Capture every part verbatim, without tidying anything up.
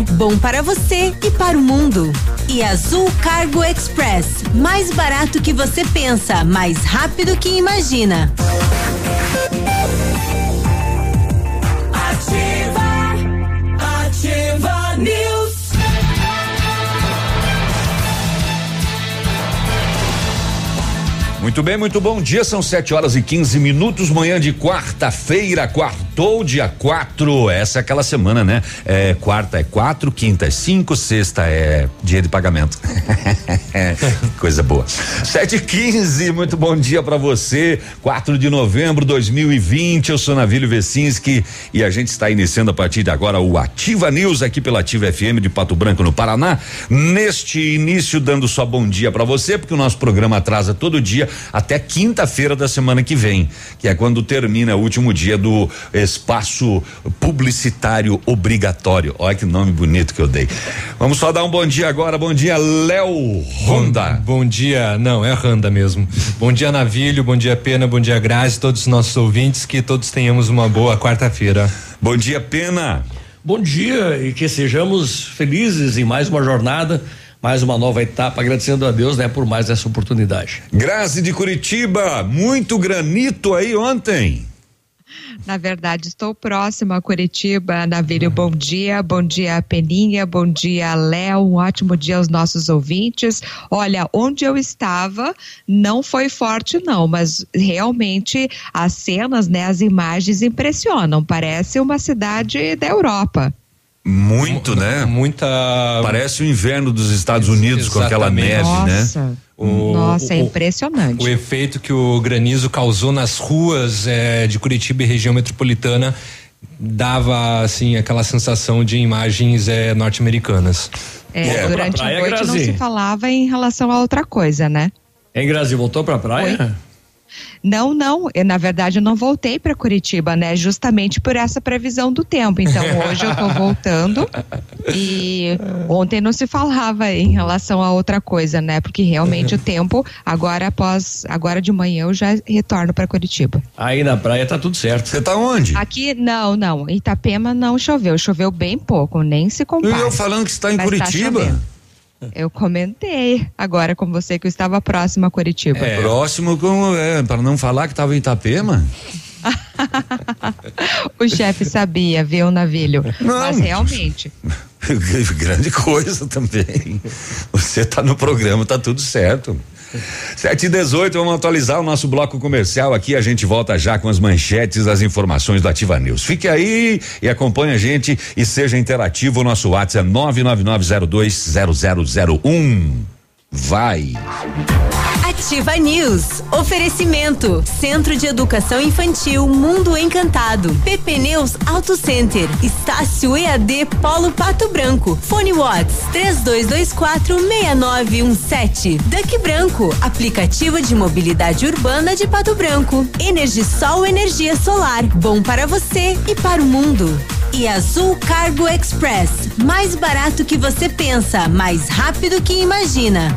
bem-estar, bom para você e para o mundo. E Azul Cargo Express, mais barato que você pensa, mais rápido que imagina. Muito bem, muito bom dia, são sete horas e quinze minutos, manhã de quarta-feira, quartou, dia quatro. Essa é aquela semana, né? É, quarta é quatro, quinta é cinco, sexta é dia de pagamento. Coisa boa. sete e quinze, muito bom dia pra você. quatro de novembro de dois mil e vinte, eu sou Navílio Vecinski e a gente está iniciando a partir de agora o Ativa News aqui pela Ativa F M de Pato Branco, no Paraná. Neste início, dando só bom dia pra você, porque o nosso programa atrasa todo dia até quinta-feira da semana que vem, que é quando termina o último dia do espaço publicitário obrigatório. Olha que nome bonito que eu dei. Vamos só dar um bom dia agora. Bom dia, Léo Ronda. Bom, bom dia, não, é Ronda mesmo. Bom dia, Navílio, bom dia, Pena, bom dia, Grazi, todos os nossos ouvintes, que todos tenhamos uma boa quarta-feira. Bom dia, Pena. Bom dia e que sejamos felizes em mais uma jornada, mais uma nova etapa, agradecendo a Deus, né, por mais essa oportunidade. Grazi de Curitiba, muito granito aí ontem. Na verdade, estou próxima a Curitiba. Navílio, bom dia, bom dia, Peninha, bom dia, Léo, um ótimo dia aos nossos ouvintes. Olha, onde eu estava não foi forte não, mas realmente as cenas, né, as imagens impressionam, parece uma cidade da Europa. Muito, né? Muita. Parece o inverno dos Estados Unidos. Exatamente. Com aquela neve, nossa, né? O, nossa, o, é impressionante. O, o efeito que o granizo causou nas ruas é, de Curitiba e região metropolitana dava, assim, aquela sensação de imagens é, norte-americanas. É, é, durante pra praia, a noite Grazi, não se falava em relação a outra coisa, né? Em Grazi, voltou pra praia? Oi? Não, não, eu, na verdade eu não voltei para Curitiba, né? Justamente por essa previsão do tempo, então hoje eu tô voltando e ontem não se falava em relação a outra coisa, né? Porque realmente o tempo, agora após, agora de manhã eu já retorno para Curitiba. Aí na praia tá tudo certo. Você tá onde? Aqui, não, não, Itapema não choveu, choveu bem pouco, nem se compara. E eu falando que está em Curitiba? Tá, eu comentei agora com você que eu estava próximo a Curitiba. É, próximo, com, é, para não falar que estava em Itapema. O chefe sabia, viu, Navílio? Não, mas realmente. Grande coisa também. Você está no programa, tá tudo certo. sete e dezoito, vamos atualizar o nosso bloco comercial aqui. A gente volta já com as manchetes, as informações do Ativa News. Fique aí e acompanhe a gente e seja interativo. O nosso WhatsApp é nove nove nove zero dois zero zero zero um. Vai! Ativa News. Oferecimento. Centro de Educação Infantil Mundo Encantado. P P Neus Auto Center. Estácio E A D Polo Pato Branco. Fone Watts três dois dois quatro seis nove um sete. Duck Branco. Aplicativo de mobilidade urbana de Pato Branco. EnergiSol, energia solar. Bom para você e para o mundo. E Azul Cargo Express. Mais barato que você pensa, mais rápido que imagina.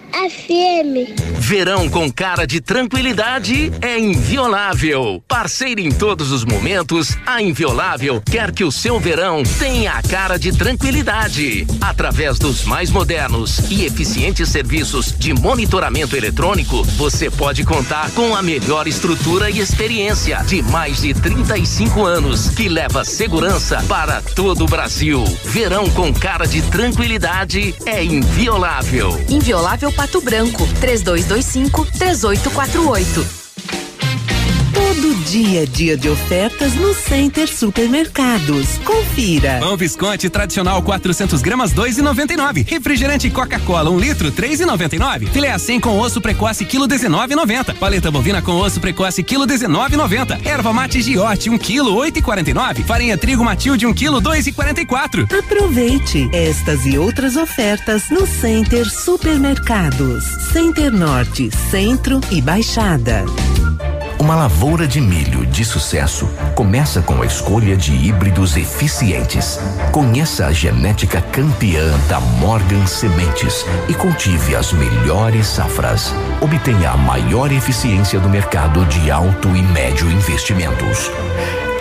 F M. Verão com cara de tranquilidade é Inviolável. Parceira em todos os momentos, a Inviolável quer que o seu verão tenha a cara de tranquilidade. Através dos mais modernos e eficientes serviços de monitoramento eletrônico, você pode contar com a melhor estrutura e experiência de mais de trinta e cinco anos, que leva segurança para todo o Brasil. Verão com cara de tranquilidade é Inviolável. Inviolável Pato Branco, três dois dois cinco três oito quatro oito. Todo dia, dia de ofertas no Center Supermercados. Confira. Pão Visconti tradicional quatrocentos gramas dois e noventa e nove. Refrigerante Coca-Cola um litro três e noventa e nove. Filé A cem com osso precoce quilo dezenove e noventa. Paleta bovina com osso precoce quilo dezenove e noventa. Erva mate Giote um quilo oito e quarenta e nove. Farinha trigo Matilde um quilo dois e quarenta e quatro. Aproveite estas e outras ofertas no Center Supermercados. Center Norte, Centro e Baixada. Uma lavoura de milho de sucesso começa com a escolha de híbridos eficientes. Conheça a genética campeã da Morgan Sementes e cultive as melhores safras. Obtenha a maior eficiência do mercado de alto e médio investimentos.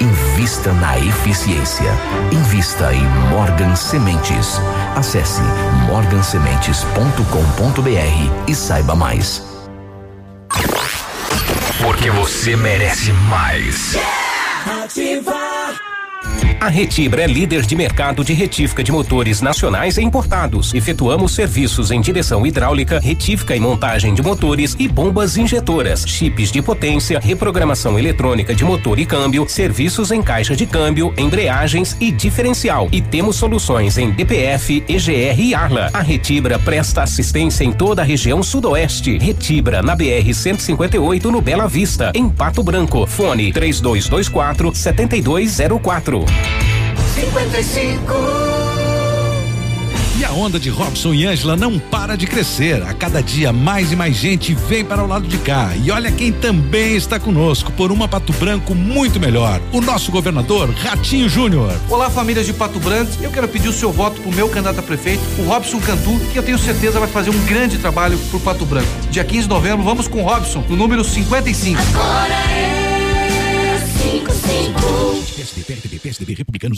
Invista na eficiência. Invista em Morgan Sementes. Acesse morgan sementes ponto com ponto br e saiba mais. Porque você merece mais. Yeah! Ativa! A Retibra é líder de mercado de retífica de motores nacionais e importados. Efetuamos serviços em direção hidráulica, retífica e montagem de motores e bombas injetoras, chips de potência, reprogramação eletrônica de motor e câmbio, serviços em caixa de câmbio, embreagens e diferencial. E temos soluções em D P F, E G R e Arla. A Retibra presta assistência em toda a região sudoeste. Retibra na B R cento e cinquenta e oito no Bela Vista, em Pato Branco. Fone três dois dois quatro, sete dois zero quatro. cinquenta e cinco. E a onda de Robson e Ângela não para de crescer. A cada dia mais e mais gente vem para o lado de cá. E olha quem também está conosco por uma Pato Branco muito melhor. O nosso governador Ratinho Júnior. Olá, famílias de Pato Branco. Eu quero pedir o seu voto pro meu candidato a prefeito, o Robson Cantu, que eu tenho certeza vai fazer um grande trabalho pro Pato Branco. Dia quinze de novembro, vamos com o Robson, no número cinquenta e cinco. Agora é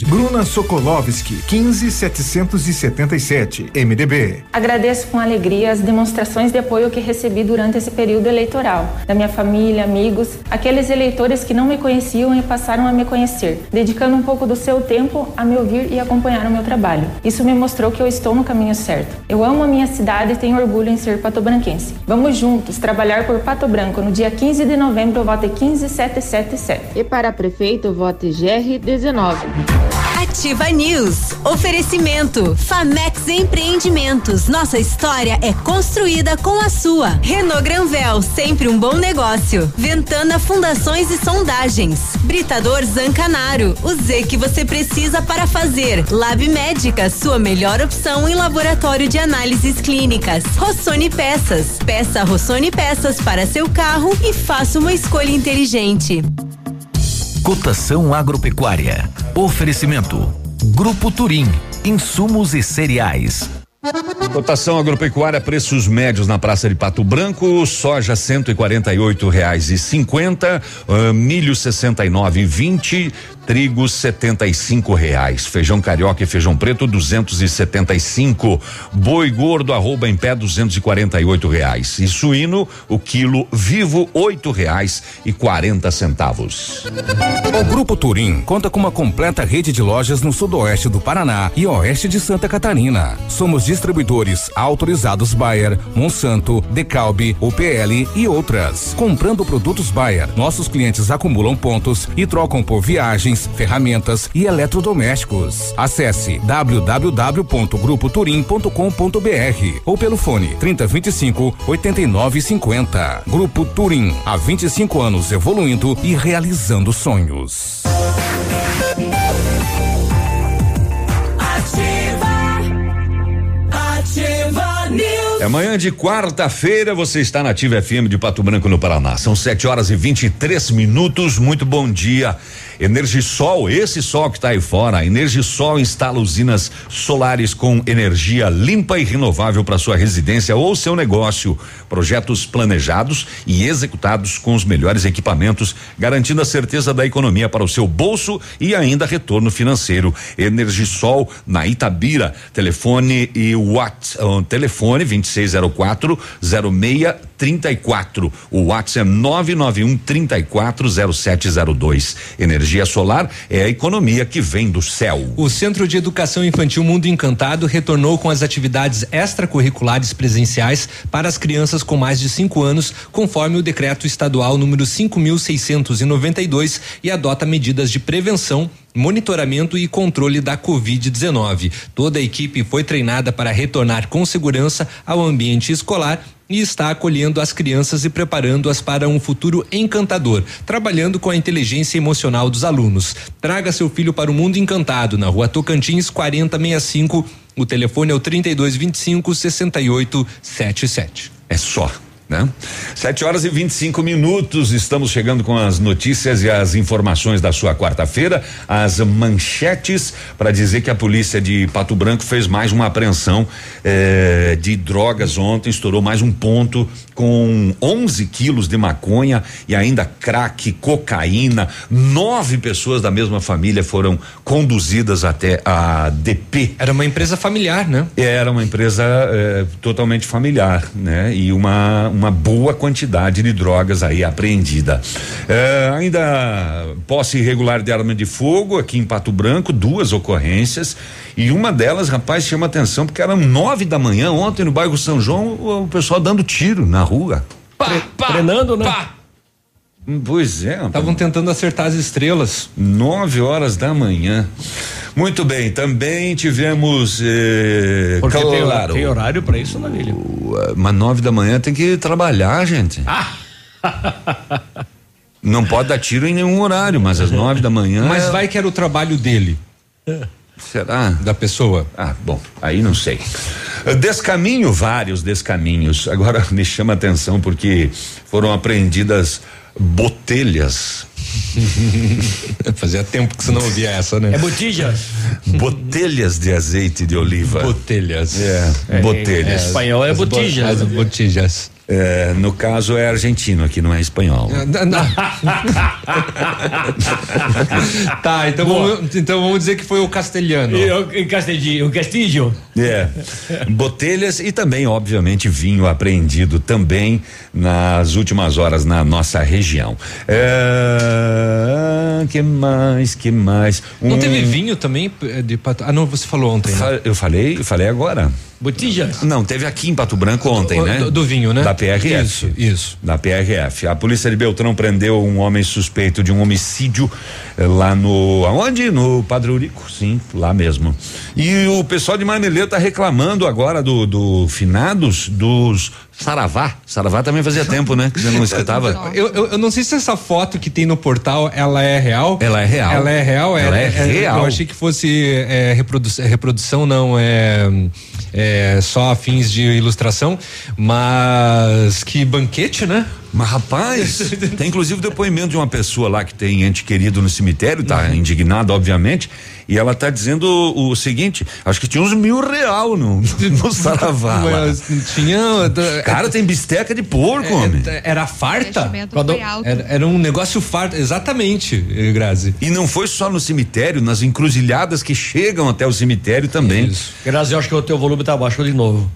Bruna Sokolovski, quinze mil setecentos e setenta e sete, M D B. Agradeço com alegria as demonstrações de apoio que recebi durante esse período eleitoral, da minha família, amigos, aqueles eleitores que não me conheciam e passaram a me conhecer, dedicando um pouco do seu tempo a me ouvir e acompanhar o meu trabalho. Isso me mostrou que eu estou no caminho certo. Eu amo a minha cidade e tenho orgulho em ser patobranquense. Vamos juntos trabalhar por Pato Branco. No dia quinze de novembro, eu voto quinze mil setecentos e setenta e sete. E para prefeito, vote G R dezenove. Ativa News. Oferecimento. Famex Empreendimentos. Nossa história é construída com a sua. Renault Granvel. Sempre um bom negócio. Ventana Fundações e Sondagens. Britador Zancanaro. O Z que você precisa para fazer. Lab Médica. Sua melhor opção em laboratório de análises clínicas. Rossoni Peças. Peça Rossoni Peças para seu carro e faça uma escolha inteligente. Cotação agropecuária. Oferecimento. Grupo Turim. Insumos e cereais. Cotação agropecuária, preços médios na Praça de Pato Branco, soja cento e quarenta e oito reais e cinquenta, uh, milho sessenta e nove e vinte, trigo setenta e cinco reais, feijão carioca e feijão preto duzentos e setenta e cinco, boi gordo arroba em pé duzentos e quarenta e oito reais e suíno o quilo vivo oito reais e quarenta centavos. O Grupo Turim conta com uma completa rede de lojas no sudoeste do Paraná e oeste de Santa Catarina. Somos de distribuidores autorizados Bayer, Monsanto, Decalb, U P L e outras. Comprando produtos Bayer, nossos clientes acumulam pontos e trocam por viagens, ferramentas e eletrodomésticos. Acesse w w w ponto grupo turim ponto com ponto br ou pelo fone trinta e vinte e cinco, oitenta e nove cinquenta. Grupo Turim, há vinte e cinco anos evoluindo e realizando sonhos. É manhã de quarta-feira, você está na Ativa F M de Pato Branco, no Paraná. São sete horas e vinte e três minutos. Muito bom dia. EnergiSol, esse sol que está aí fora. A EnergiSol instala usinas solares com energia limpa e renovável para sua residência ou seu negócio. Projetos planejados e executados com os melhores equipamentos, garantindo a certeza da economia para o seu bolso e ainda retorno financeiro. EnergiSol na Itabira. Telefone e WhatsApp. Um, telefone vinte e seis zero quatro, zero seis trinta e quatro. O WhatsApp é nove nove um, trinta e quatro zero sete zero dois. Energia solar é a economia que vem do céu. O Centro de Educação Infantil Mundo Encantado retornou com as atividades extracurriculares presenciais para as crianças com mais de cinco anos, conforme o decreto estadual número cinco mil seiscentos e noventa e dois, e adota medidas de prevenção, monitoramento e controle da covid dezenove. Toda a equipe foi treinada para retornar com segurança ao ambiente escolar e está acolhendo as crianças e preparando-as para um futuro encantador, trabalhando com a inteligência emocional dos alunos. Traga seu filho para o Mundo Encantado, na Rua Tocantins, quarenta e sessenta e cinco. O telefone é o trinta e dois vinte e cinco, sessenta e oito setenta e sete. É só. né? sete horas e vinte e cinco minutos, estamos chegando com as notícias e as informações da sua quarta-feira, as manchetes, para dizer que a polícia de Pato Branco fez mais uma apreensão eh, de drogas ontem, estourou mais um ponto com onze quilos de maconha e ainda crack, cocaína. Nove pessoas da mesma família foram conduzidas até a D P. Era uma empresa familiar, né? Era uma empresa eh, totalmente familiar, né? E uma uma boa quantidade de drogas aí apreendida. É, ainda posse irregular de arma de fogo aqui em Pato Branco, duas ocorrências, e uma delas, rapaz, chama atenção porque eram nove da manhã ontem no bairro São João, o pessoal dando tiro na rua. Pá, Tre pá, treinando, né? Pá. Pois é. Estavam tentando acertar as estrelas. Nove horas da manhã. Muito bem, também tivemos. Eh, Porque claro, tem, tem horário para isso, Navílio. Mas nove da manhã tem que trabalhar, gente. Ah. Não pode dar tiro em nenhum horário, mas às nove da manhã. Mas vai que era o trabalho dele. Será? Da pessoa. Ah, bom, aí não sei. Descaminho, vários descaminhos. Agora me chama a atenção porque foram apreendidas botelhas. Fazia tempo que você não ouvia essa, né? É botija. Botelhas de azeite de oliva. Botelhas. É, é botelhas. Em espanhol é botija. As botijas. É, no caso é argentino, aqui não é espanhol. Não, não. Tá, então vamos, então vamos dizer que foi o castelhano. O castelhano, o castilho. É, botelhas e também, obviamente, vinho apreendido também nas últimas horas na nossa região. É, que mais, que mais? Um... Não teve vinho também? De Pato... Ah, não, você falou ontem. Né? Eu falei, eu falei agora. Botijas? Não, teve aqui em Pato Branco ontem, do, né? Do, do vinho, né? Da P R F. Isso, isso. Da P R F. A polícia de Beltrão prendeu um homem suspeito de um homicídio eh, lá no, aonde? No Padre Urico, sim, lá mesmo. E o pessoal de Marmelê tá reclamando agora do, do finados, dos saravá. Saravá também fazia tempo, né? Que você não escutava. eu, eu, eu não sei se essa foto que tem no portal, ela é real. Ela é real. Ela é real. Ela é, é, é real. Eu achei que fosse é, reprodu, reprodução, não, é... é É, só a fins de ilustração, mas que banquete, né? Mas rapaz, tem inclusive depoimento de uma pessoa lá que tem ente querido no cemitério, tá uhum. indignada, obviamente, e ela tá dizendo o, o seguinte, acho que tinha uns mil real no, no saravá. Mas tinha... Cara, tem bisteca de porco, é, homem. Era farta. Era, era um negócio farto, exatamente, Grazi. E não foi só no cemitério, nas encruzilhadas que chegam até o cemitério também. Isso. Grazi, eu acho que o teu volume tá baixo de novo.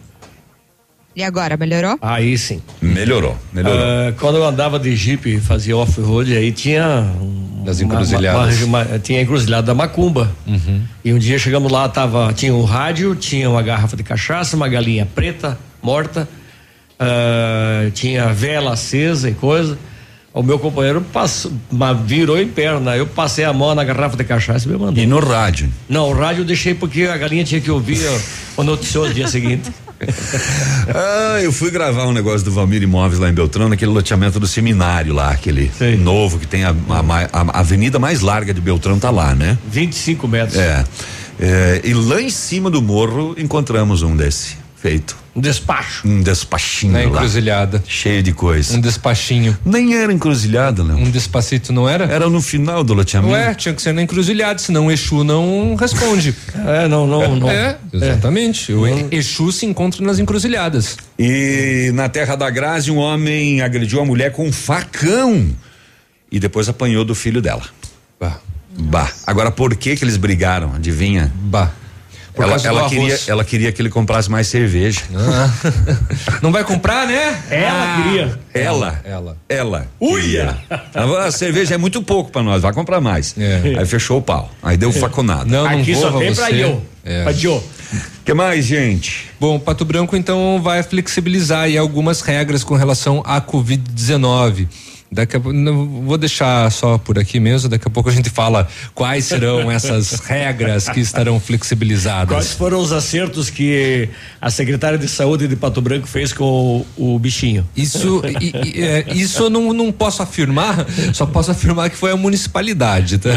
E agora, melhorou? Aí sim. Melhorou, melhorou. Uh, quando eu andava de jipe, fazia off-road, aí tinha... Um, das encruzilhadas. Uma, uma, uma, tinha a encruzilhada da Macumba. Uhum. E um dia chegamos lá, tava, tinha um rádio, tinha uma garrafa de cachaça, uma galinha preta, morta, uh, tinha vela acesa e coisa. O meu companheiro passou, virou em perna, eu passei a mão na garrafa de cachaça e me mandou. E no rádio? Não, o rádio eu deixei porque a galinha tinha que ouvir o noticioso do dia seguinte. Ah, eu fui gravar um negócio do Valmir Imóveis lá em Beltrão, naquele loteamento do seminário lá, aquele Sei. novo que tem a, a, a avenida mais larga de Beltrão, tá lá, né? vinte e cinco metros. É, é. E lá em cima do morro encontramos um desse feito. Um despacho. Um despachinho na encruzilhada. Lá, cheio de coisa. Um despachinho. Nem era encruzilhada, Léo. Um despacito não era? Era no final do loteamento. Ué, tinha que ser na encruzilhada, senão o Exu não responde. é, não, não, não. É, exatamente. É. O Exu se encontra nas encruzilhadas. E na terra da Grazi, um homem agrediu a mulher com um facão e depois apanhou do filho dela. Bah. Bah. Agora, por que que eles brigaram? Adivinha? Bah. Ela, ela, queria, ela queria que ele comprasse mais cerveja. Ah. Não vai comprar, né? Ela ah. queria. Ela. Ela. Ela. Uia! A cerveja é muito pouco pra nós, vai comprar mais. É. Aí fechou o pau. Aí deu faconada. Não, aqui não vou, só tem pra eu. É. Pra Joe. Que mais, gente? Bom, Pato Branco então vai flexibilizar aí algumas regras com relação à covid dezenove. Daqui a, não, vou deixar só por aqui mesmo, daqui a pouco a gente fala quais serão essas regras que estarão flexibilizadas. Quais foram os acertos que a secretária de saúde de Pato Branco fez com o, o bichinho? Isso, e, e, é, isso eu não, não posso afirmar, só posso afirmar que foi a municipalidade, tá?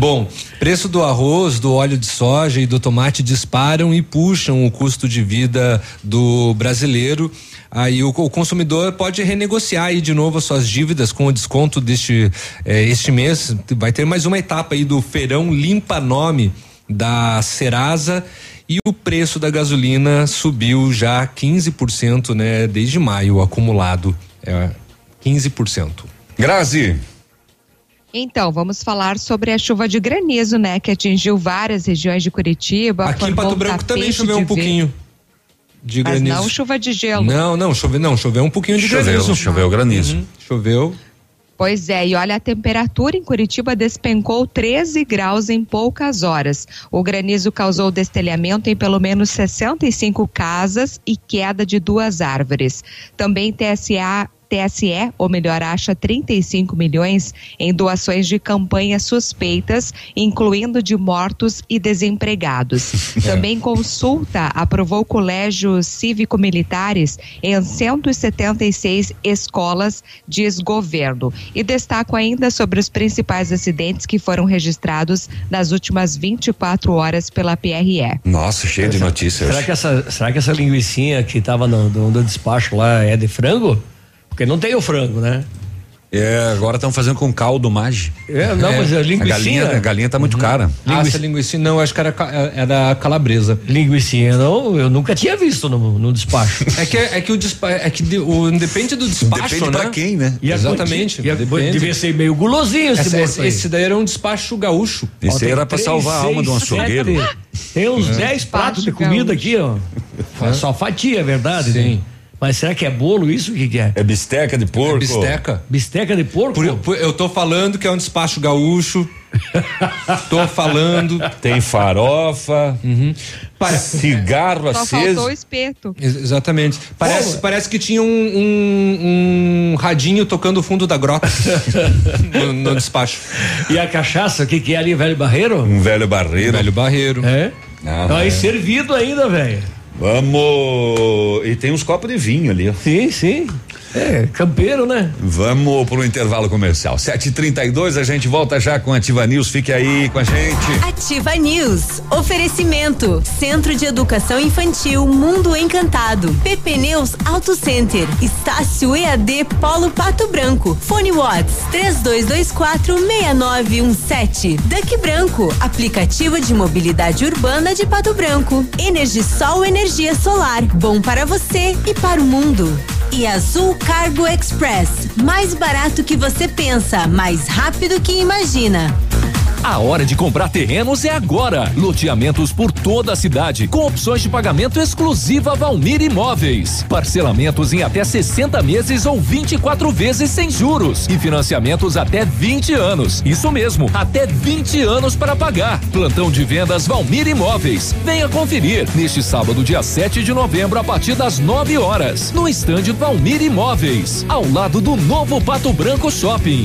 Bom, preço do arroz, do óleo de soja e do tomate disparam e puxam o custo de vida do brasileiro. Aí o, o consumidor pode renegociar aí de novo as suas dívidas com o desconto deste eh, este mês. Vai ter mais uma etapa aí do feirão Limpa Nome da Serasa, e o preço da gasolina subiu já quinze por cento, né? Desde maio, acumulado é quinze por cento. Grazi. Então, vamos falar sobre a chuva de granizo, né? Que atingiu várias regiões de Curitiba. Aqui em Pato Branco também choveu um pouquinho. De Mas granizo. Não chuva de gelo. Não, não, choveu, não, choveu um pouquinho de choveu, granizo. Choveu granizo. Uhum, choveu. Pois é, e olha, a temperatura em Curitiba despencou treze graus em poucas horas. O granizo causou destelhamento em pelo menos sessenta e cinco casas e queda de duas árvores. Também T S A... T S E, ou melhor, acha trinta e cinco milhões em doações de campanhas suspeitas, incluindo de mortos e desempregados. Também consulta aprovou colégios cívico-militares em cento e setenta e seis escolas, diz governo. E destaco ainda sobre os principais acidentes que foram registrados nas últimas vinte e quatro horas pela P R E. Nossa, cheio de notícias. Será que essa, será que essa linguicinha que estava no, no, no despacho lá é de frango? Porque não tem o frango, né? É, agora estão fazendo com caldo magi. É, não, é, mas a linguiça. A galinha, a galinha tá muito uhum. cara. Ah, Linguici... essa linguiça não, acho que era, era calabresa. Linguiça não, eu nunca tinha visto no, no despacho. É que, é que o despacho, é que de, o, depende do despacho, depende, né? Depende pra quem, né? E exatamente. E a, devia ser meio gulosinho esse esse, esse daí era um despacho gaúcho. Esse ó, era pra três, salvar seis, a alma de um açougueiro. Tem uns é. dez pratos de comida gaúcho. Aqui, ó. É. Só fatia, é verdade? Sim. Né? Mas será que é bolo isso? O que, que é? É bisteca de porco. É bisteca. Bisteca de porco? Por, por, eu tô falando que é um despacho gaúcho. Tô falando. Tem farofa. Uhum. Parece, cigarro aceso. Só faltou espeto. Ex- exatamente. Parece, parece que tinha um, um, um radinho tocando o fundo da grota no, no despacho. E a cachaça, o que, que é ali? Velho Barreiro? Um velho barreiro. Um velho barreiro. É? Ah, tá é. Aí servido ainda, velho. Vamos! E tem uns copos de vinho ali, ó. Sim, sim. É, campeiro, né? Vamos pro intervalo comercial. sete e trinta e dois, a gente volta já com Ativa News. Fique aí com a gente. Ativa News. Oferecimento: Centro de Educação Infantil Mundo Encantado, P P Neus Auto Center, Estácio E A D Polo Pato Branco, Fone Watts três dois dois quatro, seis nove um sete, Duck Branco, aplicativo de mobilidade urbana de Pato Branco, EnergiSol Energia Solar, bom para você e para o mundo. E Azul Cargo Express, mais barato que você pensa, mais rápido que imagina. A hora de comprar terrenos é agora. Loteamentos por toda a cidade, com opções de pagamento exclusiva Valmir Imóveis. Parcelamentos em até sessenta meses ou vinte e quatro vezes sem juros. E financiamentos até vinte anos. Isso mesmo, até vinte anos para pagar. Plantão de vendas Valmir Imóveis. Venha conferir neste sábado, dia sete de novembro, a partir das nove horas. No estande Valmir Imóveis, ao lado do novo Pato Branco Shopping.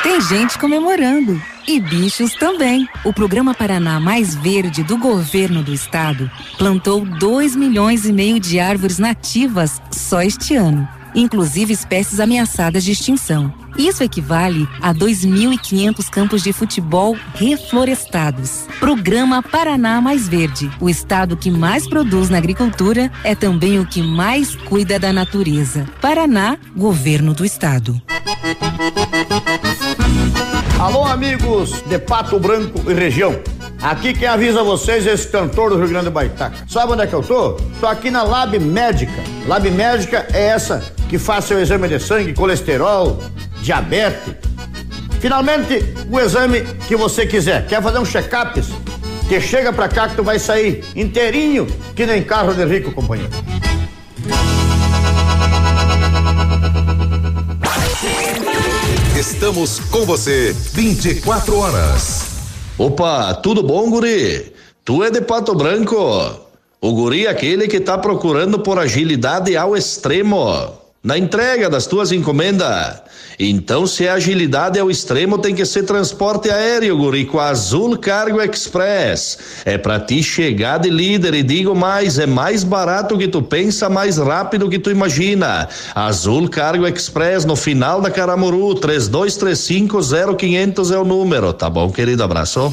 Tem gente comemorando e bichos também. O programa Paraná Mais Verde do governo do estado plantou dois milhões e meio de árvores nativas só este ano, inclusive espécies ameaçadas de extinção. Isso equivale a dois mil e quinhentos campos de futebol reflorestados. Programa Paraná Mais Verde. O estado que mais produz na agricultura é também o que mais cuida da natureza. Paraná, governo do estado. Alô, amigos de Pato Branco e região. Aqui quem avisa vocês é esse cantor do Rio Grande do Baitaca. Sabe onde é que eu tô? Tô aqui na Lab Médica. Lab Médica é essa que faz seu exame de sangue, colesterol, diabetes. Finalmente, o exame que você quiser. Quer fazer um check-up? Que chega pra cá que tu vai sair inteirinho que nem carro de rico, companheiro. Estamos com você vinte e quatro horas. Opa, tudo bom, guri? Tu é de Pato Branco? O guri é aquele que tá procurando por agilidade ao extremo na entrega das tuas encomendas. Então, se a agilidade ao extremo, tem que ser transporte aéreo, guri, com a Azul Cargo Express. É pra ti chegar de líder e digo mais, é mais barato que tu pensa, mais rápido que tu imagina. Azul Cargo Express, no final da Caramuru, três dois três cinco zero cinco zero zero é o número. Tá bom, querido? Abraço.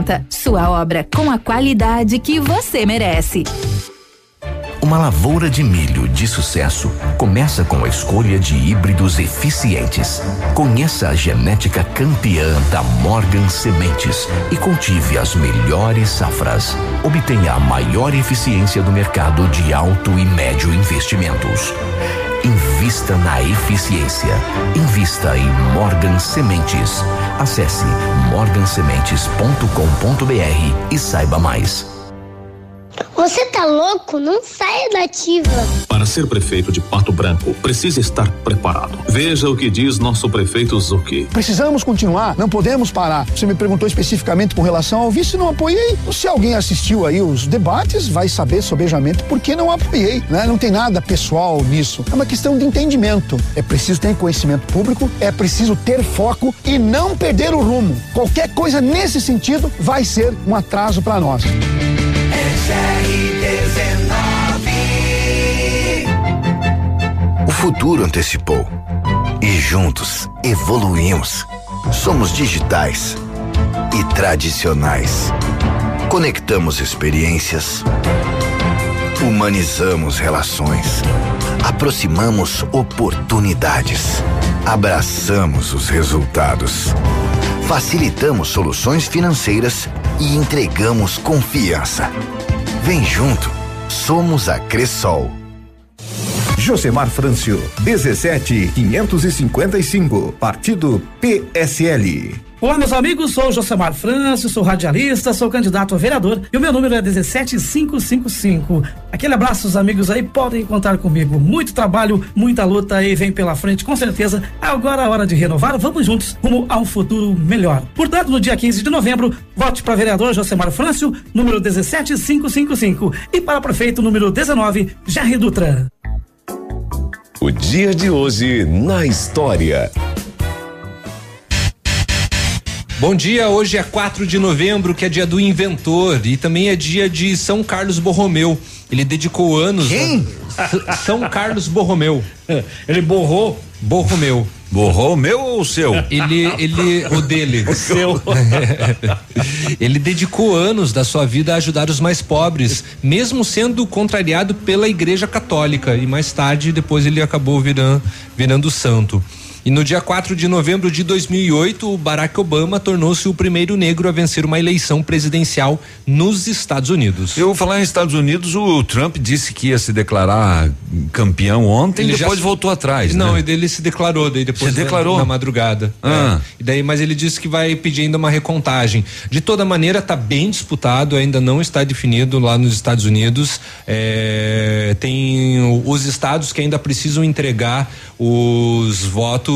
Sua obra com a qualidade que você merece. Uma lavoura de milho de sucesso começa com a escolha de híbridos eficientes. Conheça a genética campeã da Morgan Sementes e cultive as melhores safras. Obtenha a maior eficiência do mercado de alto e médio investimentos. Invista na eficiência. Invista em Morgan Sementes. Acesse morgan sementes ponto com ponto b r e saiba mais. Você tá louco? Não saia da Ativa. Para ser prefeito de Pato Branco, precisa estar preparado. Veja o que diz nosso prefeito Zucchi. Precisamos continuar, não podemos parar. Você me perguntou especificamente com relação ao vice, não apoiei. Se alguém assistiu aí os debates, vai saber sobejamente por que não apoiei, né? Não tem nada pessoal nisso. É uma questão de entendimento. É preciso ter conhecimento público, é preciso ter foco e não perder o rumo. Qualquer coisa nesse sentido vai ser um atraso para nós. O futuro antecipou e juntos evoluímos. Somos digitais e tradicionais. Conectamos experiências, humanizamos relações, aproximamos oportunidades, abraçamos os resultados, facilitamos soluções financeiras e entregamos confiança. Vem junto, somos a Cressol. Josemar Francio, dezessete mil quinhentos e cinquenta e cinco, Partido P S L. Olá, meus amigos, sou o Josemar Francio, sou radialista, sou candidato a vereador e o meu número é um sete cinco cinco cinco. Aquele abraço, os amigos aí podem contar comigo. Muito trabalho, muita luta aí vem pela frente, com certeza. Agora é hora de renovar, vamos juntos rumo a um futuro melhor. Portanto, no dia quinze de novembro, vote para vereador Josemar Francio, número um sete cinco cinco cinco, e para prefeito número dezenove, Jair Dutra. O dia de hoje na história. Bom dia, hoje é quatro de novembro, que é dia do inventor e também é dia de São Carlos Borromeu. Ele dedicou anos... Quem? A... São Carlos Borromeu. Ele borrou? Borromeu. Borrou o meu ou o seu? Ele, ele, o dele. O seu. Ele dedicou anos da sua vida a ajudar os mais pobres, mesmo sendo contrariado pela Igreja Católica, e mais tarde depois ele acabou virando, virando santo. E no dia quatro de novembro de dois mil e oito, o Barack Obama tornou-se o primeiro negro a vencer uma eleição presidencial nos Estados Unidos. Eu vou falar em Estados Unidos, o Trump disse que ia se declarar campeão ontem e depois já... voltou atrás, Não, né? ele se declarou, daí depois né, declarou? na madrugada. Ah. Né? E daí, mas ele disse que vai pedir ainda uma recontagem. De toda maneira, tá bem disputado, ainda não está definido lá nos Estados Unidos. É, tem os estados que ainda precisam entregar os votos.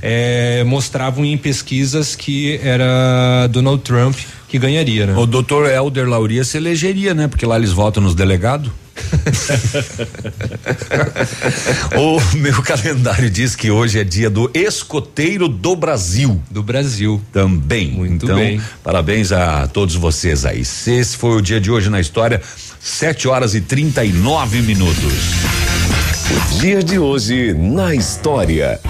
É, mostravam em pesquisas que era Donald Trump que ganharia, né? O doutor Helder Lauria se elegeria, né? Porque lá eles votam nos delegados. O meu calendário diz que hoje é dia do escoteiro do Brasil. Do Brasil. Também. Muito então, bem. Parabéns a todos vocês aí. Esse foi o dia de hoje na história, sete horas e trinta e nove minutos. O dia de hoje na história.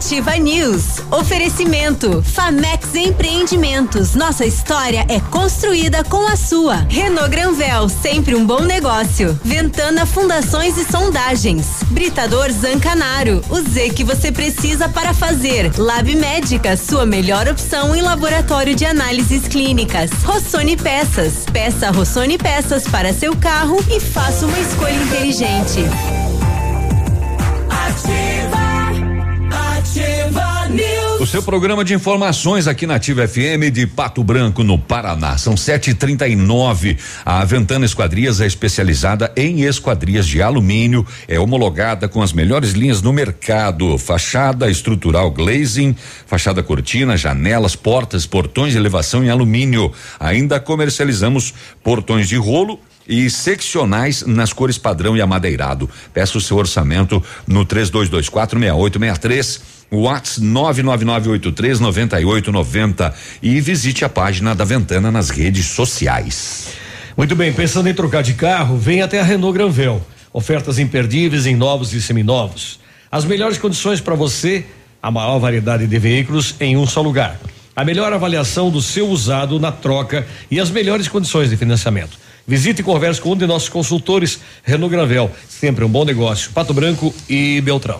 Ativa News. Oferecimento Famex Empreendimentos. Nossa história é construída com a sua. Renault Granvel, sempre um bom negócio. Ventana Fundações e Sondagens. Britador Zancanaro, o Z que você precisa para fazer. Lab Médica, sua melhor opção em laboratório de análises clínicas. Rossoni Peças. Peça Rossoni Peças para seu carro e faça uma escolha inteligente. O seu programa de informações aqui na Ativa F M de Pato Branco, no Paraná. São sete e trinta e nove. A Ventana Esquadrias é especializada em esquadrias de alumínio, é homologada com as melhores linhas no mercado: fachada estrutural glazing, fachada cortina, janelas, portas, portões de elevação em alumínio. Ainda comercializamos portões de rolo e seccionais nas cores padrão e amadeirado. Peça o seu orçamento no três dois dois quatro, seis oito seis três, WhatsApp nove nove nove oito três nove oito nove zero, e visite a página da Ventana nas redes sociais. Muito bem, pensando em trocar de carro, vem até a Renault Granvel. Ofertas imperdíveis em novos e seminovos. As melhores condições para você, a maior variedade de veículos em um só lugar. A melhor avaliação do seu usado na troca e as melhores condições de financiamento. Visite e converse com um de nossos consultores. Renault Granvel, sempre um bom negócio. Pato Branco e Beltrão.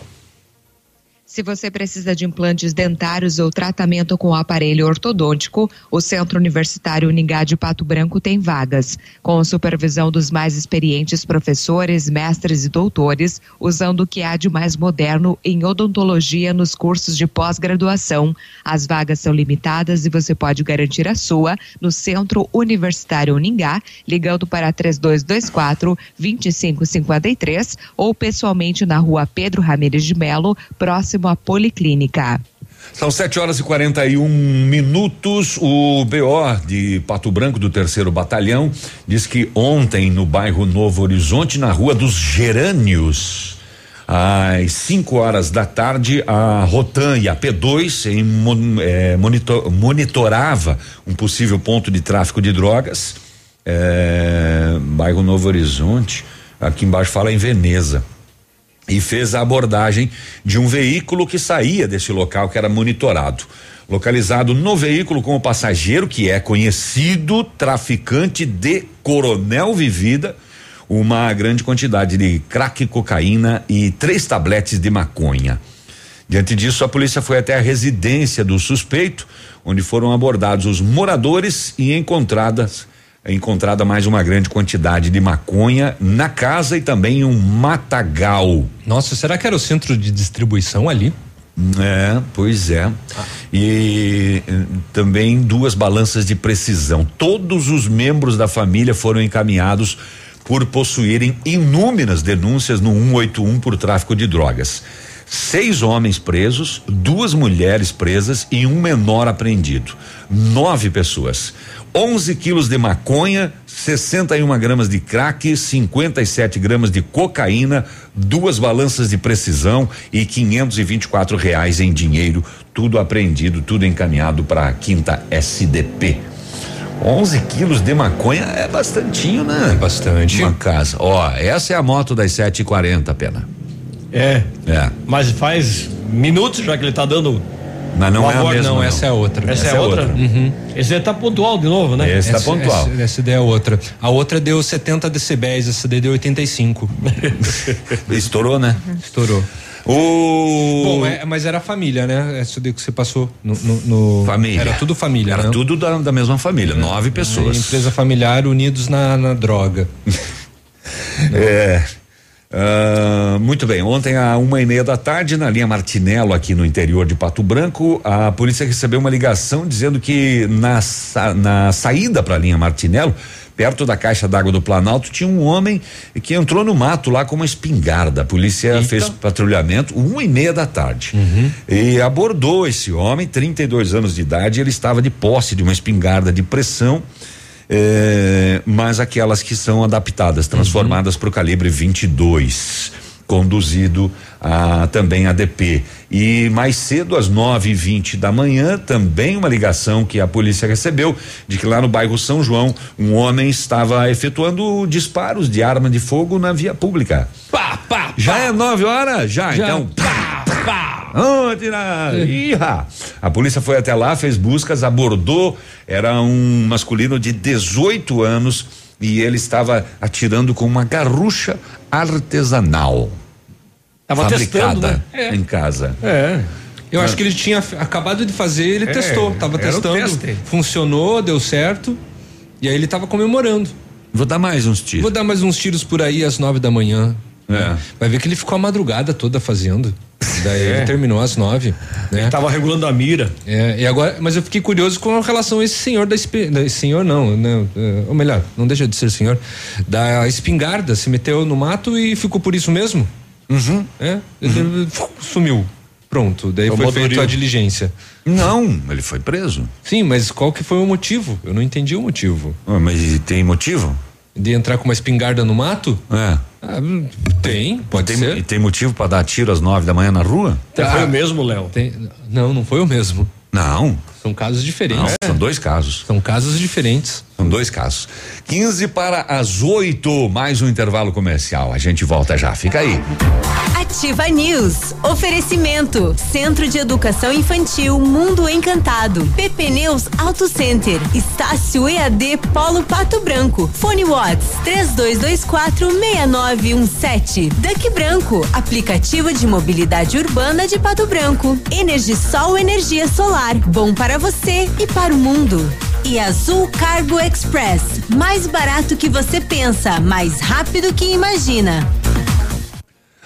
Se você precisa de implantes dentários ou tratamento com aparelho ortodôntico, o Centro Universitário Unigade Pato Branco tem vagas. Com a supervisão dos mais experientes professores, mestres e doutores, usando o que há de mais moderno em odontologia nos cursos de pós-graduação. As vagas são limitadas e você pode garantir a sua no Centro Universitário Uningá, ligando para três dois dois quatro, dois cinco cinco três ou pessoalmente na rua Pedro Ramires de Melo, próximo a Policlínica. São sete horas e quarenta e um minutos. O B O de Pato Branco do terceiro Batalhão diz que ontem no bairro Novo Horizonte, na Rua dos Gerânios, às cinco horas da tarde, a Rotan e a P dois em mon, é, monitor, monitorava um possível ponto de tráfico de drogas. É, bairro Novo Horizonte, aqui embaixo fala em Veneza. E fez a abordagem de um veículo que saía desse local que era monitorado. Localizado no veículo com o passageiro, que é conhecido traficante de Coronel Vivida, uma grande quantidade de crack, cocaína e três tabletes de maconha. Diante disso, a polícia foi até a residência do suspeito, onde foram abordados os moradores e encontradas encontrada mais uma grande quantidade de maconha na casa e também um matagal. Nossa, será que era o centro de distribuição ali? É, pois é. Ah. E também duas balanças de precisão. Todos os membros da família foram encaminhados por possuírem inúmeras denúncias no um oito um por tráfico de drogas. Seis homens presos, duas mulheres presas e um menor apreendido. Nove pessoas. onze quilos de maconha, sessenta e uma gramas de crack, cinquenta e sete gramas de cocaína, duas balanças de precisão e quinhentos e vinte e quatro reais em dinheiro. Tudo apreendido, tudo encaminhado para a quinta S D P. onze quilos de maconha é bastantinho, né? É bastante. Uma casa. Ó, essa é a moto das sete e quarenta, Pena. É. É. Mas faz minutos já que ele tá dando. Mas não é a mesma. Não, essa é outra. Essa é outra? Uhum. Esse tá pontual de novo, né? Esse tá pontual. Essa, essa ideia é outra. A outra deu setenta decibéis, essa daí deu oitenta e cinco. Estourou, né? Estourou. O... Bom, é, mas era família, né? Essa daí que você passou no, no, no... Família. Era tudo família, Era né? tudo da, da mesma família, é. nove pessoas. É, empresa familiar unidos na, na droga. É. Uh, muito bem, ontem à uma e meia da tarde, na linha Martinello, aqui no interior de Pato Branco, a polícia recebeu uma ligação dizendo que na, sa na saída para a linha Martinello, perto da caixa d'água do Planalto, tinha um homem que entrou no mato lá com uma espingarda. A polícia Eita. fez patrulhamento uma e meia da tarde. Uhum. E abordou esse homem, trinta e dois anos de idade, ele estava de posse de uma espingarda de pressão. É, mas aquelas que são adaptadas, transformadas uhum. para o calibre vinte e dois, conduzido a também a D P. E mais cedo, às nove e vinte da manhã, também uma ligação que a polícia recebeu de que lá no bairro São João um homem estava efetuando disparos de arma de fogo na via pública. Pá, pá, pá. Já é nove horas? Já, já. Então. Pá, pá. Onde na... Iha! A polícia foi até lá, fez buscas, abordou, era um masculino de dezoito anos e ele estava atirando com uma garrucha artesanal. Tava testando, né? É. Em casa. É. Eu Mas... acho que ele tinha acabado de fazer, ele é, testou, tava testando, funcionou, deu certo e aí ele tava comemorando. Vou dar mais uns tiros. Vou dar mais uns tiros por aí às nove da manhã. É. Vai ver que ele ficou a madrugada toda fazendo. Daí é. ele terminou às nove. Né? Ele tava regulando a mira. É, e agora, mas eu fiquei curioso com relação a esse senhor da espingarda. Senhor não, né? Ou melhor, não deixa de ser senhor. Da espingarda, se meteu no mato e ficou por isso mesmo? Uhum. É? Uhum. Sumiu. Pronto, daí foi feita a diligência. Não, ele foi preso. Sim, mas qual que foi o motivo? Eu não entendi o motivo. Ah, mas tem motivo? De entrar com uma espingarda no mato? É. Ah, tem, pode tem, ser. E tem motivo para dar tiro às nove da manhã na rua? Tá. Foi o mesmo, Léo? Tem, não, não foi o mesmo. Não. São casos diferentes. Não, é. São dois casos. São casos diferentes. São dois casos. quinze para as oito, mais um intervalo comercial. A gente volta já, fica aí. Ativa News. Oferecimento. Centro de Educação Infantil Mundo Encantado. P P Neus Auto Center. Estácio E A D Polo Pato Branco. Fone Watts três dois dois quatro seis nove um sete. Duck Branco. Aplicativo de mobilidade urbana de Pato Branco. EnergiSol energia solar. Bom para você e para o mundo. E Azul Cargo Express. Mais barato que você pensa, mais rápido que imagina.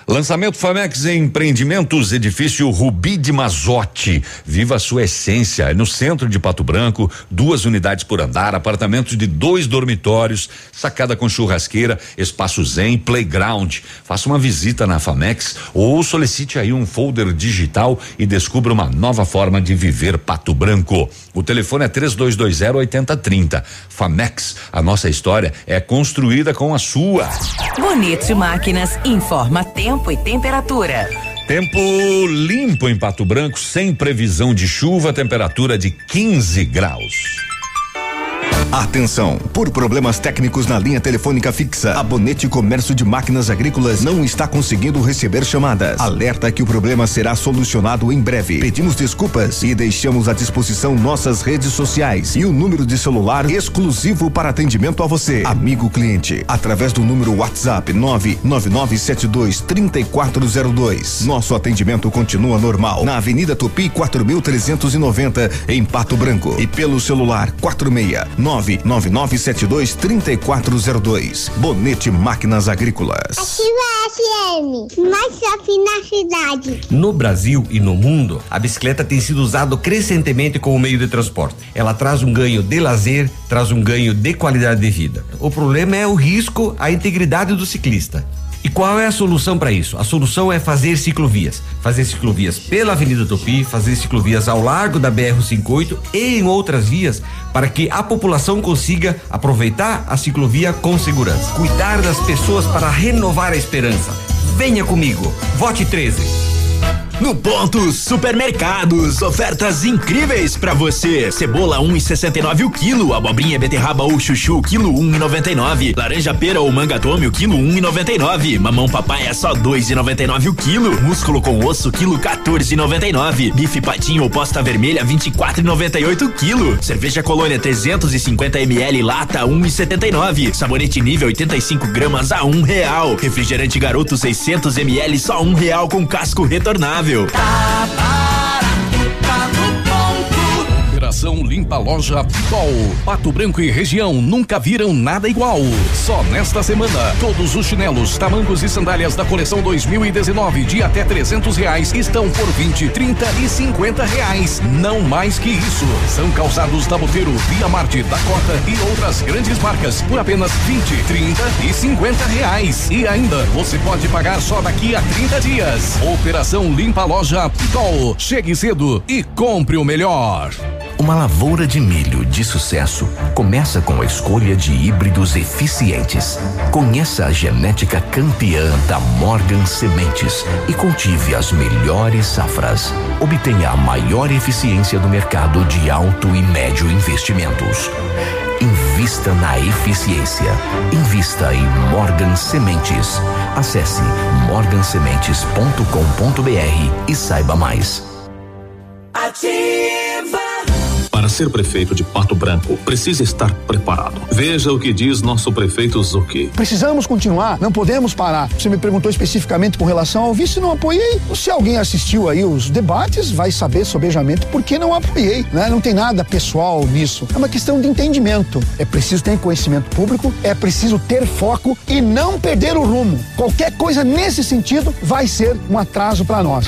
Lançamento Famex Empreendimentos, edifício Rubi de Mazotti. Viva a sua essência. No centro de Pato Branco, duas unidades por andar, apartamentos de dois dormitórios, sacada com churrasqueira, espaço zen, playground. Faça uma visita na Famex ou solicite aí um folder digital e descubra uma nova forma de viver Pato Branco. O telefone é três dois dois zero oito zero três zero. Famex, a nossa história é construída com a sua. Bonito Máquinas informa tempo. Tempo e temperatura. Tempo limpo em Pato Branco, sem previsão de chuva, temperatura de quinze graus. Atenção, por problemas técnicos na linha telefônica fixa, a Bonete Comércio de Máquinas Agrícolas não está conseguindo receber chamadas. Alerta que o problema será solucionado em breve. Pedimos desculpas e deixamos à disposição nossas redes sociais e o número de celular exclusivo para atendimento a você, amigo cliente, através do número WhatsApp nove nove nove sete dois três quatro zero dois. Nosso atendimento continua normal na Avenida Tupi quatro mil trezentos e noventa em Pato Branco e pelo celular quatro seis nove nove nove sete dois três quatro zero dois. Bonete Máquinas Agrícolas. Ativa F M, mais top na cidade. No Brasil e no mundo, a bicicleta tem sido usada crescentemente como meio de transporte. Ela traz um ganho de lazer, traz um ganho de qualidade de vida. O problema é o risco à integridade do ciclista. E qual é a solução para isso? A solução é fazer ciclovias. Fazer ciclovias pela Avenida Tupi, fazer ciclovias ao largo da B R cento e cinquenta e oito e em outras vias, para que a população consiga aproveitar a ciclovia com segurança. Cuidar das pessoas para renovar a esperança. Venha comigo. Vote treze. No Ponto Supermercados, ofertas incríveis pra você. Cebola um e sessenta e nove o quilo, abobrinha, beterraba ou chuchu, quilo um e noventa e nove. Laranja pera ou manga tome, o quilo um e noventa e nove. Mamão papai é só dois e noventa e nove o quilo. Músculo com osso, quilo quatorze e noventa e nove. Bife patinho ou posta vermelha, vinte e quatro e noventa e oito o quilo. Cerveja Colônia trezentos e cinquenta mililitros, lata um e setenta e nove. Sabonete nível oitenta e cinco gramas a um real. Refrigerante Garoto seiscentos mililitros, só um real com casco retornável. Tá barato, tá no ponto. Operação Limpa Loja Pitol. Pato Branco e região nunca viram nada igual. Só nesta semana, todos os chinelos, tamancos e sandálias da coleção dois mil e dezenove de até trezentos reais estão por vinte, trinta e cinquenta reais. Não mais que isso. São calçados da Boteiro, Via Marte, Dakota e outras grandes marcas por apenas vinte, trinta e cinquenta reais. E ainda você pode pagar só daqui a trinta dias. Operação Limpa Loja Pitol. Chegue cedo e compre o melhor. Uma lavoura de milho de sucesso começa com a escolha de híbridos eficientes. Conheça a genética campeã da Morgan Sementes e cultive as melhores safras. Obtenha a maior eficiência do mercado de alto e médio investimentos. Invista na eficiência. Invista em Morgan Sementes. Acesse morgan sementes ponto com ponto br e saiba mais. Ativa. Para ser prefeito de Pato Branco, precisa estar preparado. Veja o que diz nosso prefeito Zucchi. Precisamos continuar, não podemos parar. Você me perguntou especificamente com relação ao vice, não apoiei. Se alguém assistiu aí os debates, vai saber sobejamente por que não apoiei, né? Não tem nada pessoal nisso. É uma questão de entendimento. É preciso ter conhecimento público, é preciso ter foco e não perder o rumo. Qualquer coisa nesse sentido vai ser um atraso para nós.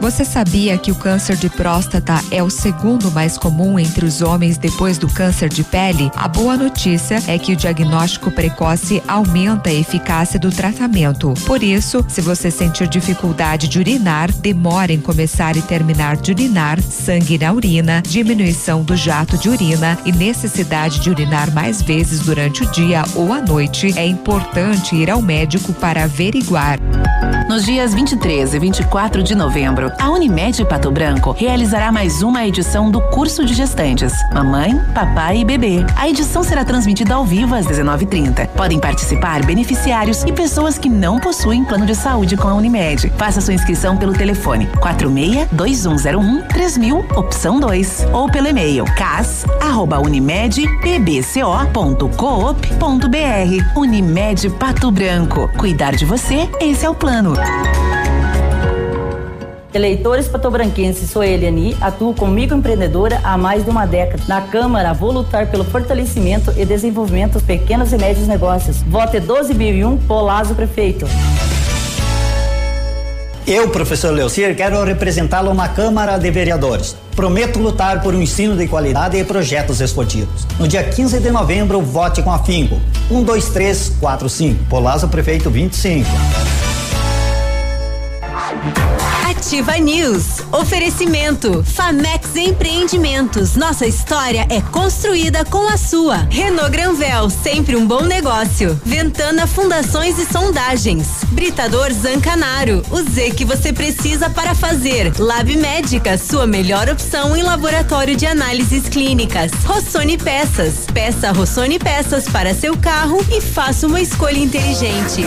Você sabia que o câncer de próstata é o segundo mais comum entre os homens depois do câncer de pele? A boa notícia é que o diagnóstico precoce aumenta a eficácia do tratamento. Por isso, se você sentir dificuldade de urinar, demora em começar e terminar de urinar, sangue na urina, diminuição do jato de urina e necessidade de urinar mais vezes durante o dia ou à noite, é importante ir ao médico para averiguar. Nos dias vinte e três e vinte e quatro de novembro, a Unimed Pato Branco realizará mais uma edição do curso de gestantes, mamãe, papai e bebê. A edição será transmitida ao vivo às dezenove e trinta. Podem participar beneficiários e pessoas que não possuem plano de saúde com a Unimed. Faça sua inscrição pelo telefone quatro seis dois um zero um três mil, opção dois, ou pelo e-mail cas arroba unimed p b c o ponto coop ponto br. Unimed Pato Branco. Cuidar de você, esse é o plano. Eleitores patobranquenses, sou Eliani, atuo como microempreendedora há mais de uma década. Na Câmara, vou lutar pelo fortalecimento e desenvolvimento dos pequenos e médios negócios. Vote doze mil e um, Polazzo Prefeito. Eu, professor Leocir, quero representá-lo na Câmara de Vereadores. Prometo lutar por um ensino de qualidade e projetos esportivos. No dia quinze de novembro, vote com afinco. um, dois, três, quatro, cinco. Polazzo Prefeito vinte e cinco. Ativa News. Oferecimento Famex Empreendimentos. Nossa história é construída com a sua. Renault Granvel, sempre um bom negócio. Ventana Fundações e Sondagens. Britador Zancanaro, o Z que você precisa para fazer. Lab Médica, sua melhor opção em laboratório de análises clínicas. Rossoni Peças. Peça Rossoni Peças para seu carro e faça uma escolha inteligente.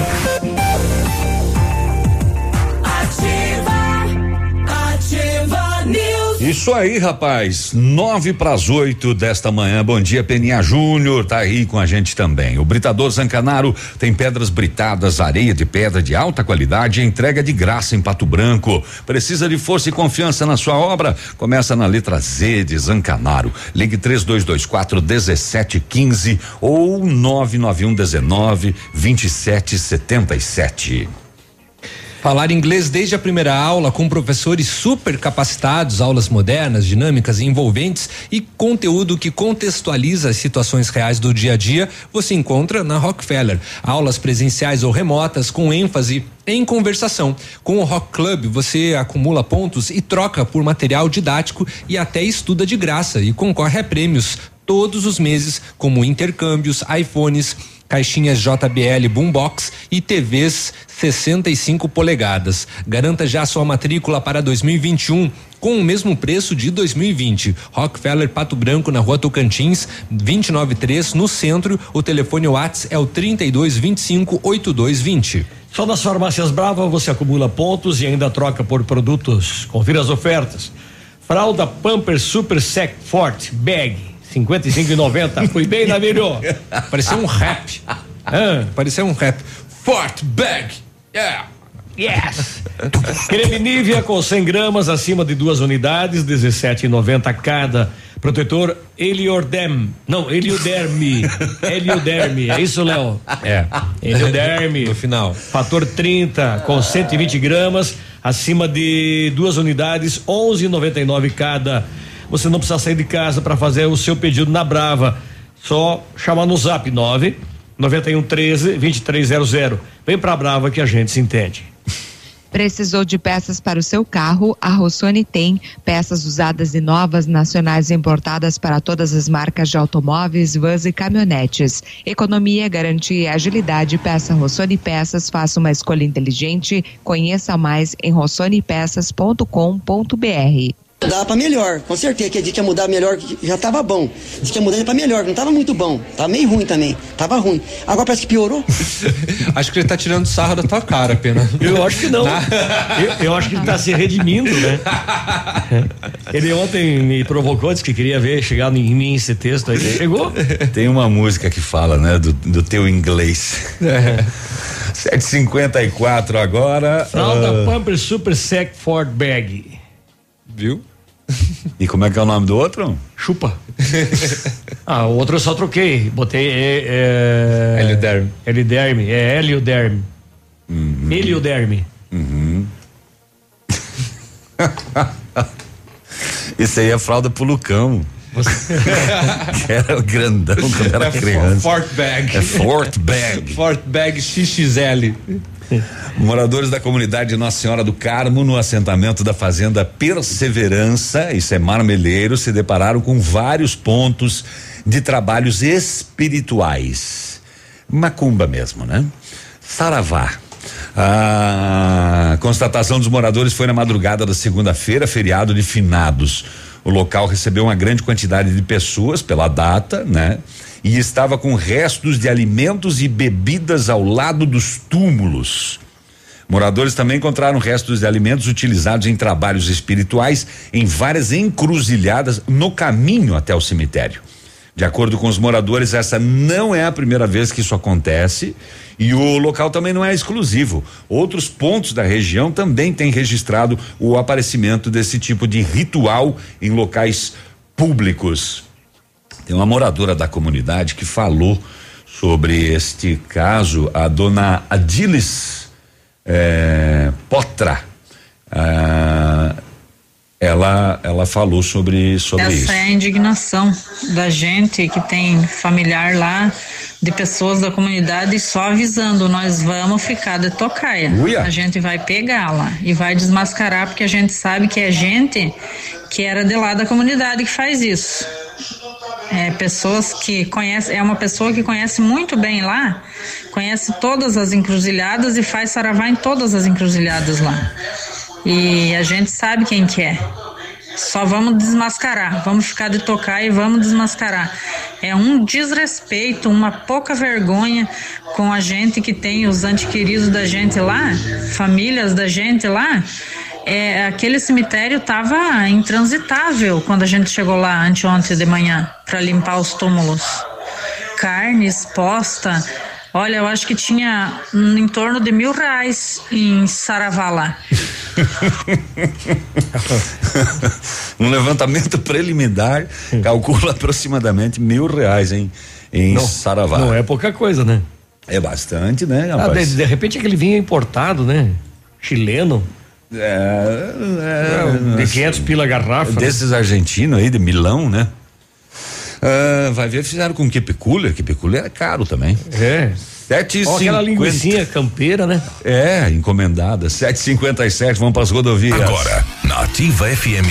Isso aí, rapaz, nove para as oito desta manhã. Bom dia, P N A Júnior, tá aí com a gente também. O Britador Zancanaro tem pedras britadas, areia de pedra de alta qualidade e entrega de graça em Pato Branco. Precisa de força e confiança na sua obra? Começa na letra Z de Zancanaro. Ligue três dois dois quatro dezessete quinze ou nove nove um dezenove vinte e sete setenta e sete. Falar inglês desde a primeira aula com professores super capacitados, aulas modernas, dinâmicas, envolventes e conteúdo que contextualiza as situações reais do dia a dia, você encontra na Rockefeller. Aulas presenciais ou remotas com ênfase em conversação. Com o Rock Club você acumula pontos e troca por material didático e até estuda de graça e concorre a prêmios todos os meses, como intercâmbios, iPhones, caixinhas J B L Boombox e T Vs sessenta e cinco polegadas. Garanta já sua matrícula para dois mil e vinte e um com o mesmo preço de dois mil e vinte. Rockefeller Pato Branco, na Rua Tocantins, duzentos e noventa e três, no centro. O telefone WhatsApp é o trinta e dois vinte e cinco, oitenta e dois vinte. Só nas farmácias Brava você acumula pontos e ainda troca por produtos. Confira as ofertas. Fralda Pampers Super Sec Forte Bag cinquenta e cinco e noventa. Fui bem, Navílio. Pareceu um rap. Ah, pareceu um rap. Fort Bag. Yeah. Yes. Creme Nivea com cem gramas acima de duas unidades, dezessete e noventa cada. Protetor Heliodem. Não, Helioderme. Helioderme. É isso, Léo? É. Helioderme. No final. Fator trinta com cento e vinte gramas acima de duas unidades, onze e noventa e nove cada. Você não precisa sair de casa para fazer o seu pedido na Brava. Só chamar no zap nove nove um um três dois três zero zero. Vem pra Brava que a gente se entende. Precisou de peças para o seu carro? A Rossoni tem peças usadas e novas, nacionais e importadas para todas as marcas de automóveis, vans e caminhonetes. Economia, garantia e agilidade. Peça Rossoni Peças, faça uma escolha inteligente. Conheça mais em rossoni peças ponto com ponto b r. Dá pra melhor, com certeza, que a gente ia mudar melhor, já tava bom. Diz que ia mudar pra melhor, não tava muito bom, tava meio ruim também, tava ruim. Agora parece que piorou. Acho que ele tá tirando sarro da tua cara, Pena. Eu acho que não. eu, eu acho que ele tá se redimindo, né? Ele ontem me provocou, disse que queria ver, chegar em mim esse texto aí. Chegou? Tem uma música que fala, né, do, do teu inglês. É. sete e cinquenta e quatro agora. Fralda uh... Pumper Super Sec Ford Bag. Viu? E como é que é o nome do outro? Chupa. Ah, o outro eu só troquei. Botei. É, é... Helioderme. Helioderme. É Helioderme. Uhum. Helioderme. Uhum. Isso aí é fralda pro Lucão. Você... era o grandão quando era é criança. Fort Bag. É Fort Bag. Fort Bag X X L. Moradores da comunidade Nossa Senhora do Carmo, no assentamento da fazenda Perseverança, isso é Marmeleiro, se depararam com vários pontos de trabalhos espirituais. Macumba mesmo, né? Saravá. A constatação dos moradores foi na madrugada da segunda-feira, feriado de finados. O local recebeu uma grande quantidade de pessoas pela data, né? E estava com restos de alimentos e bebidas ao lado dos túmulos. Moradores também encontraram restos de alimentos utilizados em trabalhos espirituais em várias encruzilhadas no caminho até o cemitério. De acordo com os moradores, essa não é a primeira vez que isso acontece e o local também não é exclusivo. Outros pontos da região também têm registrado o aparecimento desse tipo de ritual em locais públicos. Tem uma moradora da comunidade que falou sobre este caso, a dona Adilis é, Potra. Ah, ela ela falou sobre sobre Essa isso. Essa é a indignação da gente que tem familiar lá, de pessoas da comunidade, só avisando: nós vamos ficar de tocaia. Uia. A gente vai pegar lá e vai desmascarar, porque a gente sabe que é gente que era de lá da comunidade que faz isso. É, pessoas que conhecem, é uma pessoa que conhece muito bem lá, conhece todas as encruzilhadas e faz saravá em todas as encruzilhadas lá. E a gente sabe quem que é. Só vamos desmascarar, vamos ficar de tocar e vamos desmascarar. É um desrespeito, uma pouca vergonha com a gente que tem os antequeridos da gente lá, famílias da gente lá. É, aquele cemitério estava intransitável quando a gente chegou lá anteontem de manhã para limpar os túmulos. Carne exposta. Olha, eu acho que tinha um, em torno de mil reais em saravá lá. Um levantamento preliminar calcula aproximadamente mil reais em, em não, saravá. Não é pouca coisa, né? É bastante, né, rapaz? Ah, de, de repente aquele vinho é importado, né? Chileno. É, é, de quinhentos pila garrafa. Desses argentinos aí de Milão, né? Ah, vai ver, fizeram com que picula, que picula era caro também. É. sete e cinquenta. Aquela linguiça campeira, né? É, encomendada. sete e cinquenta e sete, vamos para as rodovias. Agora, na Ativa F M,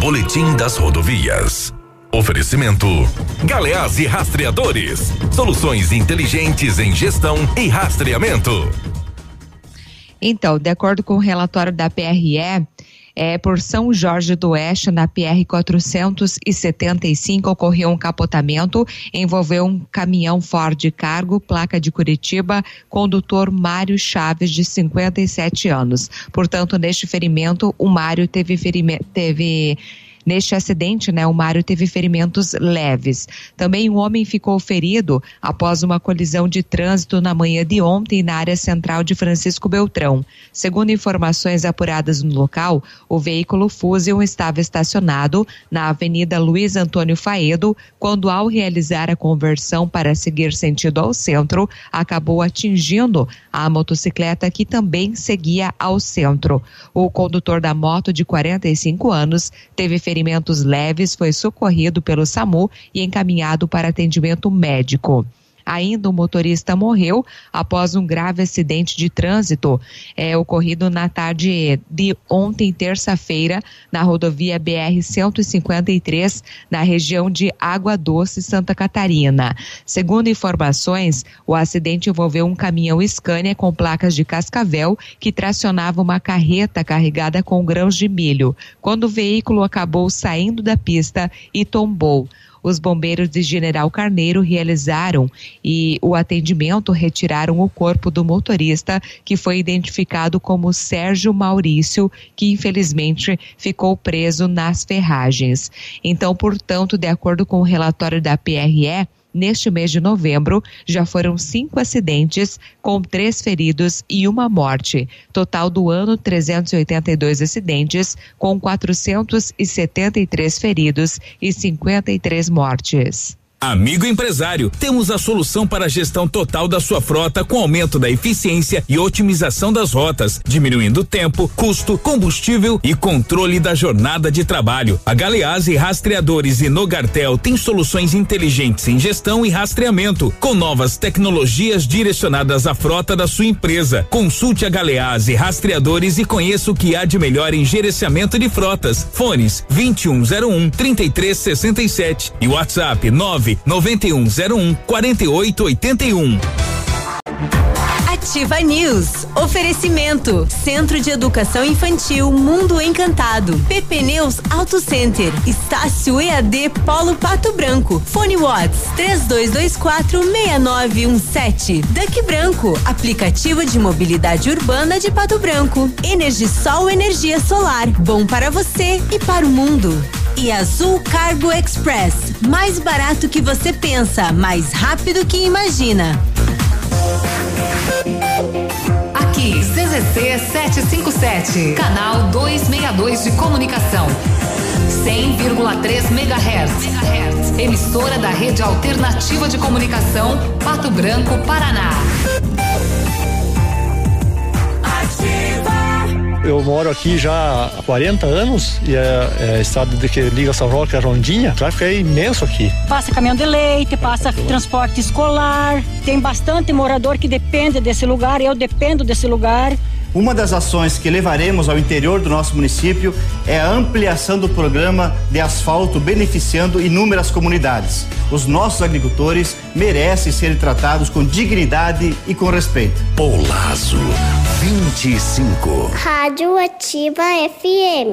Boletim das Rodovias. Oferecimento Galeás e Rastreadores. Soluções inteligentes em gestão e rastreamento. Então, de acordo com o relatório da P R E, é, por São Jorge do Oeste, na P R quatrocentos e setenta e cinco, ocorreu um capotamento, envolveu um caminhão Ford Cargo, placa de Curitiba, condutor Mário Chaves, de cinquenta e sete anos. Portanto, neste ferimento, o Mário teve ferimento... Teve... Neste acidente, né, o Mário teve ferimentos leves. Também um homem ficou ferido após uma colisão de trânsito na manhã de ontem na área central de Francisco Beltrão. Segundo informações apuradas no local, o veículo Fusion estava estacionado na Avenida Luiz Antônio Faedo, quando, ao realizar a conversão para seguir sentido ao centro, acabou atingindo a motocicleta, que também seguia ao centro. O condutor da moto, de quarenta e cinco anos, teve ferimentos ferimentos leves, foi socorrido pelo SAMU e encaminhado para atendimento médico. Ainda o motorista morreu após um grave acidente de trânsito é, ocorrido na tarde de ontem, terça-feira, na rodovia B R cento e cinquenta e três, na região de Água Doce, Santa Catarina. Segundo informações, o acidente envolveu um caminhão Scania com placas de cascavel que tracionava uma carreta carregada com grãos de milho, quando o veículo acabou saindo da pista e tombou. Os bombeiros de General Carneiro realizaram e o atendimento, retiraram o corpo do motorista, que foi identificado como Sérgio Maurício, que infelizmente ficou preso nas ferragens. Então, portanto, de acordo com o relatório da P R E, neste mês de novembro, já foram cinco acidentes, com três feridos e uma morte. Total do ano, trezentos e oitenta e dois acidentes, com quatrocentos e setenta e três feridos e cinquenta e três mortes. Amigo empresário, temos a solução para a gestão total da sua frota, com aumento da eficiência e otimização das rotas, diminuindo tempo, custo, combustível e controle da jornada de trabalho. A Galeazzi Rastreadores e Nogartel tem soluções inteligentes em gestão e rastreamento, com novas tecnologias direcionadas à frota da sua empresa. Consulte a Galeazzi Rastreadores e conheça o que há de melhor em gerenciamento de frotas. Fones vinte e um zero um, trinta e três sessenta e sete e WhatsApp nove nove um zero um, quatro oito oito um. Ativa News. Oferecimento: Centro de Educação Infantil Mundo Encantado, P P Neus Auto Center, Estácio E A D Polo Pato Branco, Fone Watts três dois dois quatro, seis nove um sete, Duck Branco, aplicativo de mobilidade urbana de Pato Branco, EnergiSol, energia solar, bom para você e para o mundo. E Azul Cargo Express, mais barato que você pensa, mais rápido que imagina. Aqui, C Z C setecentos e cinquenta e sete, canal duzentos e sessenta e dois de comunicação, cem vírgula três megahertz, emissora da Rede Alternativa de Comunicação, Pato Branco, Paraná. Eu moro aqui já há quarenta anos e é, é estado de que liga São Roque a Rondinha. O tráfego é imenso aqui. Passa caminhão de leite, passa transporte escolar. Tem bastante morador que depende desse lugar, eu dependo desse lugar. Uma das ações que levaremos ao interior do nosso município é a ampliação do programa de asfalto, beneficiando inúmeras comunidades. Os nossos agricultores merecem ser tratados com dignidade e com respeito. Polazzo vinte e cinco. Rádio Ativa F M.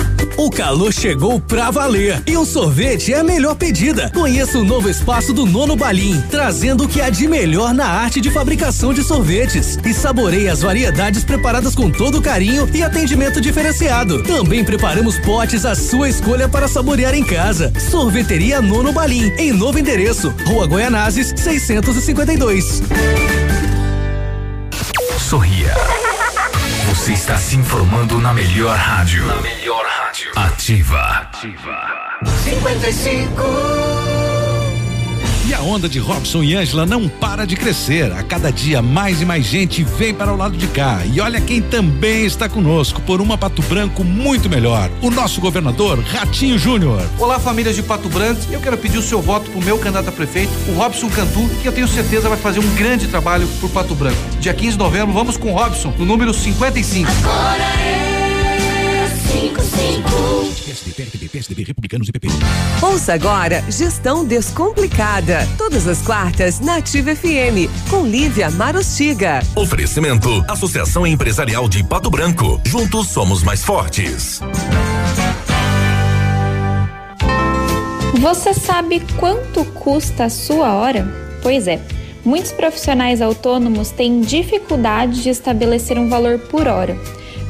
O calor chegou pra valer e o sorvete é a melhor pedida. Conheça o novo espaço do Nono Balim, trazendo o que há de melhor na arte de fabricação de sorvetes. E saboreie as variedades preparadas com todo carinho e atendimento diferenciado. Também preparamos potes à sua escolha para saborear em casa. Sorveteria Nono Balim, em novo endereço, Rua Goianazes seiscentos e cinquenta e dois. Sorria. Você está se informando na melhor rádio. Na melhor rádio. Ativa. Ativa. cinquenta e cinco. E a onda de Robson e Ângela não para de crescer. A cada dia mais e mais gente vem para o lado de cá. E olha quem também está conosco por uma Pato Branco muito melhor. O nosso governador, Ratinho Júnior. Olá, famílias de Pato Branco. Eu quero pedir o seu voto para o meu candidato a prefeito, o Robson Cantu, que eu tenho certeza vai fazer um grande trabalho por Pato Branco. Dia quinze de novembro, vamos com o Robson, no número cinquenta e cinco. Agora é cinquenta e cinco. P S D B, P P B, P S D B, Republicanos e P P. Ouça agora Gestão Descomplicada, todas as quartas na Ativa F M, com Lívia Marostiga. Oferecimento: Associação Empresarial de Pato Branco. Juntos somos mais fortes. Você sabe quanto custa a sua hora? Pois é, muitos profissionais autônomos têm dificuldade de estabelecer um valor por hora.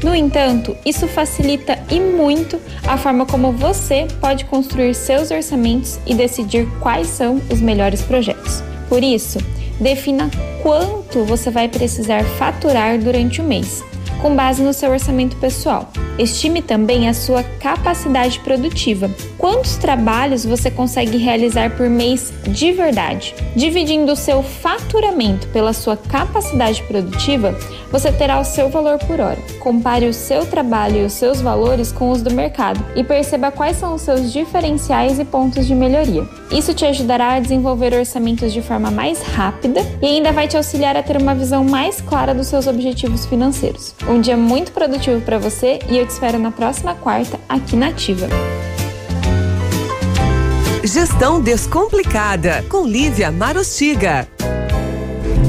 No entanto, isso facilita e muito a forma como você pode construir seus orçamentos e decidir quais são os melhores projetos. Por isso, defina quanto você vai precisar faturar durante o mês, com base no seu orçamento pessoal. Estime também a sua capacidade produtiva. Quantos trabalhos você consegue realizar por mês de verdade? Dividindo o seu faturamento pela sua capacidade produtiva, você terá o seu valor por hora. Compare o seu trabalho e os seus valores com os do mercado e perceba quais são os seus diferenciais e pontos de melhoria. Isso te ajudará a desenvolver orçamentos de forma mais rápida e ainda vai te auxiliar a ter uma visão mais clara dos seus objetivos financeiros. Um dia muito produtivo para você e eu te espero na próxima quarta aqui na Ativa. Gestão Descomplicada, com Lívia Marostiga.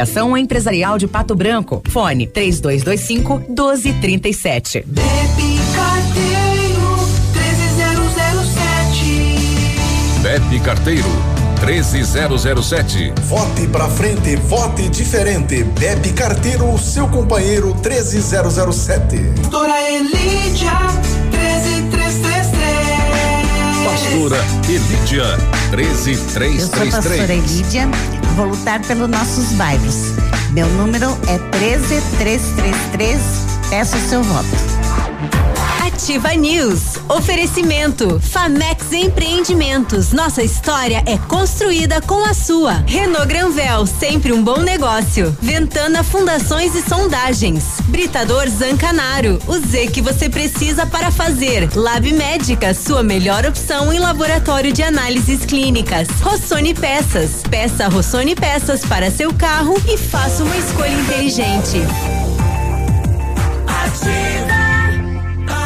Associação Empresarial de Pato Branco. Fone três dois dois cinco, um dois três sete. Pepe Carteiro treze mil e sete. Vote pra frente, vote diferente. Pepe Carteiro, seu companheiro treze mil e sete. Doutora Elídia treze mil trezentos e trinta e três. Pastora Elídia treze mil trezentos e trinta e três. Eu sou a pastora Elídia, vou lutar pelos nossos bairros. Meu número é treze mil trezentos e trinta e três. Peço o seu voto. Ativa News. Oferecimento Famex Empreendimentos. Nossa história é construída com a sua. Renault Granvel, sempre um bom negócio. Ventana Fundações e Sondagens. Britador Zancanaro, o Z que você precisa para fazer. Lab Médica, sua melhor opção em laboratório de análises clínicas. Rossoni Peças. Peça Rossoni Peças para seu carro e faça uma escolha inteligente. Ativa.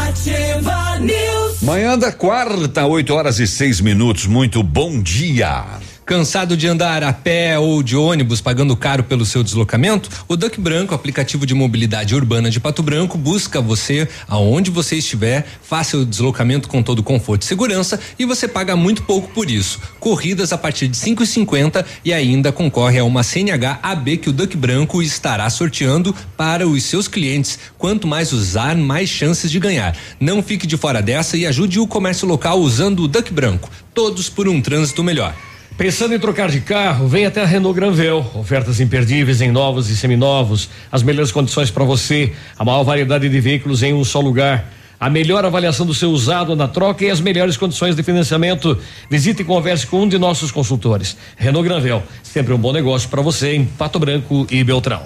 Ativa News. Manhã da quarta, oito horas e seis minutos. Muito bom dia. Cansado de andar a pé ou de ônibus pagando caro pelo seu deslocamento? O Duck Branco, aplicativo de mobilidade urbana de Pato Branco, busca você aonde você estiver, faça o deslocamento com todo conforto e segurança e você paga muito pouco por isso. Corridas a partir de cinco e cinquenta e ainda concorre a uma C N H A B que o Duck Branco estará sorteando para os seus clientes. Quanto mais usar, mais chances de ganhar. Não fique de fora dessa e ajude o comércio local usando o Duck Branco. Todos por um trânsito melhor. Pensando em trocar de carro, vem até a Renault Granvel. Ofertas imperdíveis em novos e seminovos. As melhores condições para você. A maior variedade de veículos em um só lugar. A melhor avaliação do seu usado na troca e as melhores condições de financiamento. Visite e converse com um de nossos consultores. Renault Granvel, sempre um bom negócio para você em Pato Branco e Beltrão.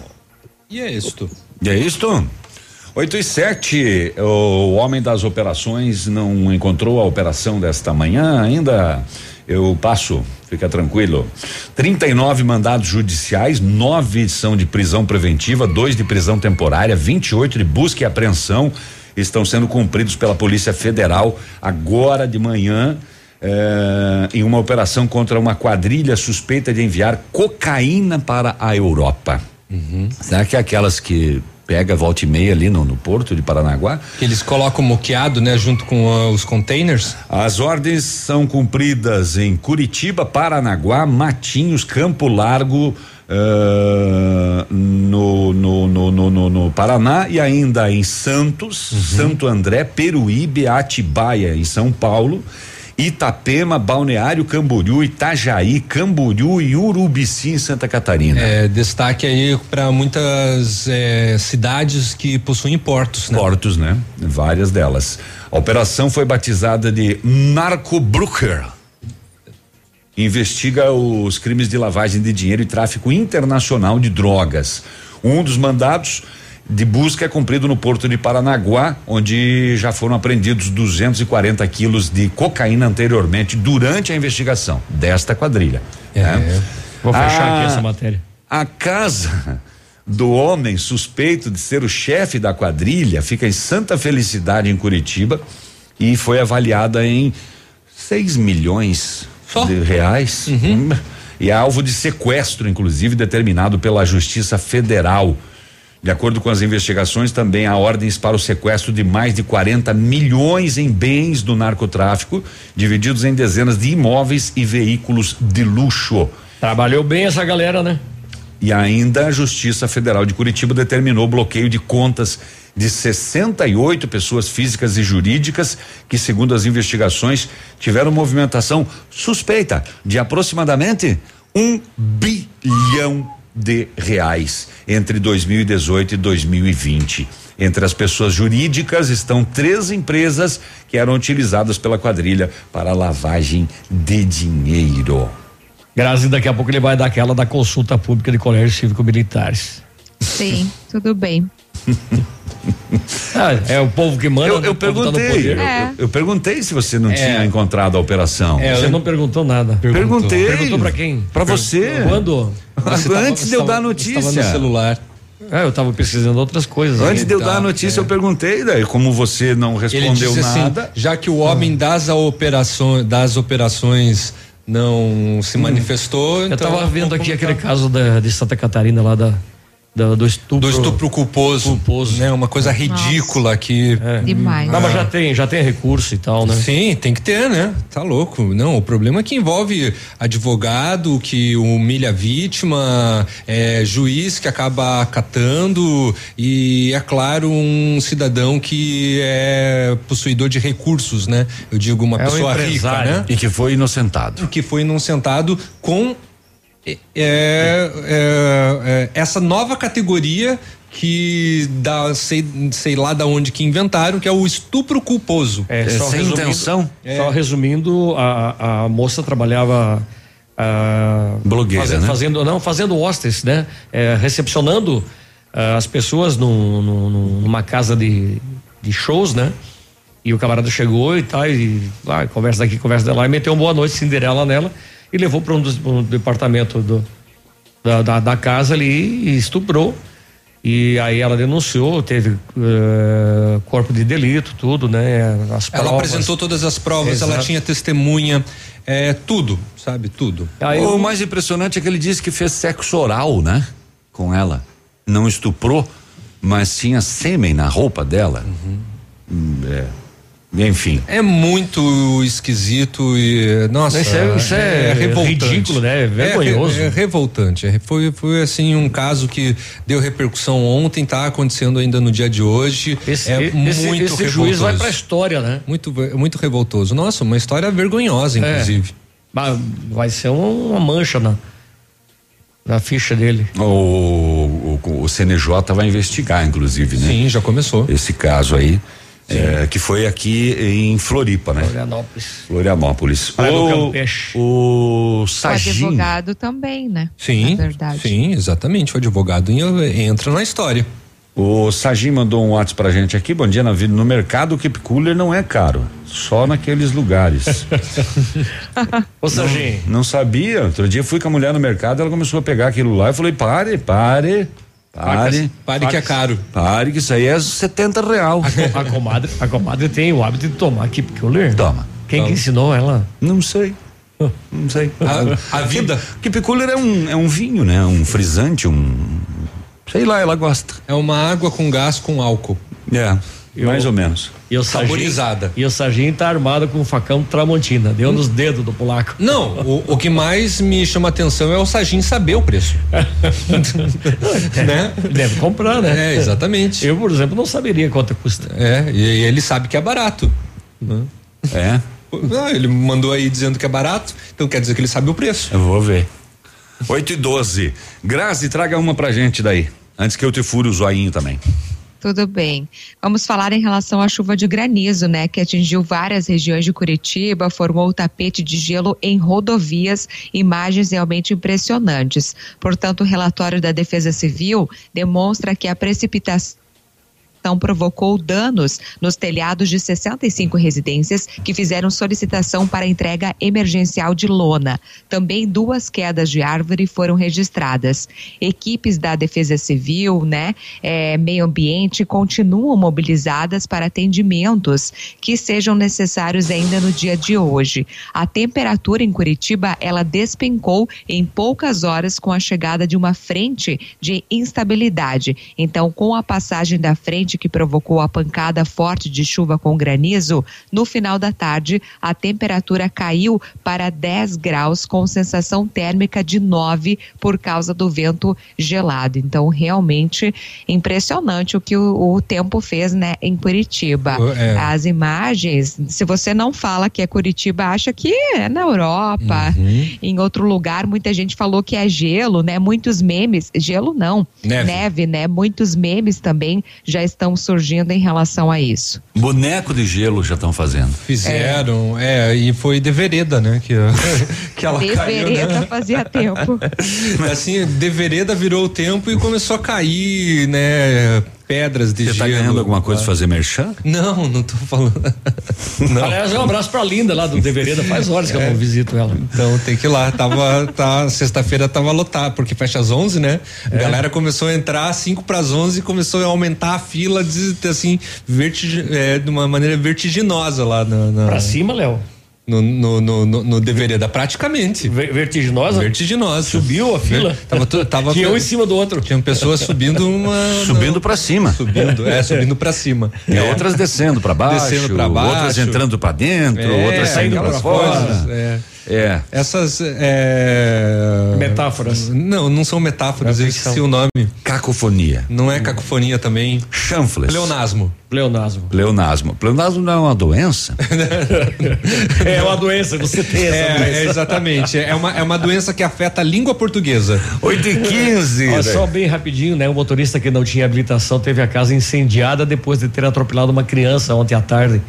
E é isto. E é isto? oito e sete, o homem das operações não encontrou a operação desta manhã ainda. Eu passo, fica tranquilo. trinta e nove mandados judiciais, nove são de prisão preventiva, dois de prisão temporária, vinte e oito de busca e apreensão estão sendo cumpridos pela Polícia Federal agora de manhã, eh, em uma operação contra uma quadrilha suspeita de enviar cocaína para a Europa. Uhum. Será que é aquelas que pega volta e meia ali no, no porto de Paranaguá? Eles colocam moqueado, né? Junto com uh, os containers. As ordens são cumpridas em Curitiba, Paranaguá, Matinhos, Campo Largo, uh, no, no, no, no, no, no Paraná e ainda em Santos, uhum. Santo André, Peruíbe, Atibaia em São Paulo, Itapema, Balneário Camboriú, Itajaí, Camboriú e Urubici em Santa Catarina. É, destaque aí para muitas é, cidades que possuem portos, né? Portos, né? Várias delas. A operação foi batizada de Narcobrucker. Investiga os crimes de lavagem de dinheiro e tráfico internacional de drogas. Um dos mandados de busca é cumprido no porto de Paranaguá, onde já foram apreendidos duzentos e quarenta quilos de cocaína anteriormente durante a investigação desta quadrilha. É, né? Vou fechar a, aqui essa matéria. A casa do homem suspeito de ser o chefe da quadrilha fica em Santa Felicidade, em Curitiba, e foi avaliada em seis milhões só? De reais. Uhum. E é alvo de sequestro, inclusive, determinado pela Justiça Federal. De acordo com as investigações, também há ordens para o sequestro de mais de quarenta milhões em bens do narcotráfico, divididos em dezenas de imóveis e veículos de luxo. Trabalhou bem essa galera, né? E ainda a Justiça Federal de Curitiba determinou o bloqueio de contas de sessenta e oito pessoas físicas e jurídicas que, segundo as investigações, tiveram movimentação suspeita de aproximadamente um bilhão de reais entre dois mil e dezoito e dois mil e vinte. Entre as pessoas jurídicas estão três empresas que eram utilizadas pela quadrilha para lavagem de dinheiro. Grazi, daqui a pouco ele vai dar aquela da consulta pública de colégios cívico-militares. Sim, tudo bem. Ah, é o povo que manda. Eu, eu perguntei. Tá é. eu, eu perguntei se você não é. tinha encontrado a operação. É, você eu não perguntou nada. Perguntou. Perguntei. Perguntou pra quem? Pra Perguntou. Você. Quando? Você Antes tava, de eu dar a notícia. Estava no celular. Ah, eu tava pesquisando outras coisas. Antes de eu dar a notícia, é. eu perguntei, daí como você não respondeu nada. Assim, já que o homem hum. das, operações, das operações não se hum. manifestou. Eu então tava vendo aqui aquele caso da, de Santa Catarina lá da. Do, do, estupro, do estupro culposo, culposo. Né? Uma coisa ridícula. Nossa, que é. Demais. Não, mas já tem, já tem recurso e tal, né? Sim, tem que ter, né? Tá louco. Não, o problema é que envolve advogado que humilha a vítima, é, juiz que acaba acatando e, é claro, um cidadão que é possuidor de recursos, né? Eu digo, uma é pessoa rica, né? E que foi inocentado. E que foi inocentado com É, é, é, essa nova categoria que dá, sei, sei lá da onde que inventaram, que é o estupro culposo. É, é, só sem intenção. É. Só resumindo, a, a moça trabalhava a, blogueira, fazendo, né? fazendo não, fazendo hostess, né? É, recepcionando uh, as pessoas num, num, numa casa de, de shows, né? E o camarada chegou e tá e ah, conversa daqui, conversa lá e meteu uma boa noite Cinderela nela. E levou para um, um departamento do, da, da, da casa ali e estuprou. E aí ela denunciou, teve uh, corpo de delito, tudo, né? As ela provas. Apresentou todas as provas. Exato. Ela tinha testemunha, é, tudo, sabe? Tudo. Aí o eu... mais impressionante é que ele disse que fez sexo oral, né? Com ela. Não estuprou, mas tinha sêmen na roupa dela. Uhum. É. Enfim. É muito esquisito e, nossa, isso é, isso é, é revoltante. Ridículo, né? Vergonhoso. É, é revoltante. É, foi, foi assim um caso que deu repercussão ontem, tá acontecendo ainda no dia de hoje. Esse, é esse, muito esse revoltoso. Esse juiz vai pra história, né? Muito, muito revoltoso. Nossa, uma história vergonhosa, inclusive. É. Vai ser uma mancha na, na ficha dele. O, o, o C N J vai investigar, inclusive, né? Sim, já começou. Esse caso aí. É, que foi aqui em Floripa, né? Florianópolis. Florianópolis. O, o Sagim. O advogado também, né? Sim. Na verdade. Sim, exatamente. O advogado entra na história. O Sagim mandou um WhatsApp pra gente aqui. Bom dia, Navílio. No mercado o keep cooler não é caro. Só naqueles lugares. Ô, Sagim. Não, não sabia. Outro dia fui com a mulher no mercado, ela começou a pegar aquilo lá. Eu falei: pare, pare. Pare, pare que é caro. Pare que isso aí é setenta real. A, a, comadre, a comadre tem o hábito de tomar keep cooler. Toma. Quem toma. Que ensinou ela? Não sei. Não sei. A, a vida. Keep cooler é um, é um vinho, né? Um frisante, um. Sei lá, ela gosta. É uma água com gás com álcool. É. Eu, mais ou menos. E o saborizada. E o Sagim tá armado com um facão Tramontina, deu hum. nos dedos do polaco. Não, o, o que mais me chama atenção é o Sagim saber o preço. Né? Deve comprar, né? É, exatamente. Eu, por exemplo, não saberia quanto custa. É, e, e ele sabe que é barato. É. Ah, ele mandou aí dizendo que é barato, então quer dizer que ele sabe o preço. Eu vou ver. oito e doze. Grazi, traga uma pra gente daí, antes que eu te fure o zoinho também. Tudo bem. Vamos falar em relação à chuva de granizo, né? Que atingiu várias regiões de Curitiba, formou o tapete de gelo em rodovias, imagens realmente impressionantes. Portanto, o relatório da Defesa Civil demonstra que a precipitação então provocou danos nos telhados de sessenta e cinco residências que fizeram solicitação para entrega emergencial de lona. Também duas quedas de árvore foram registradas. Equipes da Defesa Civil, né, é, Meio Ambiente, continuam mobilizadas para atendimentos que sejam necessários ainda no dia de hoje. A temperatura em Curitiba, ela despencou em poucas horas com a chegada de uma frente de instabilidade. Então, com a passagem da frente que provocou a pancada forte de chuva com granizo, no final da tarde a temperatura caiu para dez graus com sensação térmica de nove por causa do vento gelado. Então, realmente impressionante o que o, o tempo fez, né, em Curitiba. É. As imagens, se você não fala que é Curitiba, acha que é na Europa, uhum. Em outro lugar, muita gente falou que é gelo, né? Muitos memes, gelo não, neve, neve né? Muitos memes também já estão surgindo em relação a isso. Boneco de gelo já estão fazendo. Fizeram, é. é, e foi de vereda, né? Que, que ela de caiu, vereda, né? Fazia tempo. Mas assim, de vereda virou o tempo e começou a cair, né? Pedras de Você gelo. Você tá ganhando alguma coisa de fazer merchan? Não, não tô falando. Não. Aliás, um abraço pra Linda lá do Devereda, faz horas que é. eu não visito ela. Então tem que ir lá, tava, tá, sexta-feira tava lotado, porque fecha às onze, né? A é. galera começou a entrar às cinco para as onze e começou a aumentar a fila de, assim, vertig... é, de uma maneira vertiginosa lá. Na, na... Pra cima, Léo? No, no, no, no, no Devereda, praticamente. Vertiginosa? Vertiginosa. Subiu a fila. Tava, tava que pra... um em cima do outro. Tinha pessoas subindo uma... Subindo no... pra cima. Subindo, é, subindo pra cima. E é. outras descendo pra baixo. Descendo pra baixo. Outras entrando pra dentro, é, outras saindo pra fora. Coisas, é. É. Essas é... metáforas. Não, não são metáforas, é eu esqueci o nome. Cacofonia. Não é cacofonia também? Chanfles. Pleonasmo. Pleonasmo. Pleonasmo. Pleonasmo não é uma doença? É uma doença, você tem essa é, doença. É, exatamente. É uma, é uma doença que afeta a língua portuguesa. oito e quinze. Olha, só bem rapidinho, né? O motorista que não tinha habilitação teve a casa incendiada depois de ter atropelado uma criança ontem à tarde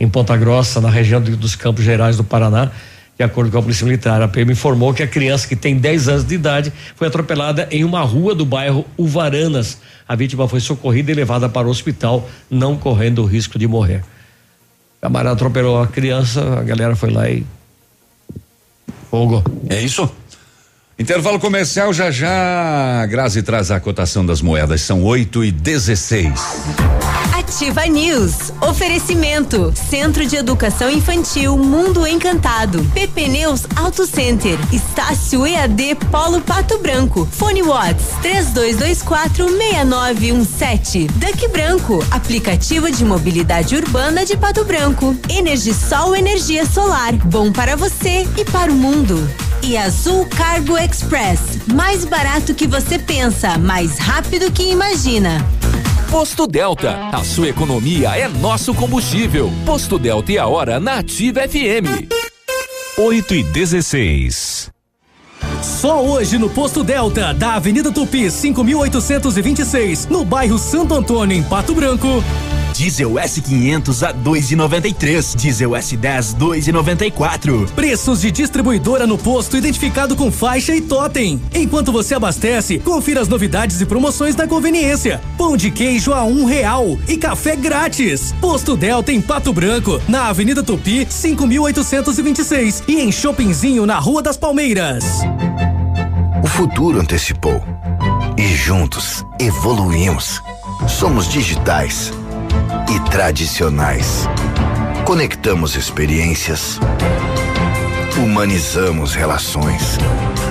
em Ponta Grossa, na região do, dos Campos Gerais do Paraná. De acordo com a Polícia Militar, a P M informou que a criança, que tem dez anos de idade, foi atropelada em uma rua do bairro Uvaranas. A vítima foi socorrida e levada para o hospital, não correndo o risco de morrer. O camarada atropelou a criança, a galera foi lá e... Fogo. É isso? Intervalo comercial, já já. Grazi traz a cotação das moedas, são oito e dezesseis. Ativa News. Oferecimento. Centro de Educação Infantil Mundo Encantado. P P Neus Auto Center. Estácio E A D Polo Pato Branco. Fone Watts três dois dois quatro seis nove um sete. Duck Branco. Aplicativo de mobilidade urbana de Pato Branco. EnergiSol, energia solar. Bom para você e para o mundo. E Azul Cargo Express. Mais barato que você pensa, mais rápido que imagina. Posto Delta, a sua economia é nosso combustível. Posto Delta e a hora na Ativa F M. oito e dezesseis. Só hoje no Posto Delta, da Avenida Tupi cinco mil oitocentos e vinte e seis, no bairro Santo Antônio, em Pato Branco. Diesel S quinhentos a dois e noventa e três, Diesel S dez dois e noventa e quatro. Preços de distribuidora no posto identificado com faixa e totem. Enquanto você abastece, confira as novidades e promoções da conveniência. Pão de queijo a um real e café grátis. Posto Delta em Pato Branco, na Avenida Tupi cinco mil oitocentos e vinte e seis e em Shoppingzinho na Rua das Palmeiras. O futuro antecipou e juntos evoluímos. Somos digitais e tradicionais. Conectamos experiências, humanizamos relações,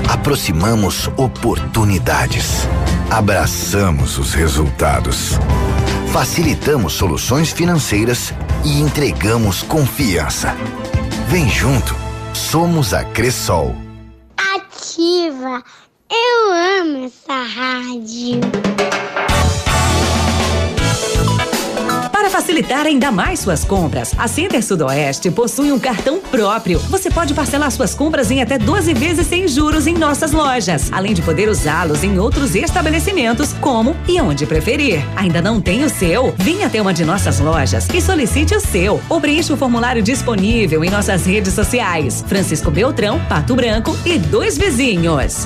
aproximamos oportunidades, abraçamos os resultados, facilitamos soluções financeiras e entregamos confiança. Vem junto, somos a Cressol. Ativa, eu amo essa rádio. Para facilitar ainda mais suas compras, a Center Sudoeste possui um cartão próprio. Você pode parcelar suas compras em até doze vezes sem juros em nossas lojas, além de poder usá-los em outros estabelecimentos, como e onde preferir. Ainda não tem o seu? Venha até uma de nossas lojas e solicite o seu, ou preencha o formulário disponível em nossas redes sociais. Francisco Beltrão, Pato Branco e Dois Vizinhos.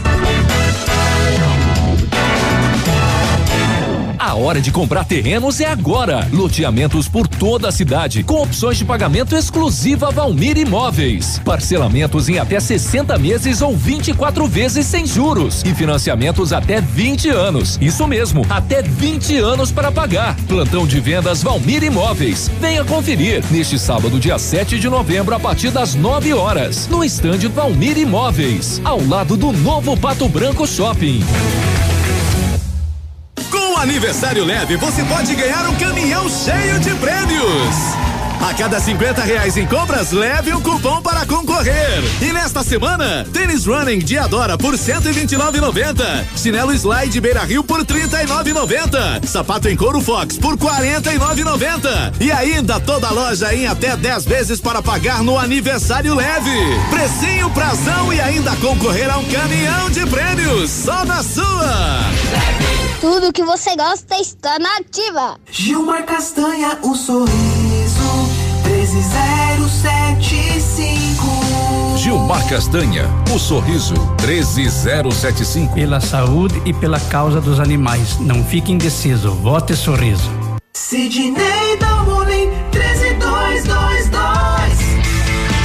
hora de comprar terrenos é agora. Loteamentos por toda a cidade, com opções de pagamento exclusiva Valmir Imóveis. Parcelamentos em até sessenta meses ou vinte e quatro vezes sem juros. E financiamentos até vinte anos. Isso mesmo, até vinte anos para pagar. Plantão de vendas Valmir Imóveis. Venha conferir. Neste sábado, dia sete de novembro, a partir das nove horas. No estande Valmir Imóveis, ao lado do novo Pato Branco Shopping. Com Aniversário Leve, você pode ganhar um caminhão cheio de prêmios. A cada cinquenta reais em compras, leve um cupom para concorrer. E nesta semana, tênis Running de Adora por cento e vinte e nove reais e noventa centavos. Chinelo Slide Beira Rio por trinta e nove reais e noventa centavos. Sapato em couro Fox por quarenta e nove reais e noventa centavos. E ainda toda a loja em até dez vezes para pagar no Aniversário Leve. Precinho, prazão e ainda concorrer a um caminhão de prêmios. Só na sua. Tudo que você gosta está na Ativa. Gilmar Castanha, o sorriso. treze zero sete cinco. Gilmar Castanha, o sorriso treze zero sete cinco. Pela saúde e pela causa dos animais, não fique indeciso, vote sorriso. Sidney Dalmolin treze dois dois dois.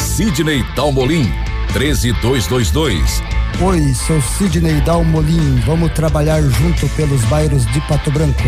Sidney Dalmolin treze dois dois dois. Oi, sou Sidney Dalmolin, vamos trabalhar junto pelos bairros de Pato Branco.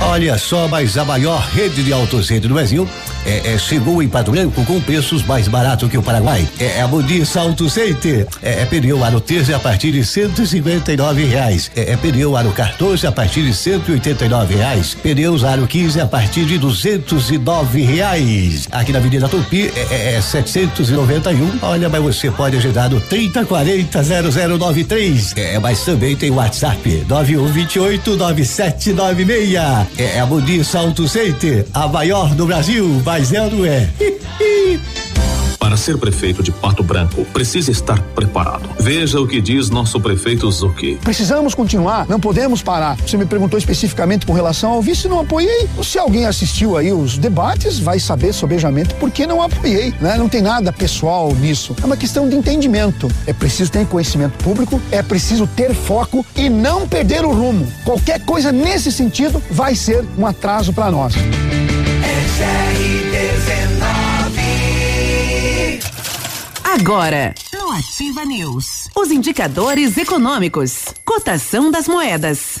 Olha só, mas a maior rede de autocentro do Brasil é, é, chegou em Pato Branco com preços mais baratos que o Paraguai. É, é a Mundiça Auto Center. É, é pneu aro treze a partir de cento e cinquenta e nove reais. É, é pneu aro quatorze a partir de cento e oitenta e nove reais. Pneus aro quinze a partir de duzentos e nove reais. Aqui na Avenida Tupi é, é setecentos e noventa e um. Olha, mas você pode agendar no trinta quarenta zero zero noventa e três. É, mas também tem o WhatsApp nove um dois oito nove sete nove seis. É a Mundiça Auto Center, a maior do Brasil, mas é ou não é? Para ser prefeito de Pato Branco, precisa estar preparado. Veja o que diz nosso prefeito Zucchi. Precisamos continuar, não podemos parar. Você me perguntou especificamente com relação ao vice, não apoiei. Se alguém assistiu aí os debates, vai saber sobejamente por que não apoiei, né? Não tem nada pessoal nisso. É uma questão de entendimento. É preciso ter conhecimento público, é preciso ter foco e não perder o rumo. Qualquer coisa nesse sentido vai ser um atraso para nós. Agora, no Ativa News, os indicadores econômicos, cotação das moedas.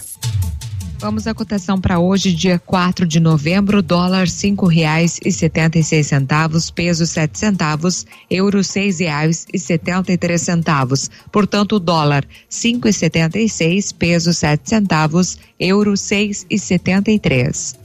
Vamos à cotação para hoje, dia quatro de novembro, dólar cinco reais e setenta e seis centavos, peso sete centavos, euro seis reais e setenta e três centavos. Portanto, dólar cinco e setenta e seis, peso sete centavos, euro seis e setenta e três.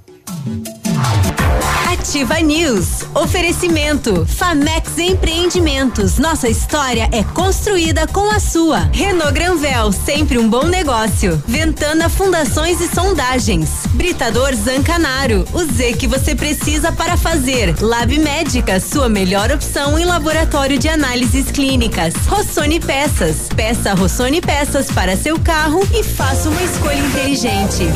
Ativa News. Oferecimento Famex Empreendimentos. Nossa história é construída com a sua. Renault Granvel, sempre um bom negócio. Ventana Fundações e Sondagens. Britador Zancanaro, o Z que você precisa para fazer. Lab Médica, sua melhor opção em laboratório de análises clínicas. Rossoni Peças. Peça Rossoni Peças para seu carro e faça uma escolha inteligente.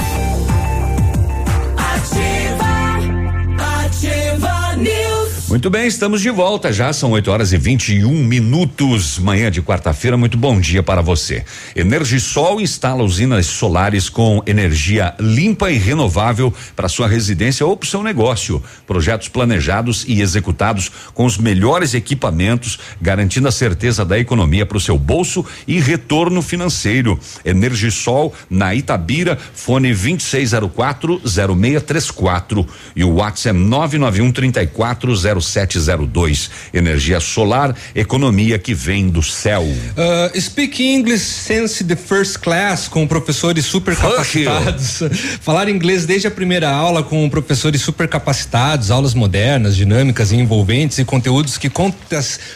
Muito bem, estamos de volta, já são oito horas e vinte e um minutos, manhã de quarta-feira, muito bom dia para você. EnergiSol instala usinas solares com energia limpa e renovável para sua residência ou para o seu negócio. Projetos planejados e executados com os melhores equipamentos, garantindo a certeza da economia para o seu bolso e retorno financeiro. EnergiSol na Itabira, fone vinte e seis zero quatro zero seis três quatro e o WhatsApp é nove nove um três quatro zero sete zero dois. Energia solar, economia que vem do céu. Uh, speak English since the first class com professores super capacitados. Falar inglês desde a primeira aula com professores super capacitados, aulas modernas, dinâmicas e envolventes e conteúdos que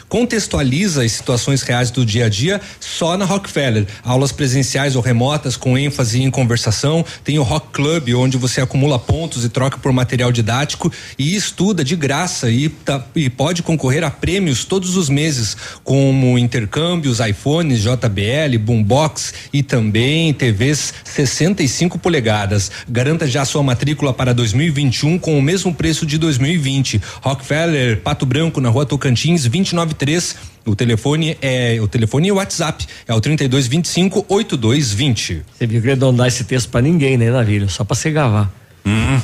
contextualiza as situações reais do dia a dia só na Rockefeller. Aulas presenciais ou remotas com ênfase em conversação. Tem o Rock Club, onde você acumula pontos e troca por material didático e estuda de graça e, tá, e pode concorrer a prêmios todos os meses, como intercâmbios, iPhones, J B L, Boombox e também T Vs sessenta e cinco polegadas. Garanta já sua matrícula para dois mil e vinte e um com o mesmo preço de dois mil e vinte. Rockefeller, Pato Branco, na Rua Tocantins, vinte e nove três. O telefone é o telefone e o WhatsApp é o trinta e dois vinte e cinco oito dois vinte. Você viu que eu ia dar esse texto pra ninguém, né, Navílio? Só pra você gravar. Hum.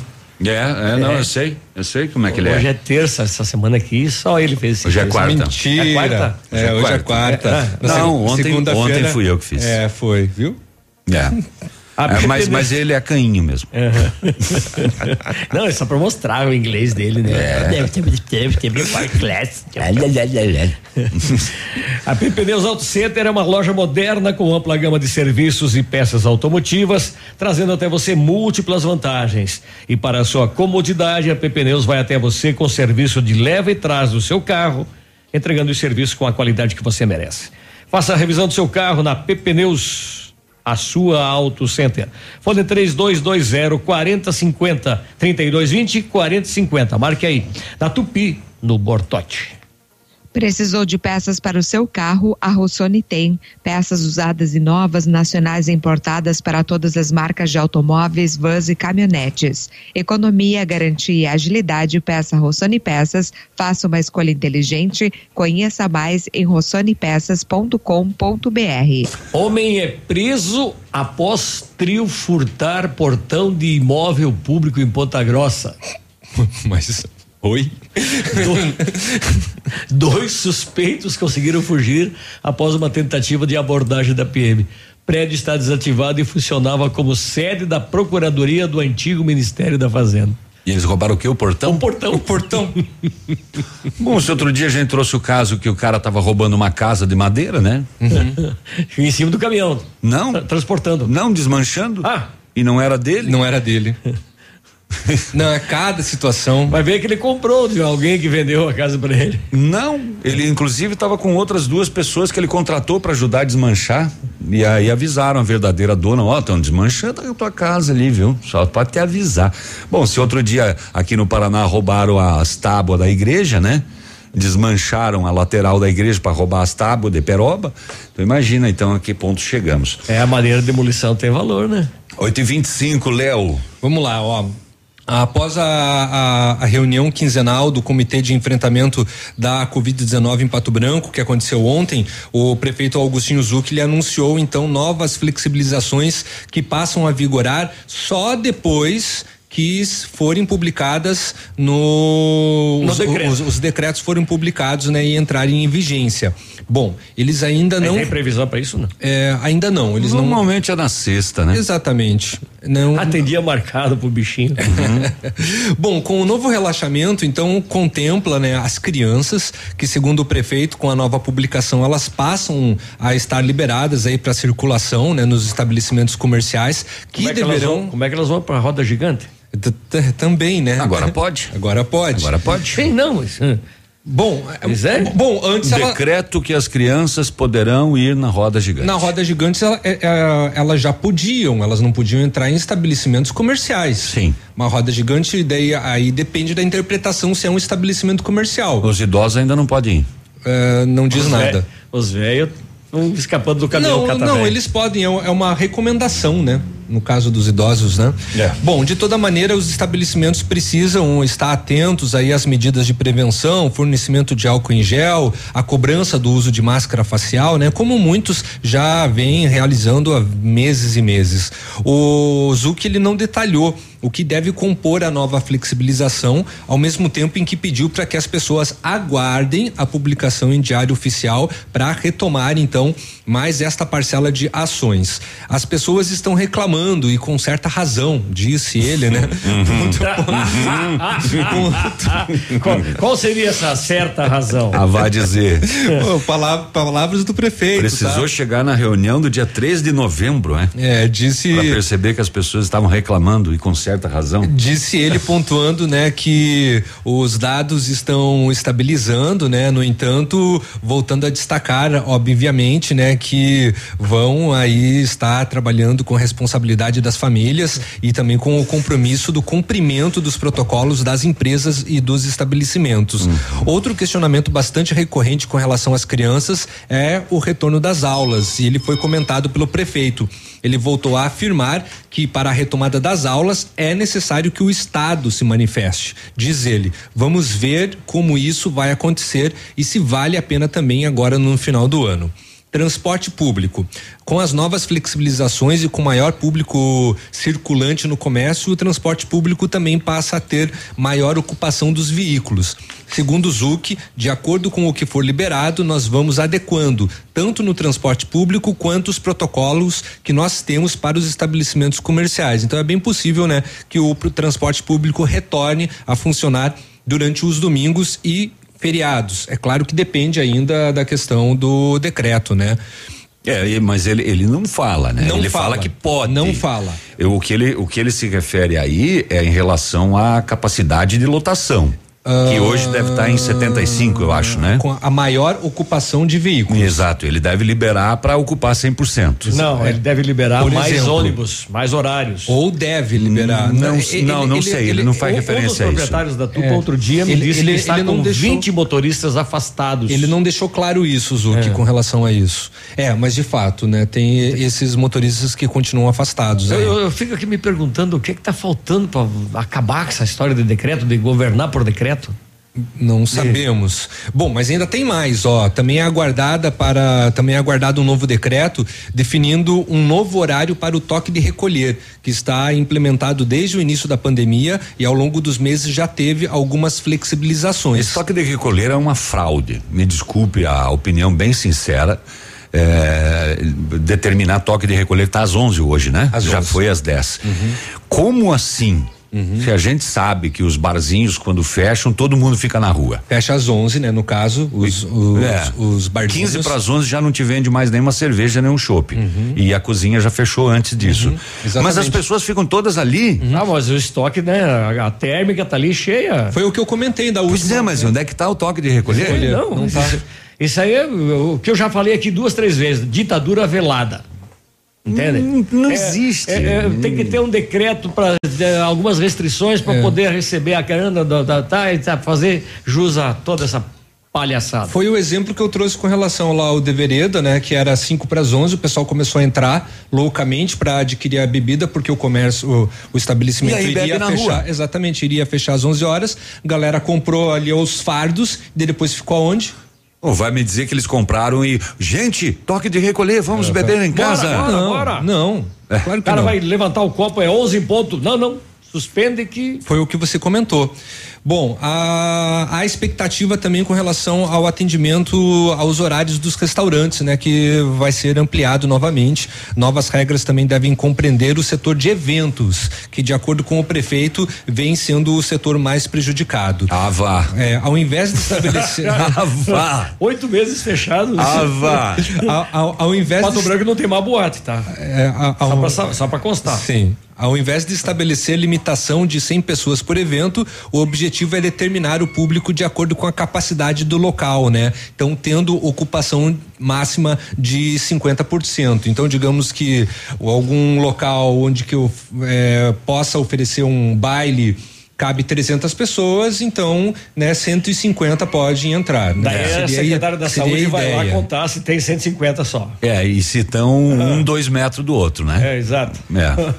É, é, não, é. eu sei, eu sei como é que ele é. Hoje é terça, essa semana aqui, só ele fez isso. Hoje é quarta. Mentira. É quarta? É, é, hoje é quarta. É. Ah, não, ontem, ontem fui eu que fiz. É, foi, viu? É. É, mas, mas ele é cainho mesmo. Uhum. Não, é só pra mostrar o inglês dele, né? É. A P P Neus Auto Center é uma loja moderna com ampla gama de serviços e peças automotivas, trazendo até você múltiplas vantagens. E para a sua comodidade, a P P Neus vai até você com serviço de leva e trás do seu carro, entregando os serviços com a qualidade que você merece. Faça a revisão do seu carro na P P Neus, a sua Auto Center. Fone três dois dois zero, quatro zero cinco zero, trinta e dois vinte, quarenta e cinquenta. Marque aí. Na Tupi, no Bortote. Precisou de peças para o seu carro? A Rossoni tem. Peças usadas e novas, nacionais e importadas para todas as marcas de automóveis, vans e caminhonetes. Economia, garantia e agilidade. Peça Rossoni Peças. Faça uma escolha inteligente. Conheça mais em rossoni peças ponto com ponto b r. Homem é preso após trio furtar portão de imóvel público em Ponta Grossa. Mas... Oi? Do, dois suspeitos conseguiram fugir após uma tentativa de abordagem da P M. Prédio está desativado e funcionava como sede da Procuradoria do antigo Ministério da Fazenda. E eles roubaram o quê? O portão? O portão. O portão. Bom, se outro dia a gente trouxe o caso que o cara tava roubando uma casa de madeira, né? Uhum. Em cima do caminhão. Não. Tra- transportando. Não, desmanchando. Ah. E não era dele? Não era dele. Não, é cada situação. Vai ver que ele comprou de alguém que vendeu a casa pra ele. Não, ele inclusive estava com outras duas pessoas que ele contratou pra ajudar a desmanchar. E aí avisaram a verdadeira dona: ó, estão desmanchando a tua casa ali, viu? Só pode te avisar. Bom, se outro dia aqui no Paraná roubaram as tábuas da igreja, né? Desmancharam a lateral da igreja para roubar as tábuas de peroba. Então imagina então a que ponto chegamos. É, a maneira de demolição tem valor, né? oito e vinte e cinco, Léo. Vamos lá, ó. Após a, a, a reunião quinzenal do Comitê de Enfrentamento da covid dezenove em Pato Branco, que aconteceu ontem, o prefeito Augustinho Zucchi, ele anunciou então novas flexibilizações que passam a vigorar só depois que forem publicadas no, no os, decreto. os, os decretos forem publicados, né, e entrarem em vigência. Bom, eles ainda não. Tem previsão para isso, né? É, ainda não. Eles Normalmente não... é na sexta, né? Exatamente. Não... Atendia marcado pro bichinho. Uhum. Bom, com o novo relaxamento, então, contempla, né, as crianças que, segundo o prefeito, com a nova publicação, elas passam a estar liberadas aí para circulação, né, nos estabelecimentos comerciais que, como é que deverão. Vão, como é que elas vão para a roda gigante? Também, né? Agora pode. Agora pode. Agora pode. Sim, não, mas... Bom, é? bom, antes ela... Decreto que as crianças poderão ir na roda gigante. Na roda gigante elas ela já podiam, elas não podiam entrar em estabelecimentos comerciais. Sim. Uma roda gigante, daí aí depende da interpretação se é um estabelecimento comercial. Os idosos ainda não podem ir. É, não diz os nada. Véio, os velhos estão escapando do caminhão. Não, não, eles podem, é uma recomendação, né? No caso dos idosos, né? É. Bom, de toda maneira, os estabelecimentos precisam estar atentos aí às medidas de prevenção, fornecimento de álcool em gel, a cobrança do uso de máscara facial, né? Como muitos já vêm realizando há meses e meses. O Zucchi, ele não detalhou o que deve compor a nova flexibilização, ao mesmo tempo em que pediu para que as pessoas aguardem a publicação em diário oficial para retomar, então, mais esta parcela de ações. As pessoas estão reclamando, e com certa razão, disse ele, né? Uhum. qual, qual seria essa certa razão? Ah, vai dizer. Pô, palavra, palavras do prefeito. Precisou, sabe? Chegar na reunião do dia três de novembro, né? É, disse. Para perceber que as pessoas estavam reclamando e com certa razão. Disse ele, pontuando, né, que os dados estão estabilizando, né? No entanto, voltando a destacar, obviamente, né, que vão aí estar trabalhando com responsabilidade das famílias e também com o compromisso do cumprimento dos protocolos das empresas e dos estabelecimentos. Hum. Outro questionamento bastante recorrente com relação às crianças é o retorno das aulas, e ele foi comentado pelo prefeito. Ele voltou a afirmar que para a retomada das aulas é necessário que o Estado se manifeste. Diz ele, vamos ver como isso vai acontecer e se vale a pena também agora no final do ano. Transporte público. Com as novas flexibilizações e com maior público circulante no comércio, o transporte público também passa a ter maior ocupação dos veículos. Segundo o Zuc, de acordo com o que for liberado, nós vamos adequando, tanto no transporte público quanto os protocolos que nós temos para os estabelecimentos comerciais. Então é bem possível, né, que o transporte público retorne a funcionar durante os domingos e feriados. É claro que depende ainda da questão do decreto, né? É, mas ele, ele não fala, né? Não ele fala, fala que pode. Não fala. Eu, o, que ele, o que ele se refere aí é em relação à capacidade de lotação, ah, que hoje deve estar em setenta e cinco, eu acho, né? Com a maior ocupação de veículos. Exato, ele deve liberar para ocupar cem por cento. Não, é. Ele deve liberar Por mais exemplo, ônibus, mais horários. Ou deve liberar. Não, não, ele, não, ele, não sei, ele, ele não faz ou, referência um a isso. Um dos proprietários da Tupa é. outro dia me ele, disse ele, que ele está ele com deixou, vinte motoristas afastados. Ele não deixou claro isso, Zuc, é. com relação a isso. É, mas de fato, né? Tem esses motoristas que continuam afastados. Eu, eu, eu fico aqui me perguntando o que é que tá faltando para acabar com essa história de decreto, de governar por decreto. Não sabemos. É. Bom, mas ainda tem mais, ó, também é aguardada para, também é aguardado um novo decreto definindo um novo horário para o toque de recolher, que está implementado desde o início da pandemia e ao longo dos meses já teve algumas flexibilizações. Esse toque de recolher é uma fraude, me desculpe a opinião bem sincera, é, determinar toque de recolher tá às onze hoje, né? Às já onze. Foi às dez. Uhum. Como assim? Uhum. Se a gente sabe que os barzinhos quando fecham, todo mundo fica na rua. Fecha às onze, né? No caso, os, os, é. os, os barzinhos. quinze para as onze já não te vende mais nenhuma cerveja, nem um chopp. Uhum. E a cozinha já fechou antes disso. Uhum. Mas as pessoas ficam todas ali. Uhum. Ah, mas o estoque, né? A térmica tá ali cheia. Foi o que eu comentei da última. Pois é, mas onde é que tá o toque de recolher? Não, não, não tá. Isso aí é o que eu já falei aqui duas, três vezes. Ditadura velada. Entende? Não, não é, existe. É, é, tem que ter um decreto para de, algumas restrições para é. poder receber a grana da, da, da, da fazer jus a toda essa palhaçada. Foi o exemplo que eu trouxe com relação lá ao Devereda, né? Que era cinco para as onze, o pessoal começou a entrar loucamente para adquirir a bebida porque o comércio, o, o estabelecimento aí, iria fechar. Rua. Exatamente, iria fechar às onze horas. A galera comprou ali os fardos e depois ficou aonde? Oh, vai me dizer que eles compraram e gente, toque de recolher, vamos é, beber em bora, casa. Bora, não, bora. Não, é. Claro que o cara não. vai levantar o copo, é onze em ponto, não, não, suspende que... Foi o que você comentou. Bom, a, a expectativa também com relação ao atendimento aos horários dos restaurantes, né? Que vai ser ampliado novamente. Novas regras também devem compreender o setor de eventos, que de acordo com o prefeito, vem sendo o setor mais prejudicado. Avá. É, ao invés de estabelecer... Avá. Oito meses fechados. Avá. ao, ao, ao invés Pato de... Branco não tem má boate, tá? É, ao, ao... Só pra, só pra constar. Sim. Ao invés de estabelecer limitação de cem pessoas por evento, o objetivo é determinar o público de acordo com a capacidade do local, né? Então, tendo ocupação máxima de cinquenta por cento. Então, digamos que algum local onde que eu é, possa oferecer um baile cabe trezentas pessoas, então, né, cento e cinquenta podem entrar. Né? Daí seria, a secretária da saúde vai lá contar se tem cento e cinquenta só. É, e se estão uhum. um, dois metros do outro, né? É, exato. É.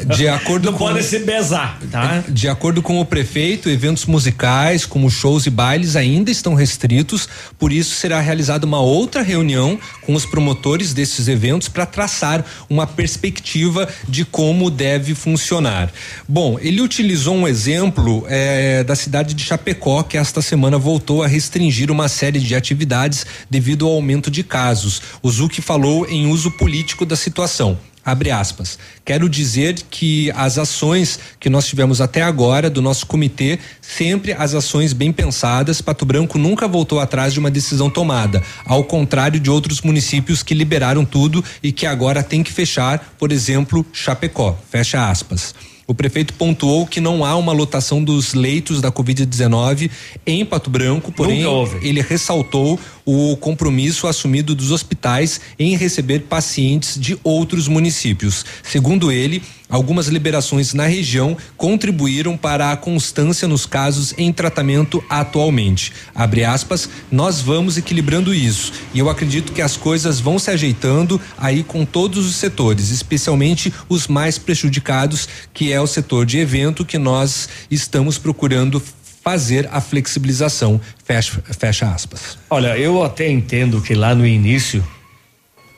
É, de acordo Não com, pode se besar, tá? De acordo com o prefeito, eventos musicais, como shows e bailes, ainda estão restritos, por isso será realizada uma outra reunião com os promotores desses eventos para traçar uma perspectiva de como deve funcionar. Bom, ele utilizou um exemplo exemplo é, da cidade de Chapecó, que esta semana voltou a restringir uma série de atividades devido ao aumento de casos. O Zuc falou em uso político da situação. Abre aspas. Quero dizer que as ações que nós tivemos até agora do nosso comitê, sempre as ações bem pensadas, Pato Branco nunca voltou atrás de uma decisão tomada, ao contrário de outros municípios que liberaram tudo e que agora tem que fechar, por exemplo, Chapecó. Fecha aspas. O prefeito pontuou que não há uma lotação dos leitos da covid dezenove em Pato Branco, porém ele ressaltou o compromisso assumido dos hospitais em receber pacientes de outros municípios. Segundo ele, algumas liberações na região contribuíram para a constância nos casos em tratamento atualmente. Abre aspas, nós vamos equilibrando isso e eu acredito que as coisas vão se ajeitando aí com todos os setores, especialmente os mais prejudicados, que é o setor de evento, que nós estamos procurando fazer a flexibilização, fecha, fecha aspas. Olha, eu até entendo que lá no início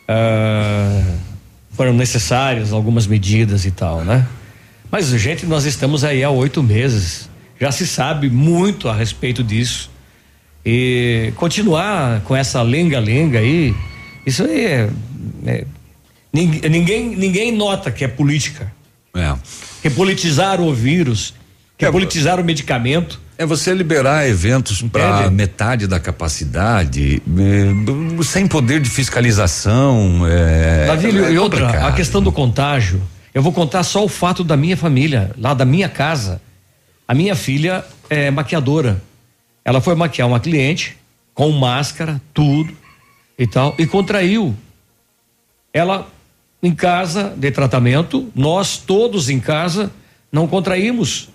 uh, foram necessárias algumas medidas e tal, né? Mas, gente, nós estamos aí há oito meses. Já se sabe muito a respeito disso. E continuar com essa lenga-lenga aí, isso aí é... é ninguém, ninguém nota que é política. É. Que politizaram o vírus, que é, politizaram o medicamento. É você liberar eventos para metade da capacidade, é, sem poder de fiscalização. É, Navílio, é e outra, a questão do contágio. Eu vou contar só o fato da minha família, lá da minha casa. A minha filha é maquiadora. Ela foi maquiar uma cliente com máscara, tudo e tal, e contraiu. Ela em casa de tratamento, nós todos em casa não contraímos.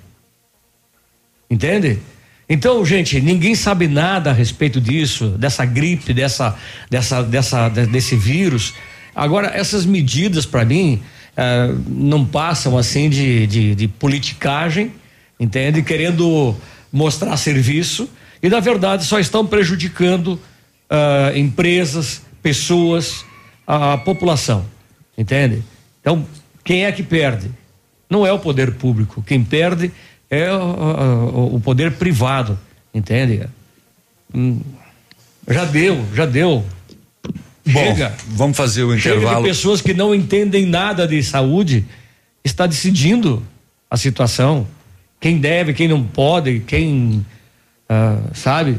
Entende? Então, gente, ninguém sabe nada a respeito disso, dessa gripe, dessa, dessa, dessa, desse vírus. Agora, essas medidas, para mim, eh, não passam assim de, de, de politicagem, entende? Querendo mostrar serviço e, na verdade, só estão prejudicando eh, empresas, pessoas, a, a população, entende? Então, quem é que perde? Não é o poder público, quem perde é o, o, o poder privado, entende? Hum, já deu, já deu. Bom, chega, vamos fazer o intervalo. Chega de pessoas que não entendem nada de saúde, está decidindo a situação. Quem deve, quem não pode, quem uh, sabe.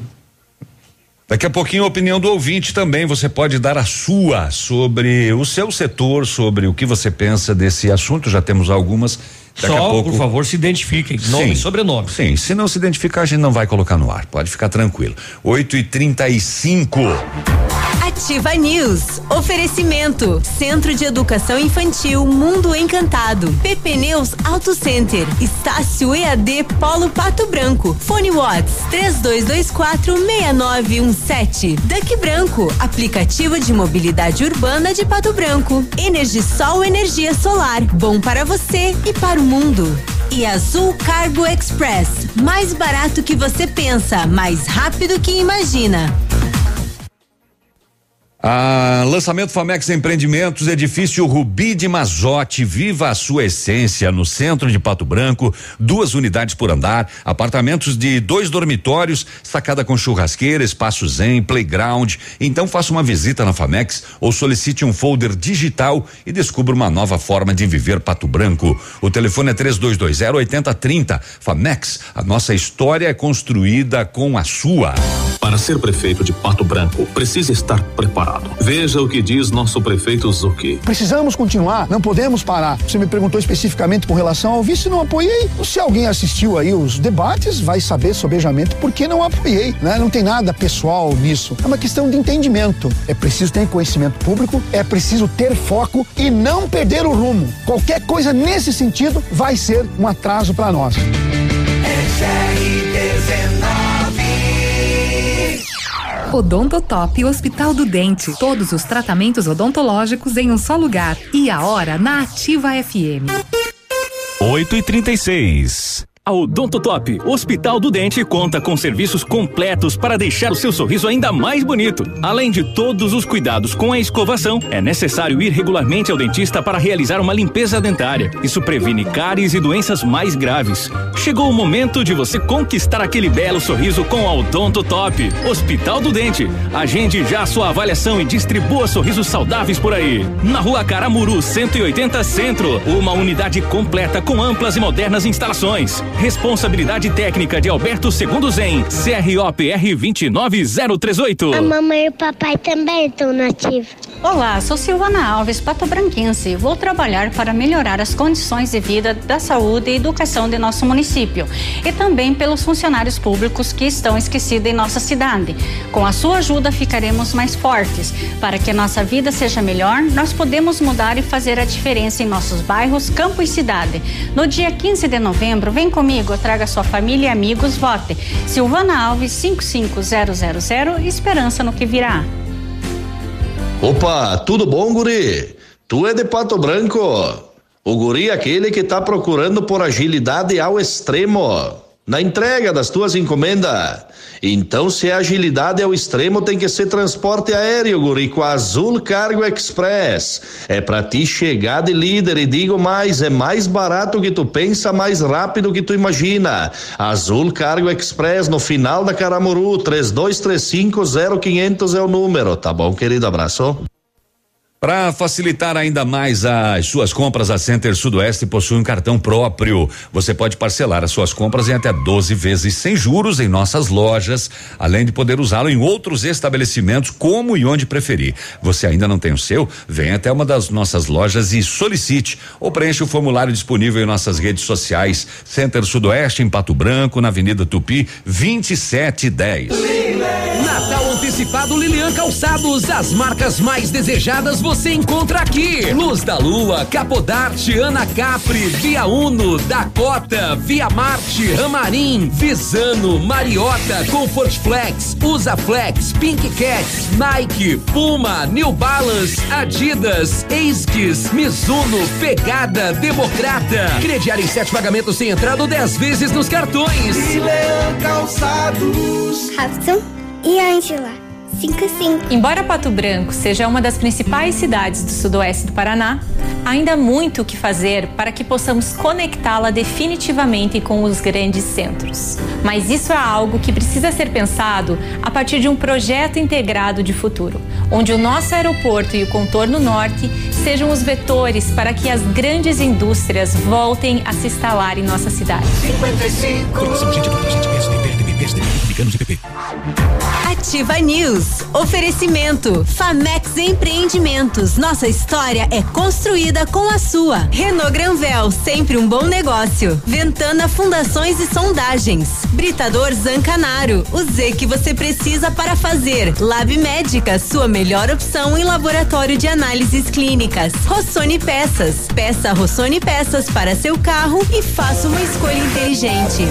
Daqui a pouquinho a opinião do ouvinte também, você pode dar a sua sobre o seu setor, sobre o que você pensa desse assunto, já temos algumas. Daqui Só, a pouco... por favor, se identifiquem, nome e sobrenome. Sim, se não se identificar, a gente não vai colocar no ar, pode ficar tranquilo. oito e trinta e cinco. Ativa News, oferecimento, Centro de Educação Infantil Mundo Encantado, P P Neus Auto Center, Estácio E A D Polo Pato Branco, Fone Watts, três dois dois quatro meia nove um sete, Duck Branco, aplicativo de mobilidade urbana de Pato Branco, EnergiSol, energia solar, bom para você e para o mundo. E Azul Cargo Express, mais barato que você pensa, mais rápido que imagina. Ah, lançamento Famex Empreendimentos, edifício Rubi de Mazotti, viva a sua essência no centro de Pato Branco, duas unidades por andar, apartamentos de dois dormitórios, sacada com churrasqueira, espaço zen, playground. Então faça uma visita na Famex ou solicite um folder digital e descubra uma nova forma de viver Pato Branco. O telefone é três dois dois zero oitenta trinta. Famex, a nossa história é construída com a sua. Para ser prefeito de Pato Branco, precisa estar preparado. Veja o que diz nosso prefeito Zucchi. Precisamos continuar, não podemos parar. Você me perguntou especificamente com relação ao vice, não apoiei. Se alguém assistiu aí os debates, vai saber sobejamente por que não apoiei, né? Não tem nada pessoal nisso, é uma questão de entendimento. É preciso ter conhecimento público, é preciso ter foco e não perder o rumo. Qualquer coisa nesse sentido vai ser um atraso para nós. Odontotop, Hospital do Dente. Todos os tratamentos odontológicos em um só lugar. E a hora na Ativa F M. oito e trinta e seis. A Odontotop, Hospital do Dente, conta com serviços completos para deixar o seu sorriso ainda mais bonito. Além de todos os cuidados com a escovação, é necessário ir regularmente ao dentista para realizar uma limpeza dentária. Isso previne cáries e doenças mais graves. Chegou o momento de você conquistar aquele belo sorriso com a Odontotop, Hospital do Dente. Agende já a sua avaliação e distribua sorrisos saudáveis por aí. Na Rua Caramuru, cento e oitenta Centro, uma unidade completa com amplas e modernas instalações. Responsabilidade técnica de Alberto Segundo Zen, C R O P R vinte e nove mil e trinta e oito. A mamãe e o papai também estão na Ativa. Olá, sou Silvana Alves, Pato Branquense. Vou trabalhar para melhorar as condições de vida, da saúde e educação de nosso município e também pelos funcionários públicos que estão esquecidos em nossa cidade. Com a sua ajuda ficaremos mais fortes. Para que a nossa vida seja melhor, nós podemos mudar e fazer a diferença em nossos bairros, campo e cidade. No dia quinze de novembro, vem comigo, traga sua família e amigos, vote. Silvana Alves, cinco cinco zero zero zero, esperança no que virá. Opa, tudo bom, guri? Tu é de Pato Branco? O guri é aquele que tá procurando por agilidade ao extremo. na entrega das tuas encomendas. Então, se a agilidade é o extremo, tem que ser transporte aéreo, guri, com a Azul Cargo Express. É pra ti chegar de líder e digo mais, é mais barato que tu pensa, mais rápido que tu imagina. Azul Cargo Express, no final da Caramuru, três dois três cinco zero cinco zero zero é o número, tá bom, querido? Abraço. Para facilitar ainda mais as suas compras, a Center Sudoeste possui um cartão próprio. Você pode parcelar as suas compras em até doze vezes sem juros em nossas lojas, além de poder usá-lo em outros estabelecimentos como e onde preferir. Você ainda não tem o seu? Venha até uma das nossas lojas e solicite ou preencha o formulário disponível em nossas redes sociais. Center Sudoeste em Pato Branco, na Avenida Tupi, vinte e sete dez. Natal antecipado Lilian Calçados, as marcas mais desejadas você encontra aqui. Luz da Lua, Capodarte, Ana Capri, Via Uno, Dakota, Via Marte, Ramarim, Visano, Mariota, Comfort Flex, Usa Flex, Pink Cats, Nike, Puma, New Balance, Adidas, Esquis, Mizuno, Pegada, Democrata. Crediar em sete pagamentos sem entrada ou dez vezes nos cartões. Lilian Calçados. Robson e Ângela, cinco cinco. Embora Pato Branco seja uma das principais cidades do sudoeste do Paraná, ainda há muito o que fazer para que possamos conectá-la definitivamente com os grandes centros. Mas isso é algo que precisa ser pensado a partir de um projeto integrado de futuro, onde o nosso aeroporto e o contorno norte sejam os vetores para que as grandes indústrias voltem a se instalar em nossa cidade. cinquenta e cinco. Ativa News. Oferecimento Famex Empreendimentos. Nossa história é construída com a sua. Renault Granvel, sempre um bom negócio. Ventana Fundações e Sondagens. Britador Zancanaro, o Z que você precisa para fazer. Lab Médica, sua melhor opção em laboratório de análises clínicas. Rossoni Peças. Peça Rossoni Peças para seu carro e faça uma escolha inteligente.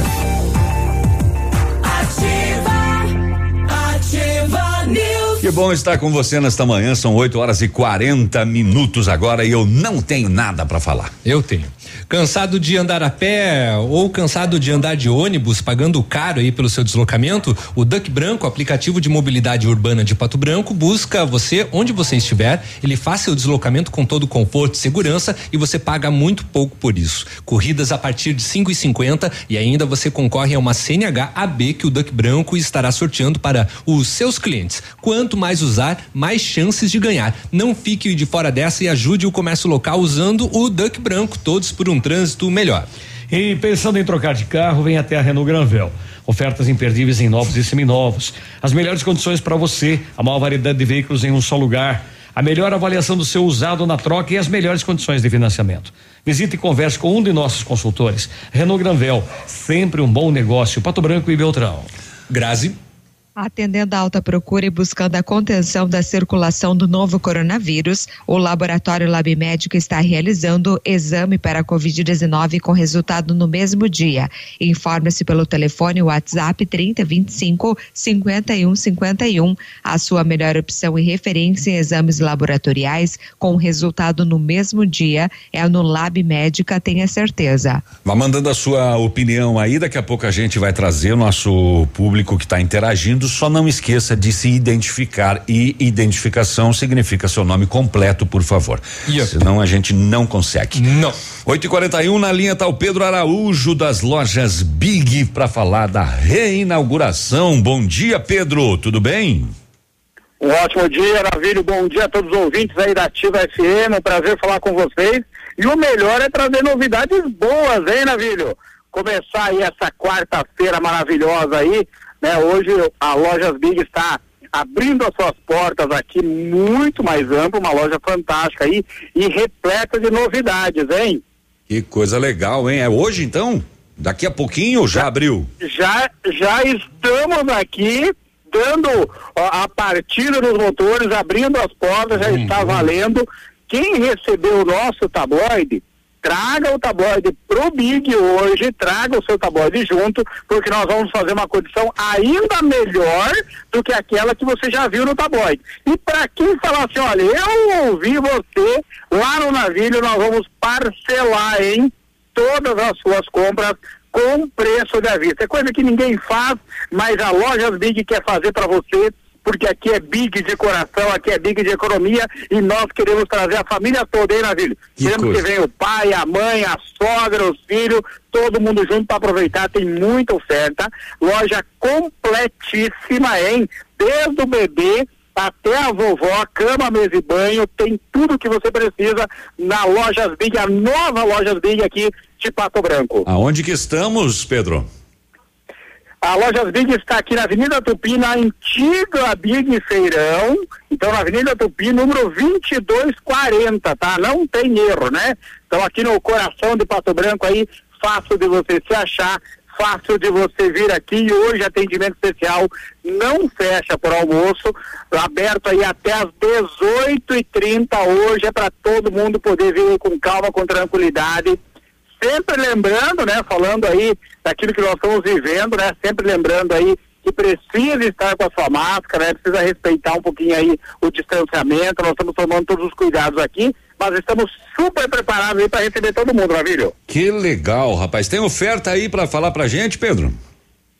Que bom estar com você nesta manhã, são oito horas e quarenta minutos agora e eu não tenho nada para falar. Eu tenho. Cansado de andar a pé ou cansado de andar de ônibus, pagando caro aí pelo seu deslocamento? O Duck Branco, aplicativo de mobilidade urbana de Pato Branco, busca você onde você estiver, ele faz seu deslocamento com todo conforto e segurança e você paga muito pouco por isso. Corridas a partir de cinco e cinquenta e ainda você concorre a uma C N H A B que o Duck Branco estará sorteando para os seus clientes. Quanto Quanto mais usar, mais chances de ganhar. Não fique de fora dessa e ajude o comércio local usando o Duck Branco, todos por um trânsito melhor. E pensando em trocar de carro, vem até a Renault Granvel. Ofertas imperdíveis em novos e seminovos. As melhores condições para você, a maior variedade de veículos em um só lugar, a melhor avaliação do seu usado na troca e as melhores condições de financiamento. Visite e converse com um de nossos consultores. Renault Granvel, sempre um bom negócio. Pato Branco e Beltrão. Grazi. Atendendo a alta procura e buscando a contenção da circulação do novo coronavírus, o Laboratório Lab Médica está realizando exame para a covid dezenove com resultado no mesmo dia. Informe-se pelo telefone WhatsApp trinta, vinte e cinco, cinquenta e um, cinquenta e um. A sua melhor opção e referência em exames laboratoriais com resultado no mesmo dia é no Lab Médica, tenha certeza. Vá mandando a sua opinião aí, daqui a pouco a gente vai trazer o nosso público que está interagindo. Só não esqueça de se identificar e identificação significa seu nome completo, por favor. Yep. Senão a gente não consegue. Não. oito e quarenta e um, na linha tá o Pedro Araújo das Lojas Big para falar da reinauguração. Bom dia, Pedro, tudo bem? Um ótimo dia, Navílio, bom dia a todos os ouvintes aí da Ativa F M, é um prazer falar com vocês e o melhor é trazer novidades boas, hein, Navílio? Começar aí essa quarta-feira maravilhosa aí, né? Hoje a Lojas Big está abrindo as suas portas aqui muito mais ampla, uma loja fantástica aí e repleta de novidades, hein? Que coisa legal, hein? É hoje então? Daqui a pouquinho já, já abriu? Já, já estamos aqui dando ó, a partida dos motores, abrindo as portas, já hum, está valendo. Quem recebeu o nosso tabloide, traga o tabloide pro Big hoje, traga o seu tabloide junto, porque nós vamos fazer uma condição ainda melhor do que aquela que você já viu no tabloide. E para quem falar assim, olha, eu ouvi você lá no Navílio, nós vamos parcelar, hein? Todas as suas compras com preço da vista. É coisa que ninguém faz, mas a Lojas Big quer fazer para você, porque aqui é Big de coração, aqui é Big de economia, e nós queremos trazer a família toda, hein, Navílio? Que queremos coisa. Que venha o pai, a mãe, a sogra, os filhos, todo mundo junto para aproveitar. Tem muita oferta, loja completíssima, hein? Desde o bebê até a vovó, cama, mesa e banho, tem tudo que você precisa na Lojas Big, a nova Lojas Big aqui de Pato Branco. Aonde que estamos, Pedro? A Lojas Big está aqui na Avenida Tupi, na antiga Big Feirão, então na Avenida Tupi, número vinte e dois quarenta, tá? Não tem erro, né? Então aqui no coração de Pato Branco aí, fácil de você se achar, fácil de você vir aqui. E hoje atendimento especial, não fecha por almoço, aberto aí até às dezoito e trinta hoje, é para todo mundo poder vir com calma, com tranquilidade. Sempre lembrando, né, falando aí daquilo que nós estamos vivendo, né, sempre lembrando aí que precisa estar com a sua máscara, né, precisa respeitar um pouquinho aí o distanciamento, nós estamos tomando todos os cuidados aqui, mas estamos super preparados aí para receber todo mundo, Navílio. Que legal, rapaz. Tem oferta aí para falar pra gente, Pedro?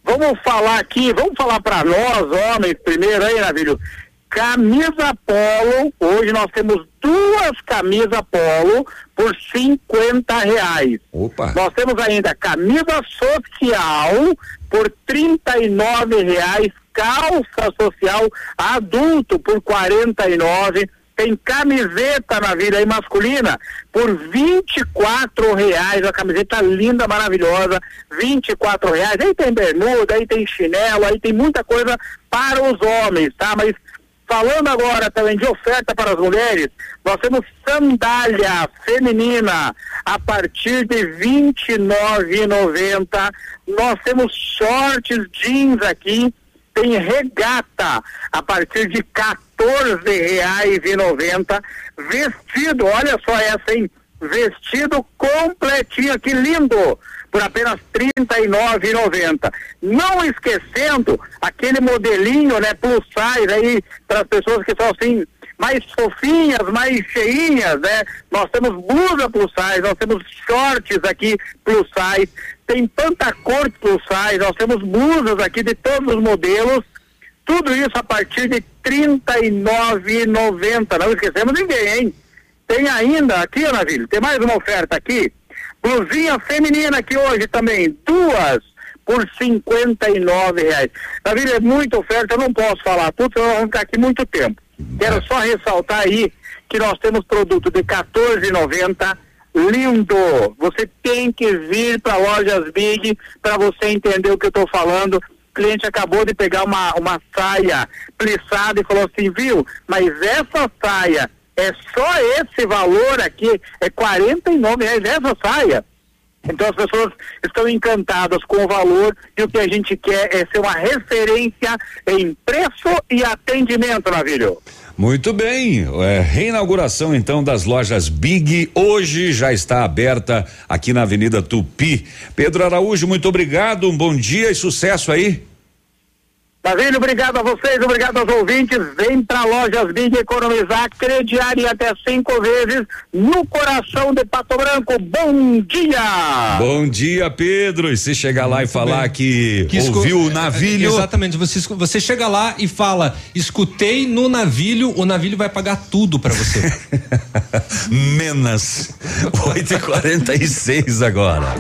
Vamos falar aqui, vamos falar para nós, homens, primeiro aí, Navílio. Camisa polo, hoje nós temos duas camisas polo por cinquenta reais. Opa. Nós temos ainda camisa social por trinta e nove reais, calça social adulto por quarenta e nove, tem camiseta na vida aí masculina por vinte e quatro reais, a camiseta linda, maravilhosa, vinte e quatro reais, aí tem bermuda, aí tem chinelo, aí tem muita coisa para os homens, tá? Mas falando agora também de oferta para as mulheres, nós temos sandália feminina a partir de vinte e nove reais e noventa centavos. Nós temos shorts jeans aqui, tem regata a partir de quatorze reais e noventa centavos. Vestido, olha só essa, hein? Vestido completinho, que lindo! Por apenas trinta e nove reais e noventa centavos. Não esquecendo aquele modelinho, né, plus size aí, para as pessoas que são assim, mais fofinhas, mais cheinhas, né? Nós temos blusa plus size, nós temos shorts aqui plus size, tem pantacor plus size, nós temos blusas aqui de todos os modelos, tudo isso a partir de trinta e nove reais e noventa centavos. Não esquecemos ninguém, hein? Tem ainda aqui, Navílio, tem mais uma oferta aqui. Blusinha feminina aqui hoje também, duas por cinquenta e nove reais. Navílio, é muita oferta, eu não posso falar tudo, senão nós vamos ficar aqui muito tempo. Quero só ressaltar aí que nós temos produto de quatorze reais e noventa centavos, lindo. Você tem que vir para Lojas Big para você entender o que eu estou falando. O cliente acabou de pegar uma, uma saia plissada e falou assim, viu, mas essa saia é só esse valor aqui, é quarenta e nove reais essa saia. Então as pessoas estão encantadas com o valor, e o que a gente quer é ser uma referência em preço e atendimento, Navílio. Muito bem, é, reinauguração então das Lojas Big, hoje já está aberta aqui na Avenida Tupi. Pedro Araújo, muito obrigado, um bom dia e sucesso aí. Navílio, obrigado a vocês, obrigado aos ouvintes. Vem pra Lojas Big economizar, crediar em até cinco vezes no coração de Pato Branco. Bom dia! Bom dia, Pedro. E se chegar lá e falar que, que ouviu o Navílio. Exatamente, você, você chega lá e fala, escutei no Navílio, o Navílio vai pagar tudo pra você. Menos oito e quarenta e seis agora.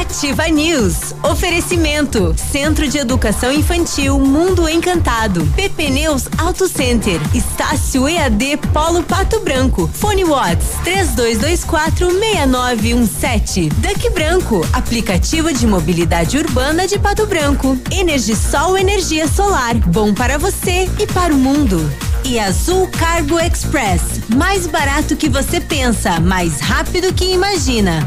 Ativa News. Oferecimento. Centro de Educação Infantil Mundo Encantado. P P Neus Auto Center. Estácio E A D Polo Pato Branco. Fone Watts três dois dois quatro seis nove um sete. Duck Branco. Aplicativo de mobilidade urbana de Pato Branco. EnergiSol, energia solar. Bom para você e para o mundo. E Azul Cargo Express. Mais barato que você pensa, mais rápido que imagina.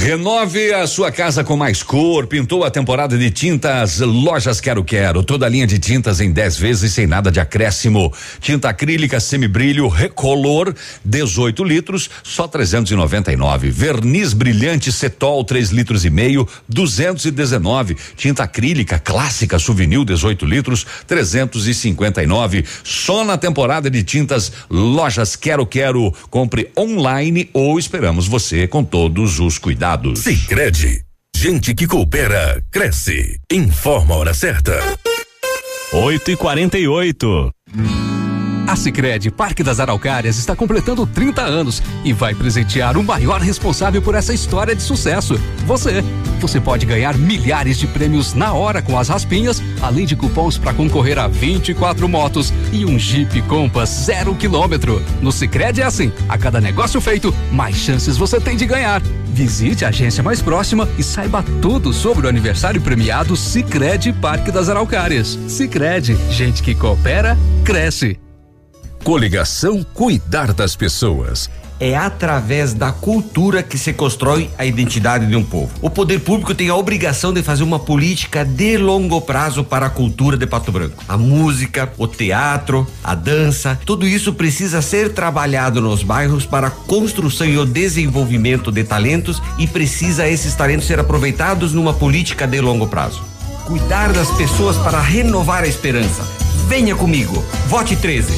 Renove a sua casa com mais cor. Pintou a temporada de tintas Lojas Quero Quero. Toda a linha de tintas em dez vezes sem nada de acréscimo. Tinta acrílica, semibrilho, recolor, dezoito litros, só trezentos e noventa e nove. Verniz brilhante Cetol, três litros e meio, duzentos e dezenove. Tinta acrílica clássica Suvinil, dezoito litros, trezentos e cinquenta e nove. Só na temporada de tintas Lojas Quero Quero. Compre online ou esperamos você com todos os cuidados. Dados. Sicredi, gente que coopera, cresce. Informa a hora certa. oito e quarenta e oito. A Sicredi Parque das Araucárias está completando trinta anos e vai presentear o maior responsável por essa história de sucesso, você. Você pode ganhar milhares de prêmios na hora com as raspinhas, além de cupons para concorrer a vinte e quatro motos e um Jeep Compass zero quilômetro. No Sicredi é assim, a cada negócio feito, mais chances você tem de ganhar. Visite a agência mais próxima e saiba tudo sobre o aniversário premiado Sicredi Parque das Araucárias. Sicredi, gente que coopera, cresce. Coligação Cuidar das Pessoas. É através da cultura que se constrói a identidade de um povo. O poder público tem a obrigação de fazer uma política de longo prazo para a cultura de Pato Branco. A música, o teatro, a dança, tudo isso precisa ser trabalhado nos bairros para a construção e o desenvolvimento de talentos e precisa esses talentos ser aproveitados numa política de longo prazo. Cuidar das pessoas para renovar a esperança. Venha comigo, vote treze.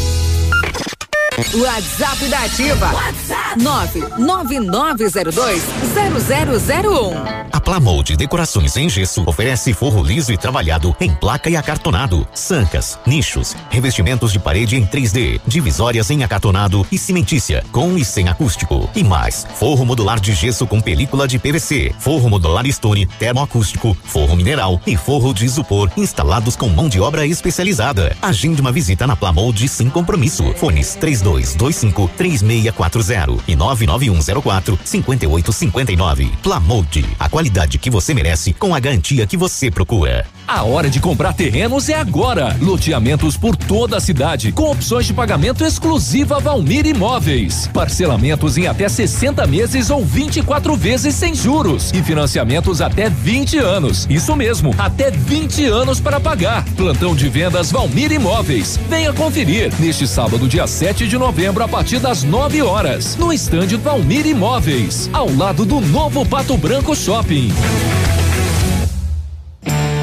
WhatsApp da Ativa. WhatsApp nove nove nove zero dois zero zero zero um. A Plamold Decorações em Gesso oferece forro liso e trabalhado em placa e acartonado, sancas, nichos, revestimentos de parede em três D, divisórias em acartonado e cimentícia, com e sem acústico. E mais, forro modular de gesso com película de P V C, forro modular Stone termoacústico, forro mineral e forro de isopor instalados com mão de obra especializada. Agende uma visita na Plamold sem compromisso. Fones três dois dois cinco três seis quatro zero e nove nove um zero quatro cinco oito cinco nove. Plamolde, a qualidade que você merece com a garantia que você procura. A hora de comprar terrenos é agora. Loteamentos por toda a cidade com opções de pagamento exclusiva Valmir Imóveis. Parcelamentos em até sessenta meses ou vinte e quatro vezes sem juros e financiamentos até vinte anos. Isso mesmo, até vinte anos para pagar. Plantão de vendas Valmir Imóveis. Venha conferir neste sábado, dia sete de novembro, a partir das nove horas, no estande Valmir Imóveis, ao lado do novo Pato Branco Shopping.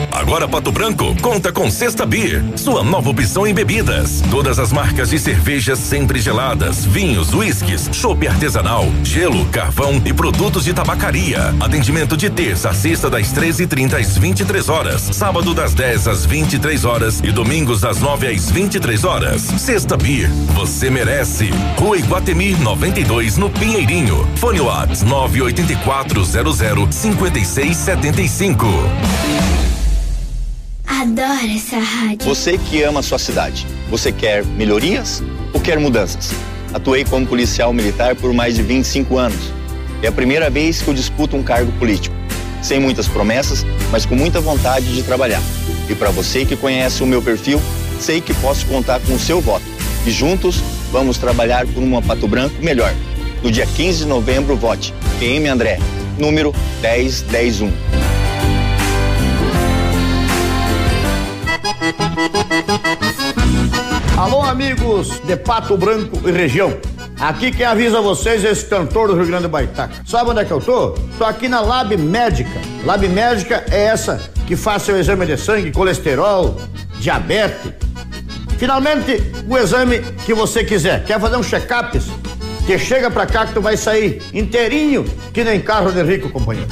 Agora Pato Branco conta com Sexta Beer, sua nova opção em bebidas. Todas as marcas de cervejas sempre geladas, vinhos, uísques, chopp artesanal, gelo, carvão e produtos de tabacaria. Atendimento de terça a sexta das treze e trinta às vinte e três horas, sábado das dez às vinte e três horas e domingos das nove às vinte e três horas. Sexta Beer, você merece. Rua Iguatemi noventa e dois, no Pinheirinho. Fone Whats nove oito quatro zero zero cinco seis sete cinco. Adoro essa rádio. Você que ama a sua cidade, você quer melhorias ou quer mudanças? Atuei como policial militar por mais de vinte e cinco anos. É a primeira vez que eu disputo um cargo político. Sem muitas promessas, mas com muita vontade de trabalhar. E para você que conhece o meu perfil, sei que posso contar com o seu voto. E juntos, vamos trabalhar por uma Pato Branco melhor. No dia quinze de novembro, vote P M André, número dez mil e onze. Alô, amigos de Pato Branco e região. Aqui quem avisa vocês é esse cantor do Rio Grande do Baitaca. Sabe onde é que eu tô? Tô aqui na Lab Médica. Lab Médica é essa que faz seu exame de sangue, colesterol, diabetes. Finalmente, o exame que você quiser. Quer fazer um check-up? Que chega pra cá que tu vai sair inteirinho que nem carro de rico, companheiro.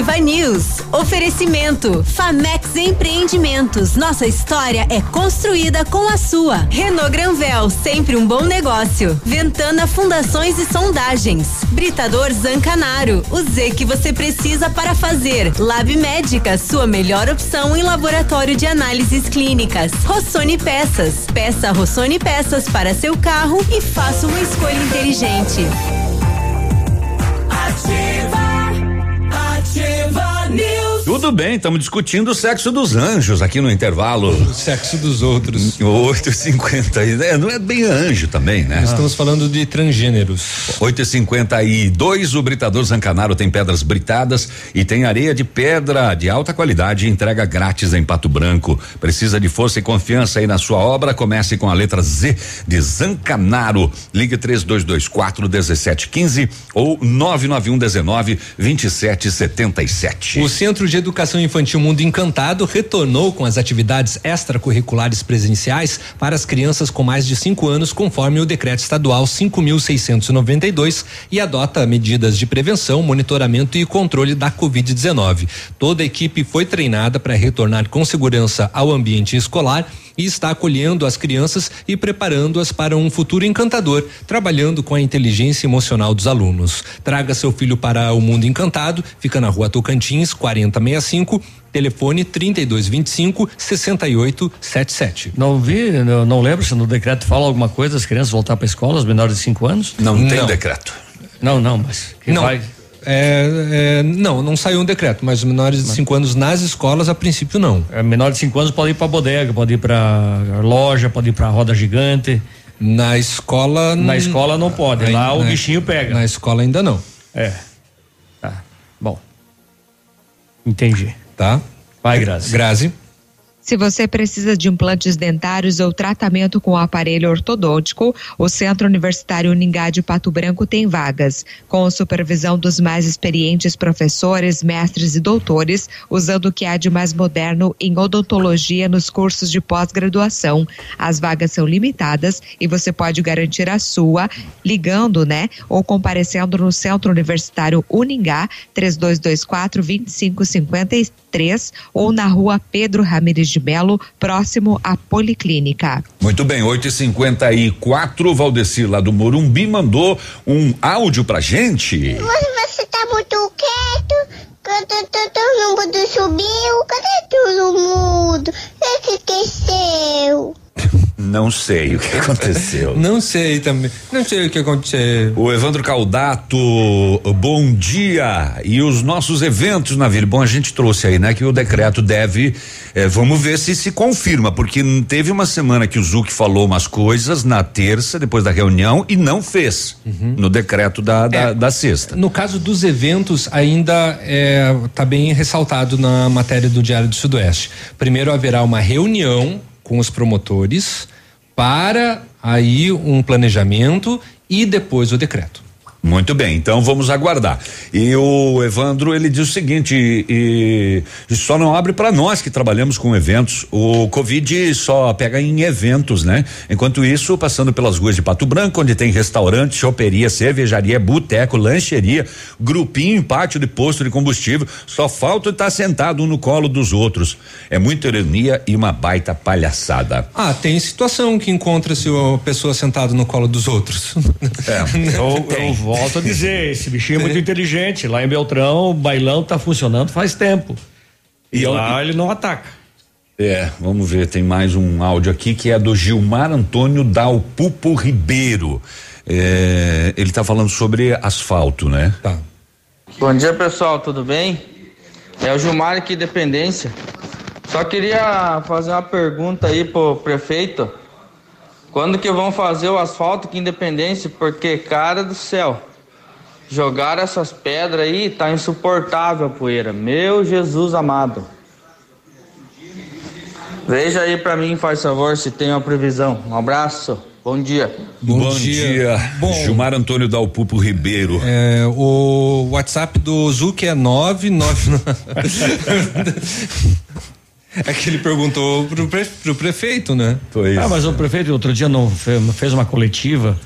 Ativa News. Oferecimento Famex Empreendimentos. Nossa história é construída com a sua. Renault Granvel, sempre um bom negócio. Ventana Fundações e Sondagens. Britador Zancanaro, o Z que você precisa para fazer. Lab Médica, sua melhor opção em laboratório de análises clínicas. Rossoni Peças. Peça Rossoni Peças para seu carro e faça uma escolha inteligente. Ativa News. Tudo Muito bem, estamos discutindo o sexo dos anjos aqui no intervalo. O sexo dos outros. oito e cinquenta, né? Não é bem anjo também, né? Nós estamos falando de transgêneros. oito e cinquenta e dois, o Britador Zancanaro tem pedras britadas e tem areia de pedra de alta qualidade, entrega grátis em Pato Branco. Precisa de força e confiança aí na sua obra? Comece com a letra Z de Zancanaro. Ligue três dois dois quatro um sete um cinco ou nove nove um um nove vinte e sete setenta e sete. O Centro de Educação Infantil Mundo Encantado retornou com as atividades extracurriculares presenciais para as crianças com mais de cinco anos, conforme o decreto estadual cinco mil seiscentos e noventa e dois, e adota medidas de prevenção, monitoramento e controle da covid dezenove. Toda a equipe foi treinada para retornar com segurança ao ambiente escolar e está acolhendo as crianças e preparando-as para um futuro encantador, trabalhando com a inteligência emocional dos alunos. Traga seu filho para o Mundo Encantado, fica na Rua Tocantins, quarenta e sessenta e cinco, telefone trinta e dois vinte e cinco, sessenta e oito setenta e sete. Não vi, não, não lembro se no decreto fala alguma coisa, as crianças voltar para a escola, os menores de cinco anos? Não, não tem não. Decreto. Não, não, mas quem não. Vai? É, é, não, não saiu um decreto, mas os menores de cinco anos nas escolas, a princípio, não. É, menores de cinco anos podem ir para bodega, podem ir para loja, podem ir para roda gigante. Na escola. Na escola não pode, aí, lá na, o bichinho pega. Na escola ainda não. É. Tá. Bom. Entendi. Tá? Vai, Grazi. Grazi. Se você precisa de implantes dentários ou tratamento com aparelho ortodôntico, o Centro Universitário Uningá de Pato Branco tem vagas. Com a supervisão dos mais experientes professores, mestres e doutores, usando o que há de mais moderno em odontologia nos cursos de pós-graduação. As vagas são limitadas e você pode garantir a sua ligando, né? Ou comparecendo no Centro Universitário Uningá, trinta e dois vinte e quatro, vinte e cinco cinquenta e três, ou na Rua Pedro Ramires de Belo, próximo à Policlínica. Muito bem, oito e cinquenta e quatro, Valdecir lá do Morumbi mandou um áudio pra gente. Mas você tá muito quieto, todo mundo subiu, cadê todo mundo? O que aconteceu? Não sei o que aconteceu. Não sei também, não sei o que aconteceu. O Evandro Caldato, bom dia, e os nossos eventos, Navílio, bom, a gente trouxe aí, né, que o decreto deve, eh, vamos ver se se confirma, porque teve uma semana que o Zuc falou umas coisas na terça, depois da reunião, e não fez, uhum. no decreto da, da, é, da sexta. No caso dos eventos, ainda eh, tá bem ressaltado na matéria do Diário do Sudoeste. Primeiro haverá uma reunião com os promotores para aí um planejamento e depois o decreto. Muito bem, então vamos aguardar. E o Evandro, ele diz o seguinte, e, e só não abre para nós que trabalhamos com eventos, o Covid só pega em eventos, né? Enquanto isso, passando pelas ruas de Pato Branco, onde tem restaurante, choperia, cervejaria, boteco, lancheria, grupinho, pátio de posto de combustível, só falta estar sentado um no colo dos outros. É muita ironia e uma baita palhaçada. Ah, tem situação que encontra-se a pessoa sentada no colo dos outros. É, eu, eu vou Volto a dizer, esse bichinho é muito inteligente. Lá em Beltrão, o bailão tá funcionando faz tempo. E, e lá eu... ele não ataca. É, vamos ver, tem mais um áudio aqui que é do Gilmar Antônio Dalpupo Ribeiro. É, ele tá falando sobre asfalto, né? Tá. Bom dia, pessoal, tudo bem? É o Gilmar aqui, Dependência. Só queria fazer uma pergunta aí pro prefeito. Quando que vão fazer o asfalto aqui em Independência? Porque, cara do céu, jogaram essas pedras aí, tá insuportável a poeira. Meu Jesus amado. Veja aí pra mim, faz favor, se tem uma previsão. Um abraço. Bom dia. Bom, Bom dia. dia. Bom, Gilmar Antônio Dalpupo Ribeiro. É, o WhatsApp do Zuc é nove nove nove. É que ele perguntou pro, pre, pro prefeito, né? Pois. Ah, mas o prefeito outro dia não fez, fez uma coletiva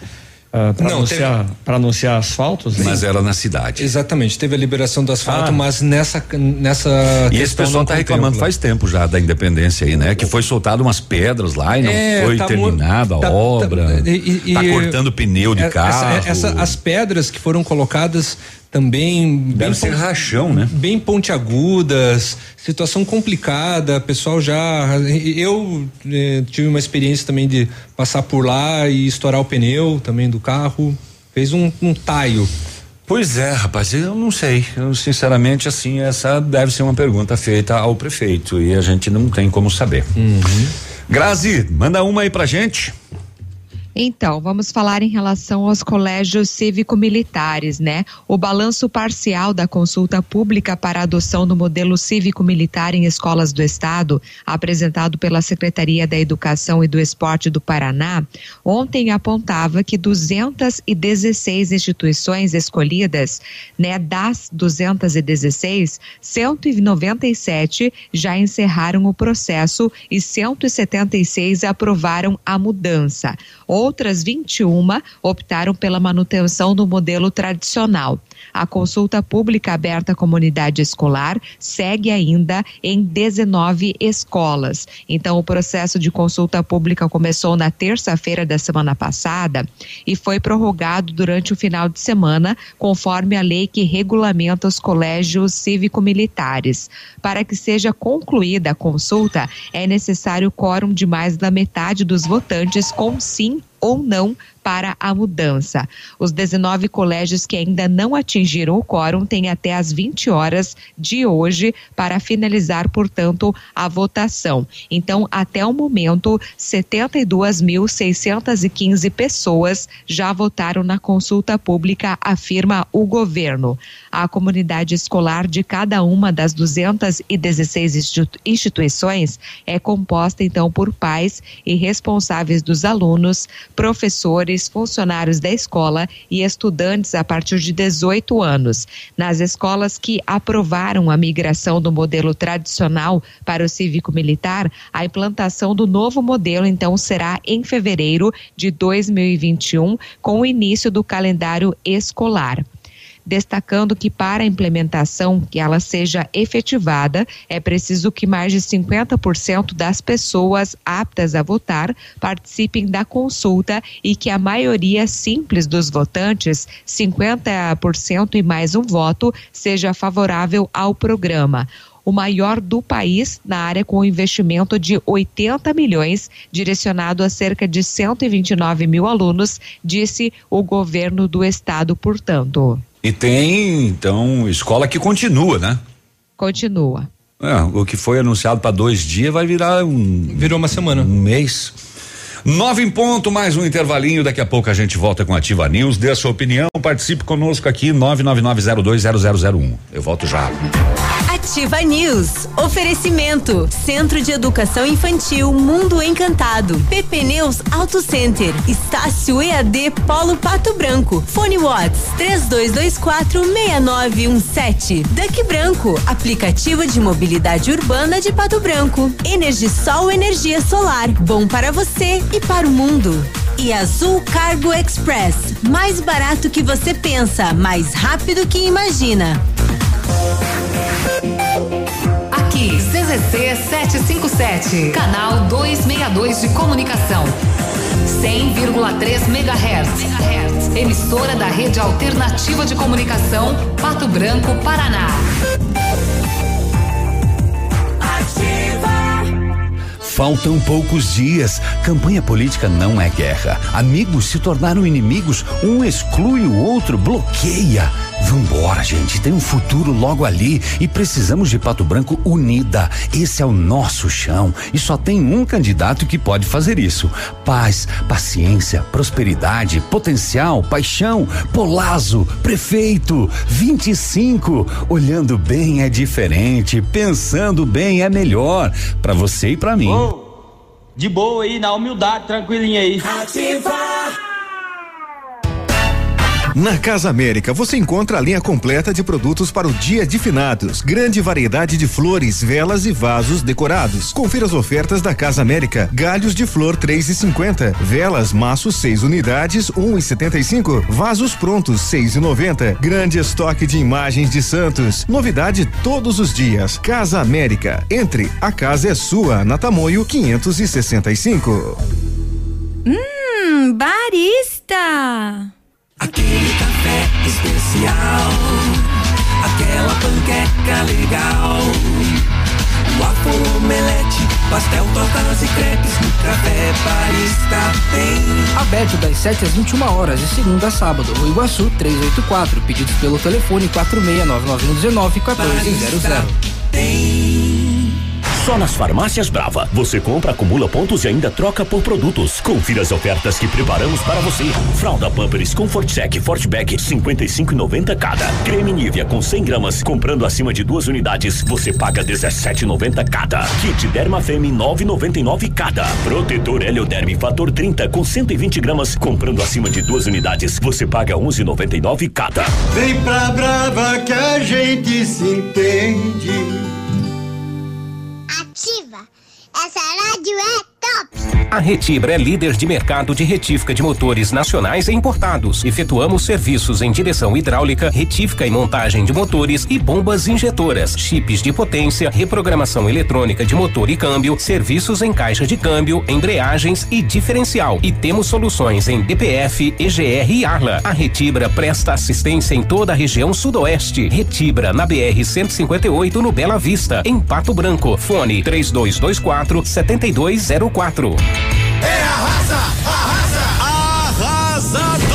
uh, para anunciar, teve... anunciar asfaltos? Mas hein? Era na cidade. Exatamente, teve a liberação do asfalto, ah. mas nessa nessa. E esse pessoal tá reclamando faz tempo já da Independência aí, né? Que foi soltado umas pedras lá e não é, foi tá terminada a tá, obra. Tá, e, e, tá cortando pneu de essa, carro. Essa, as pedras que foram colocadas também deve bem ser ponte, rachão, né? Bem pontiagudas, situação complicada, pessoal já eu eh, tive uma experiência também de passar por lá e estourar o pneu também do carro, fez um, um taio. Pois é, rapaz, eu não sei, eu, sinceramente, assim, essa deve ser uma pergunta feita ao prefeito e a gente não tem como saber. Uhum. Grazi, manda uma aí pra gente. Então, vamos falar em relação aos colégios cívico-militares, né? O balanço parcial da consulta pública para a adoção do modelo cívico-militar em escolas do Estado, apresentado pela Secretaria da Educação e do Esporte do Paraná, ontem apontava que duzentas e dezesseis instituições escolhidas, né? Das duzentas e dezesseis, cento e noventa e sete já encerraram o processo e cento e setenta e seis aprovaram a mudança. Outras vinte e uma optaram pela manutenção do modelo tradicional. A consulta pública aberta à comunidade escolar segue ainda em dezenove escolas. Então, o processo de consulta pública começou na terça-feira da semana passada e foi prorrogado durante o final de semana, conforme a lei que regulamenta os colégios cívico-militares. Para que seja concluída a consulta, é necessário quórum de mais da metade dos votantes com sim ou não para a mudança. Os dezenove colégios que ainda não atingiram o quórum têm até as vinte horas de hoje para finalizar, portanto, a votação. Então, até o momento, setenta e duas mil seiscentas e quinze pessoas já votaram na consulta pública, afirma o governo. A comunidade escolar de cada uma das duzentas e dezesseis instituições é composta, então, por pais e responsáveis dos alunos, professores, funcionários da escola e estudantes a partir de dezoito anos. Nas escolas que aprovaram a migração do modelo tradicional para o cívico-militar, a implantação do novo modelo, então, será em fevereiro de dois mil e vinte e um, com o início do calendário escolar. Destacando que para a implementação que ela seja efetivada, é preciso que mais de cinquenta por cento das pessoas aptas a votar participem da consulta e que a maioria simples dos votantes, cinquenta por cento e mais um voto, seja favorável ao programa. O maior do país na área, com investimento de oitenta milhões, direcionado a cerca de cento e vinte e nove mil alunos, disse o governo do estado, portanto. E tem, então, escola que continua, né? Continua. É, o que foi anunciado para dois dias vai virar um... Virou uma semana. Um mês. Nove em ponto, mais um intervalinho, daqui a pouco a gente volta com Ativa News, dê a sua opinião, participe conosco aqui, nove nove nove zero dois zero zero zero um. Eu volto já. Ativa News, oferecimento, Centro de Educação Infantil Mundo Encantado, P P Neus Auto Center, Estácio E A D Polo Pato Branco, Fone Watts três dois dois quatro meia nove um sete, Duck Branco, aplicativo de mobilidade urbana de Pato Branco, EnergiSol, energia solar, bom para você e para o mundo. E Azul Cargo Express, mais barato que você pensa, mais rápido que imagina. Aqui, C Z C setecentos e cinquenta e sete, canal duzentos e sessenta e dois de comunicação. cem vírgula três megahertz. Emissora da Rede Alternativa de Comunicação, Pato Branco, Paraná. Faltam poucos dias. Campanha política não é guerra. Amigos se tornaram inimigos, um exclui o outro, bloqueia. Vambora, gente, tem um futuro logo ali e precisamos de Pato Branco unida. Esse é o nosso chão e só tem um candidato que pode fazer isso. Paz, paciência, prosperidade, potencial, paixão, Polazzo, prefeito, vinte e cinco. Olhando bem é diferente, pensando bem é melhor, pra você e pra mim. Oh, de boa aí, na humildade, tranquilinha aí. Ativa! Na Casa América você encontra a linha completa de produtos para o Dia de Finados, grande variedade de flores, velas e vasos decorados. Confira as ofertas da Casa América: galhos de flor três e cinquenta, velas maços seis unidades um e setenta e cinco, vasos prontos seis e noventa. Grande estoque de imagens de santos, novidade todos os dias. Casa América, entre, a casa é sua, na Tamoio quinhentos e sessenta e cinco. Hum, barista. Aquele café especial, aquela panqueca legal, waffle, omelete, pastel, tortas e crepes, café barista tem. Aberto das sete às vinte e uma horas, de segunda a sábado. Rua Iguaçu trezentos e oitenta e quatro, pedidos pelo telefone quatro seis nove nove um nove um quatro zero zero zero. Tem. Só nas farmácias Brava, você compra, acumula pontos e ainda troca por produtos. Confira as ofertas que preparamos para você. Fralda Pampers Comfort Sec Fortback cinquenta e cinco reais e noventa centavos cada. Creme Nivea com cem gramas, comprando acima de duas unidades, você paga dezessete reais e noventa centavos cada. Kit Dermafem nove reais e noventa e nove centavos cada. Protetor Helioderm Fator trinta com cento e vinte gramas, comprando acima de duas unidades, você paga onze reais e noventa e nove centavos cada. Vem pra Brava que a gente se entende. Ativa! Essa rádio é top! A Retibra é líder de mercado de retífica de motores nacionais e importados. Efetuamos serviços em direção hidráulica, retífica e montagem de motores e bombas injetoras, chips de potência, reprogramação eletrônica de motor e câmbio, serviços em caixa de câmbio, embreagens e diferencial. E temos soluções em D P F, E G R e Arla. A Retibra presta assistência em toda a região sudoeste. Retibra na B R cento e cinquenta e oito no Bela Vista, em Pato Branco. Fone três dois dois quatro sete dois zero quatro. É arrasa, arrasa, arrasador!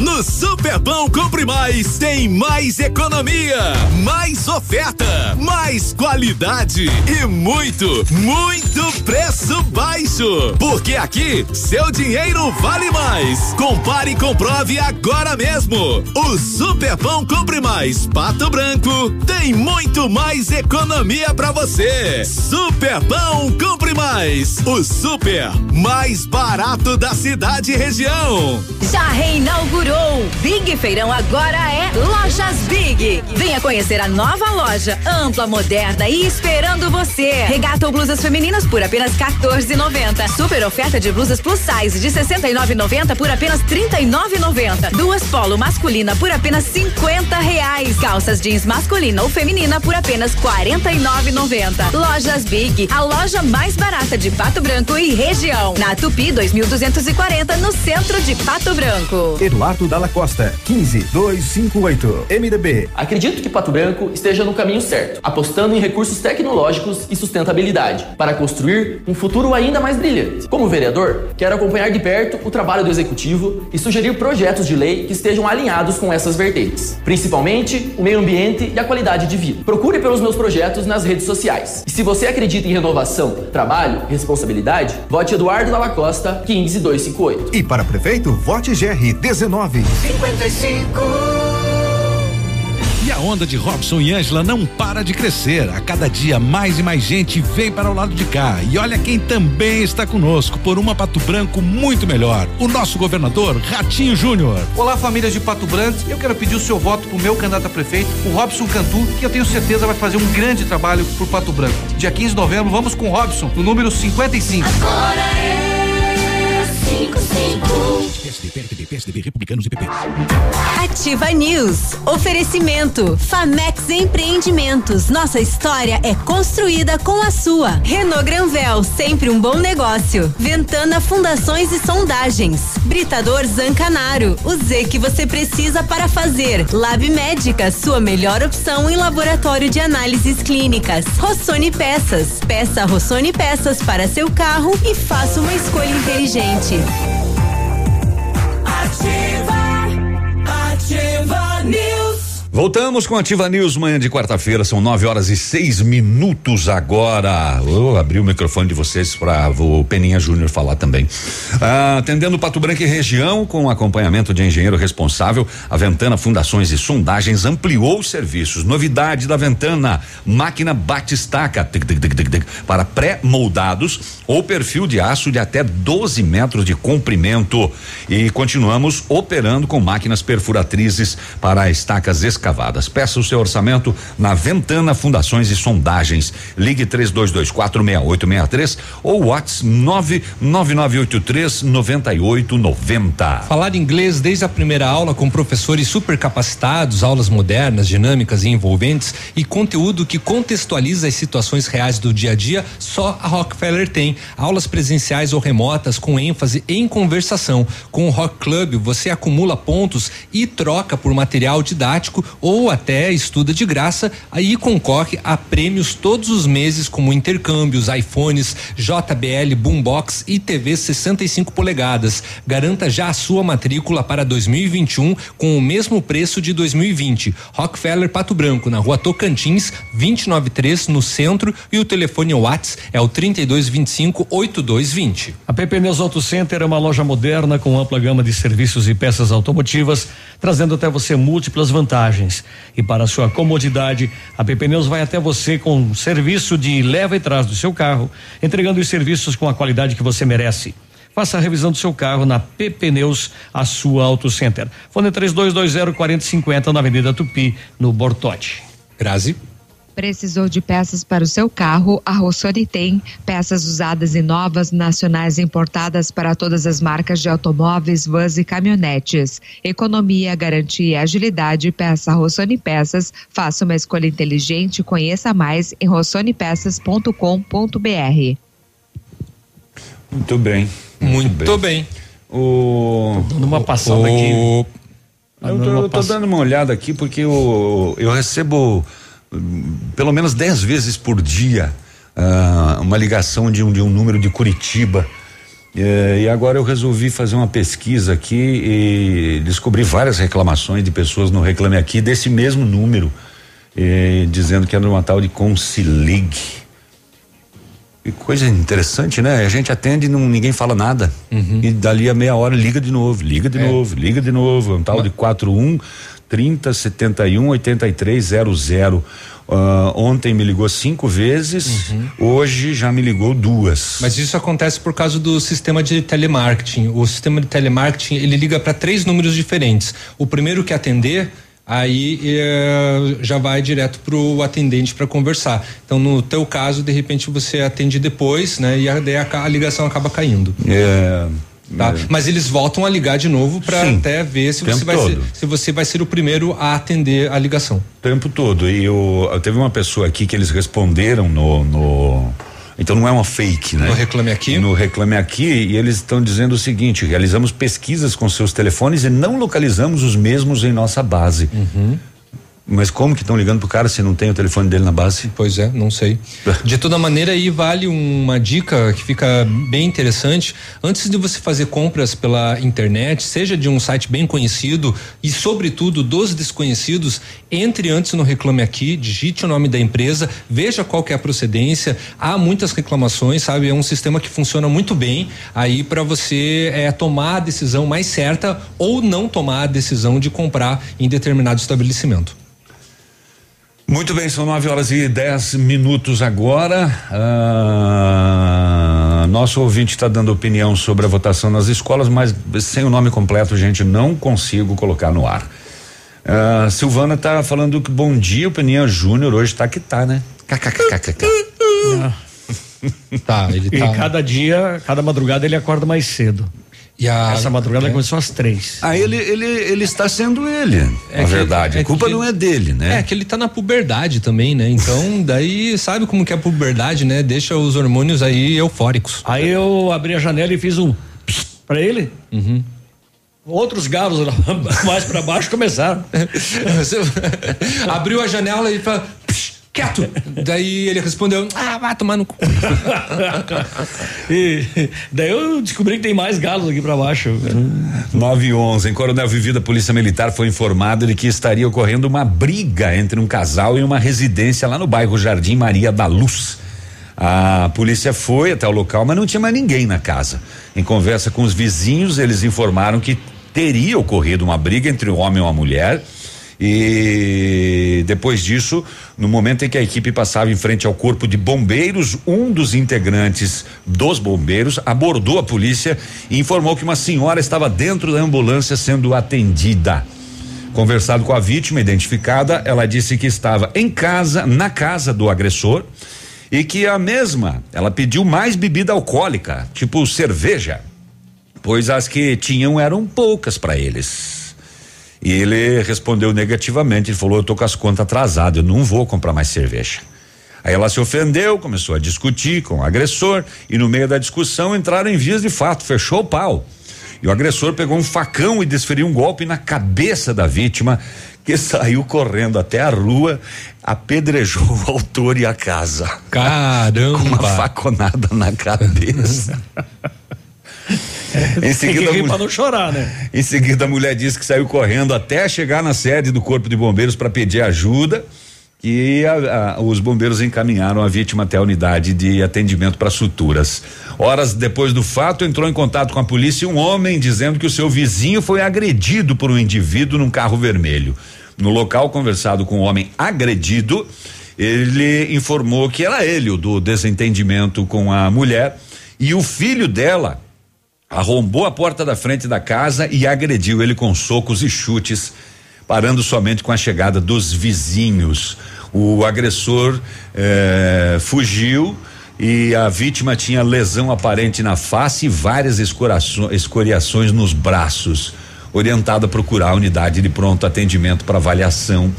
No Superbão Compre Mais tem mais economia, mais oferta, mais qualidade e muito, muito preço baixo. Porque aqui, seu dinheiro vale mais. Compare e comprove agora mesmo. O Superbão Compre Mais Pato Branco tem muito mais economia pra você. Superbão Compre Mais, o super mais barato da cidade e região. Já reinaugurou Big Feirão, agora é Lojas Big. Venha conhecer a nova loja, ampla, moderna e esperando você. Regata ou blusas femininas por apenas quatorze reais e noventa centavos. Super oferta de blusas plus size de sessenta e nove reais e noventa centavos por apenas trinta e nove reais e noventa centavos. Duas polo masculina por apenas cinquenta reais. Calças jeans masculina ou feminina por apenas quarenta e nove reais e noventa centavos. Lojas Big, a loja mais barata de Pato Branco e região. Na Tupi dois mil duzentos e quarenta, no centro de Pato Branco. Eduardo Dalla Costa, quinze, duzentos e cinquenta e oito, M D B. Acredito que Pato Branco esteja no caminho certo, apostando em recursos tecnológicos e sustentabilidade, para construir um futuro ainda mais brilhante. Como vereador, quero acompanhar de perto o trabalho do Executivo e sugerir projetos de lei que estejam alinhados com essas vertentes, principalmente o meio ambiente e a qualidade de vida. Procure pelos meus projetos nas redes sociais. E se você acredita em renovação, trabalho, responsabilidade, vote Eduardo Dalla Costa, quinze, duzentos e cinquenta e oito. E para prefeito, vote G R dezenove cinquenta e cinco. E a onda de Robson e Ângela não para de crescer. A cada dia mais e mais gente vem para o lado de cá. E olha quem também está conosco por uma Pato Branco muito melhor. O nosso governador Ratinho Júnior. Olá, famílias de Pato Branco. Eu quero pedir o seu voto pro meu candidato a prefeito, o Robson Cantu, que eu tenho certeza vai fazer um grande trabalho pro Pato Branco. Dia quinze de novembro, vamos com o Robson, no número cinquenta e cinco. Agora é P S D B, Republicanos e P P. Ativa News. Oferecimento Famex Empreendimentos. Nossa história é construída com a sua. Renault Granvel, sempre um bom negócio. Ventana Fundações e Sondagens. Britador Zancanaro, o Z que você precisa para fazer. Lab Médica, sua melhor opção em laboratório de análises clínicas. Rossoni Peças. Peça Rossoni Peças para seu carro e faça uma escolha inteligente. Ativa, Ativa News. Voltamos com Ativa News, manhã de quarta-feira, são nove horas e seis minutos agora. Eu abri o microfone de vocês para o Peninha Júnior falar também. Ah, atendendo Pato Branco e região, com acompanhamento de engenheiro responsável, a Ventana Fundações e Sondagens ampliou os serviços. Novidade da Ventana, máquina bate-estaca tic, tic, tic, tic, tic, para pré-moldados ou perfil de aço de até doze metros de comprimento. E continuamos operando com máquinas perfuratrizes para estacas escavadas. Peça o seu orçamento na Ventana Fundações e Sondagens. Ligue três dois dois quatro seis oito seis três ou WhatsApp nove nove nove oito três nove oito nove zero. Falar inglês desde a primeira aula com professores super capacitados, aulas modernas, dinâmicas e envolventes e conteúdo que contextualiza as situações reais do dia a dia, só a Rockefeller tem. Aulas presenciais ou remotas com ênfase em conversação. Com o Rock Club você acumula pontos e troca por material didático ou até estuda de graça, aí concorre a prêmios todos os meses, como intercâmbios, iPhones, J B L, Boombox e T V sessenta e cinco polegadas. Garanta já a sua matrícula para dois mil e vinte e um com o mesmo preço de dois mil e vinte. Rockefeller, Pato Branco, na Rua Tocantins, duzentos e noventa e três, no centro, e o telefone WhatsApp é o trinta e dois vinte e cinco, oitenta e dois vinte. A P P Neus Auto Center é uma loja moderna com ampla gama de serviços e peças automotivas, trazendo até você múltiplas vantagens. E para sua comodidade, a P P Neus vai até você com serviço de leva e trás do seu carro, entregando os serviços com a qualidade que você merece. Faça a revisão do seu carro na P P Neus, a sua Auto Center. Fone trinta e dois vinte, quarenta e cinquenta na Avenida Tupi, no Bortote. Grazi. Precisou de peças para o seu carro? A Rossoni tem peças usadas e novas, nacionais e importadas para todas as marcas de automóveis, vans e caminhonetes. Economia, garantia e agilidade. Peça a Rossoni Peças. Faça uma escolha inteligente. Conheça mais em rossoni peças ponto com ponto br. Muito bem. Muito, muito bem. bem. O... Tô dando uma passada o... aqui. Eu tô, eu tô dando uma olhada aqui porque eu, eu recebo pelo menos dez vezes por dia uh, uma ligação de um, de um número de Curitiba, uh, e agora eu resolvi fazer uma pesquisa aqui e descobri várias reclamações de pessoas no Reclame Aqui desse mesmo número, uh, dizendo que era uma tal de Concilig. E coisa interessante, né? A gente atende e não, ninguém fala nada, uhum. E dali a meia hora liga de novo, liga de é. novo, liga de novo, um tal de quatro um trinta, setenta e um, oitenta e três, zero zero. Uh, ontem me ligou cinco vezes, uhum. Hoje já me ligou duas. Mas isso acontece por causa do sistema de telemarketing. O sistema de telemarketing, ele liga para três números diferentes. O primeiro que atender, aí eh, já vai direto pro atendente para conversar. Então, no teu caso, de repente você atende depois, né? E a, a, a ligação acaba caindo. É. Tá? É. Mas eles voltam a ligar de novo para até ver se você, vai ser, se você vai ser o primeiro a atender a ligação. Tempo todo. E eu, eu teve uma pessoa aqui que eles responderam no, no, então não é uma fake, né? No Reclame Aqui. No Reclame Aqui, e eles estão dizendo o seguinte: realizamos pesquisas com seus telefones e não localizamos os mesmos em nossa base. Uhum. Mas como que estão ligando pro cara se não tem o telefone dele na base? Pois é, não sei. De toda maneira, aí vale uma dica que fica bem interessante. Antes de você fazer compras pela internet, seja de um site bem conhecido e sobretudo dos desconhecidos, entre antes no Reclame Aqui, digite o nome da empresa, veja qual que é a procedência. Há muitas reclamações, sabe? É um sistema que funciona muito bem aí para você é, tomar a decisão mais certa ou não tomar a decisão de comprar em determinado estabelecimento. Muito bem, são nove horas e dez minutos agora. Ah, nosso ouvinte está dando opinião sobre a votação nas escolas, mas sem o nome completo, gente, não consigo colocar no ar. Ah, Silvana está falando que bom dia, o Peninha Júnior hoje tá que tá, né? Kkkkkk. Tá, ele tá. E cada dia, cada madrugada ele acorda mais cedo. E a, Essa madrugada é. começou às três. Aí ah, ele, ele, ele está sendo ele, é na que, verdade. É a culpa que, não é dele, né? É que ele tá na puberdade também, né? Então, daí sabe como que é a puberdade, né? Deixa os hormônios aí eufóricos. Aí eu abri a janela e fiz um pra ele. Uhum. Outros galos mais pra baixo começaram. Você abriu a janela e falou: quieto! Daí ele respondeu: ah, vai tomar no cu. E daí eu descobri que tem mais galos aqui pra baixo. nove e onze. Em Coronel Vivida, a Polícia Militar foi informada de que estaria ocorrendo uma briga entre um casal e uma residência lá no bairro Jardim Maria da Luz. A polícia foi até o local, mas não tinha mais ninguém na casa. Em conversa com os vizinhos, eles informaram que teria ocorrido uma briga entre um homem e uma mulher. E depois disso, no momento em que a equipe passava em frente ao corpo de bombeiros, um dos integrantes dos bombeiros abordou a polícia e informou que uma senhora estava dentro da ambulância sendo atendida. Conversado com a vítima identificada, ela disse que estava em casa, na casa do agressor, e que a mesma, ela pediu mais bebida alcoólica, tipo cerveja, pois as que tinham eram poucas para eles. E ele respondeu negativamente, ele falou: eu tô com as contas atrasadas, eu não vou comprar mais cerveja. Aí ela se ofendeu, começou a discutir com o agressor e no meio da discussão entraram em vias de fato, fechou o pau. E o agressor pegou um facão e desferiu um golpe na cabeça da vítima, que saiu correndo até a rua, apedrejou o autor e a casa. Caramba! Com uma faconada na cabeça. Em seguida, mulher, pra não chorar, né? Em seguida a mulher disse que saiu correndo até chegar na sede do Corpo de Bombeiros para pedir ajuda, e a, a, os bombeiros encaminharam a vítima até a unidade de atendimento para suturas. Horas depois do fato, entrou em contato com a polícia um homem dizendo que o seu vizinho foi agredido por um indivíduo num carro vermelho. No local, conversado com o homem agredido, ele informou que era ele o do desentendimento com a mulher, e o filho dela arrombou a porta da frente da casa e agrediu ele com socos e chutes, parando somente com a chegada dos vizinhos. O agressor eh, fugiu, e a vítima tinha lesão aparente na face e várias escoriações nos braços. Orientada a procurar a unidade de pronto atendimento para avaliação,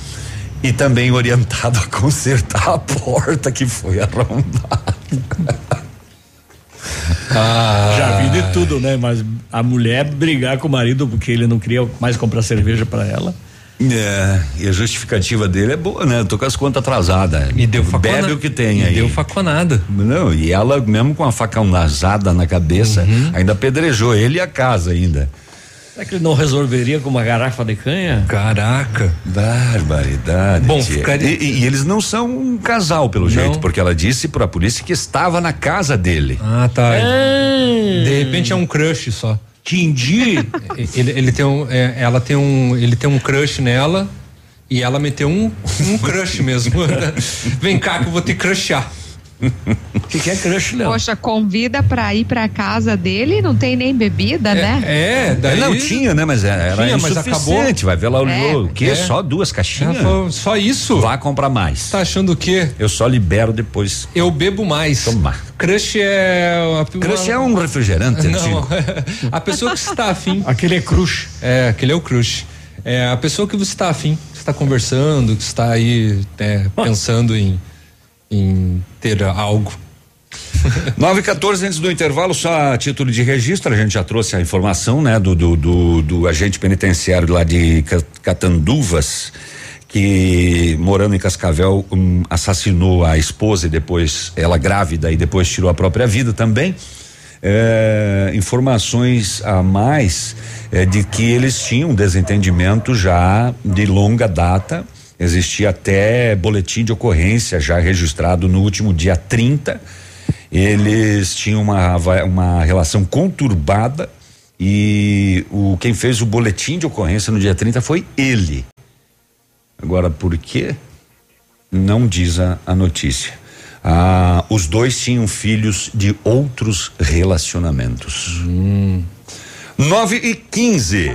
e também orientado a consertar a porta que foi arrombada. Ah. Já vi de tudo, né? Mas a mulher brigar com o marido porque ele não queria mais comprar cerveja para ela. É, e a justificativa dele é boa, né? Eu tô com as contas atrasadas. Me deu faconada. Bebe o que tem aí. Me deu faconada. Não, e ela mesmo com a faca unazada na cabeça, uhum, ainda apedrejou ele e a casa ainda. Será que ele não resolveria com uma garrafa de canha? Caraca. Barbaridade. Bom, ficaria... e, e eles não são um casal, pelo não. jeito, porque ela disse pra polícia que estava na casa dele. Ah, tá. É. De repente é um crush só. Tindi. ele, ele tem um, é, ela tem um, ele tem um crush nela, e ela meteu um, um crush mesmo. Vem cá que eu vou te crushar. O que, que é crush, Léo? Poxa, convida pra ir pra casa dele, não tem nem bebida, é, né? É, daí... Não tinha, né? Mas era, era tinha, mas acabou. Vai ver lá o é, o quê? É. Só duas caixinhas? Falou, só isso? Vá comprar mais. Tá achando o quê? Eu só libero depois. Eu bebo mais. Tomar. Crush é... Uma... Crush é um refrigerante, não. Antigo. A pessoa que está afim. Aquele é crush. É, aquele é o crush. É a pessoa que você está afim, que está conversando, que está aí é, pensando em... em ter algo. nove e quatorze, antes do intervalo, só a título de registro, a gente já trouxe a informação, né, do, do, do, do agente penitenciário lá de Catanduvas, que morando em Cascavel um, assassinou a esposa, e depois ela grávida, e depois tirou a própria vida também. É, informações a mais é, de que eles tinham um desentendimento já de longa data. Existia até boletim de ocorrência já registrado no último dia trinta. Eles tinham uma, uma relação conturbada, e o, quem fez o boletim de ocorrência no dia trinta foi ele. Agora, por quê? Não diz a, a notícia. Ah, os dois tinham filhos de outros relacionamentos. Hum. nove e quinze.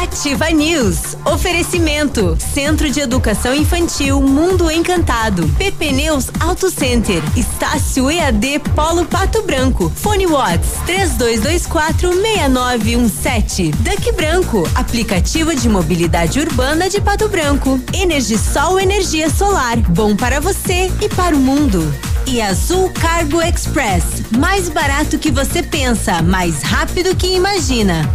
Ativa News. Oferecimento. Centro de Educação Infantil Mundo Encantado. P P Neus Auto Center. Estácio E A D Polo Pato Branco. Fone Watts três dois dois quatro seis nove um sete. Duck Branco. Aplicativo de mobilidade urbana de Pato Branco. EnergiSol, energia solar. Bom para você e para o mundo. E Azul Cargo Express. Mais barato que você pensa, mais rápido que imagina.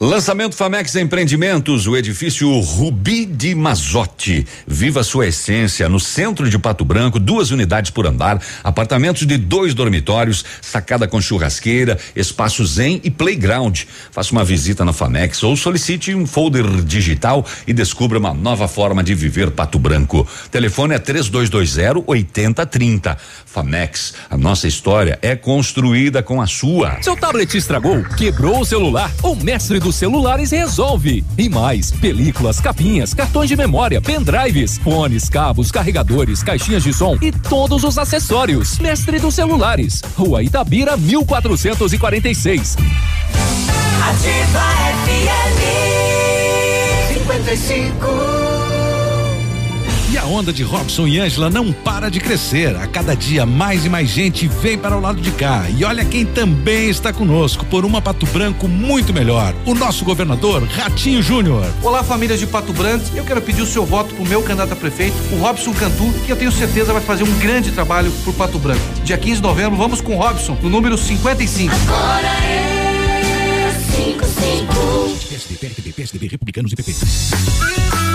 Lançamento Famex Empreendimentos, o edifício Rubi de Mazotti. Viva sua essência no centro de Pato Branco, duas unidades por andar, apartamentos de dois dormitórios, sacada com churrasqueira, espaço zen e playground. Faça uma visita na Famex ou solicite um folder digital e descubra uma nova forma de viver Pato Branco. Telefone é três dois dois zero oito zero três zero. Famex, a nossa história é construída com a sua. Seu tablet estragou, quebrou o celular, o mestre do celulares resolve. E mais, películas, capinhas, cartões de memória, pendrives, fones, cabos, carregadores, caixinhas de som e todos os acessórios. Mestre dos Celulares, Rua Itabira, mil quatrocentos e quarenta e seis. Ativa F M cinquenta e cinco. E a onda de Robson e Ângela não para de crescer. A cada dia mais e mais gente vem para o lado de cá. E olha quem também está conosco por uma Pato Branco muito melhor. O nosso governador Ratinho Júnior. Olá, famílias de Pato Branco. Eu quero pedir o seu voto para o meu candidato a prefeito, o Robson Cantu, que eu tenho certeza vai fazer um grande trabalho por Pato Branco. Dia quinze de novembro, vamos com o Robson, no número cinquenta e cinco. Agora é. P S D B, P S D B, Republicanos e P P.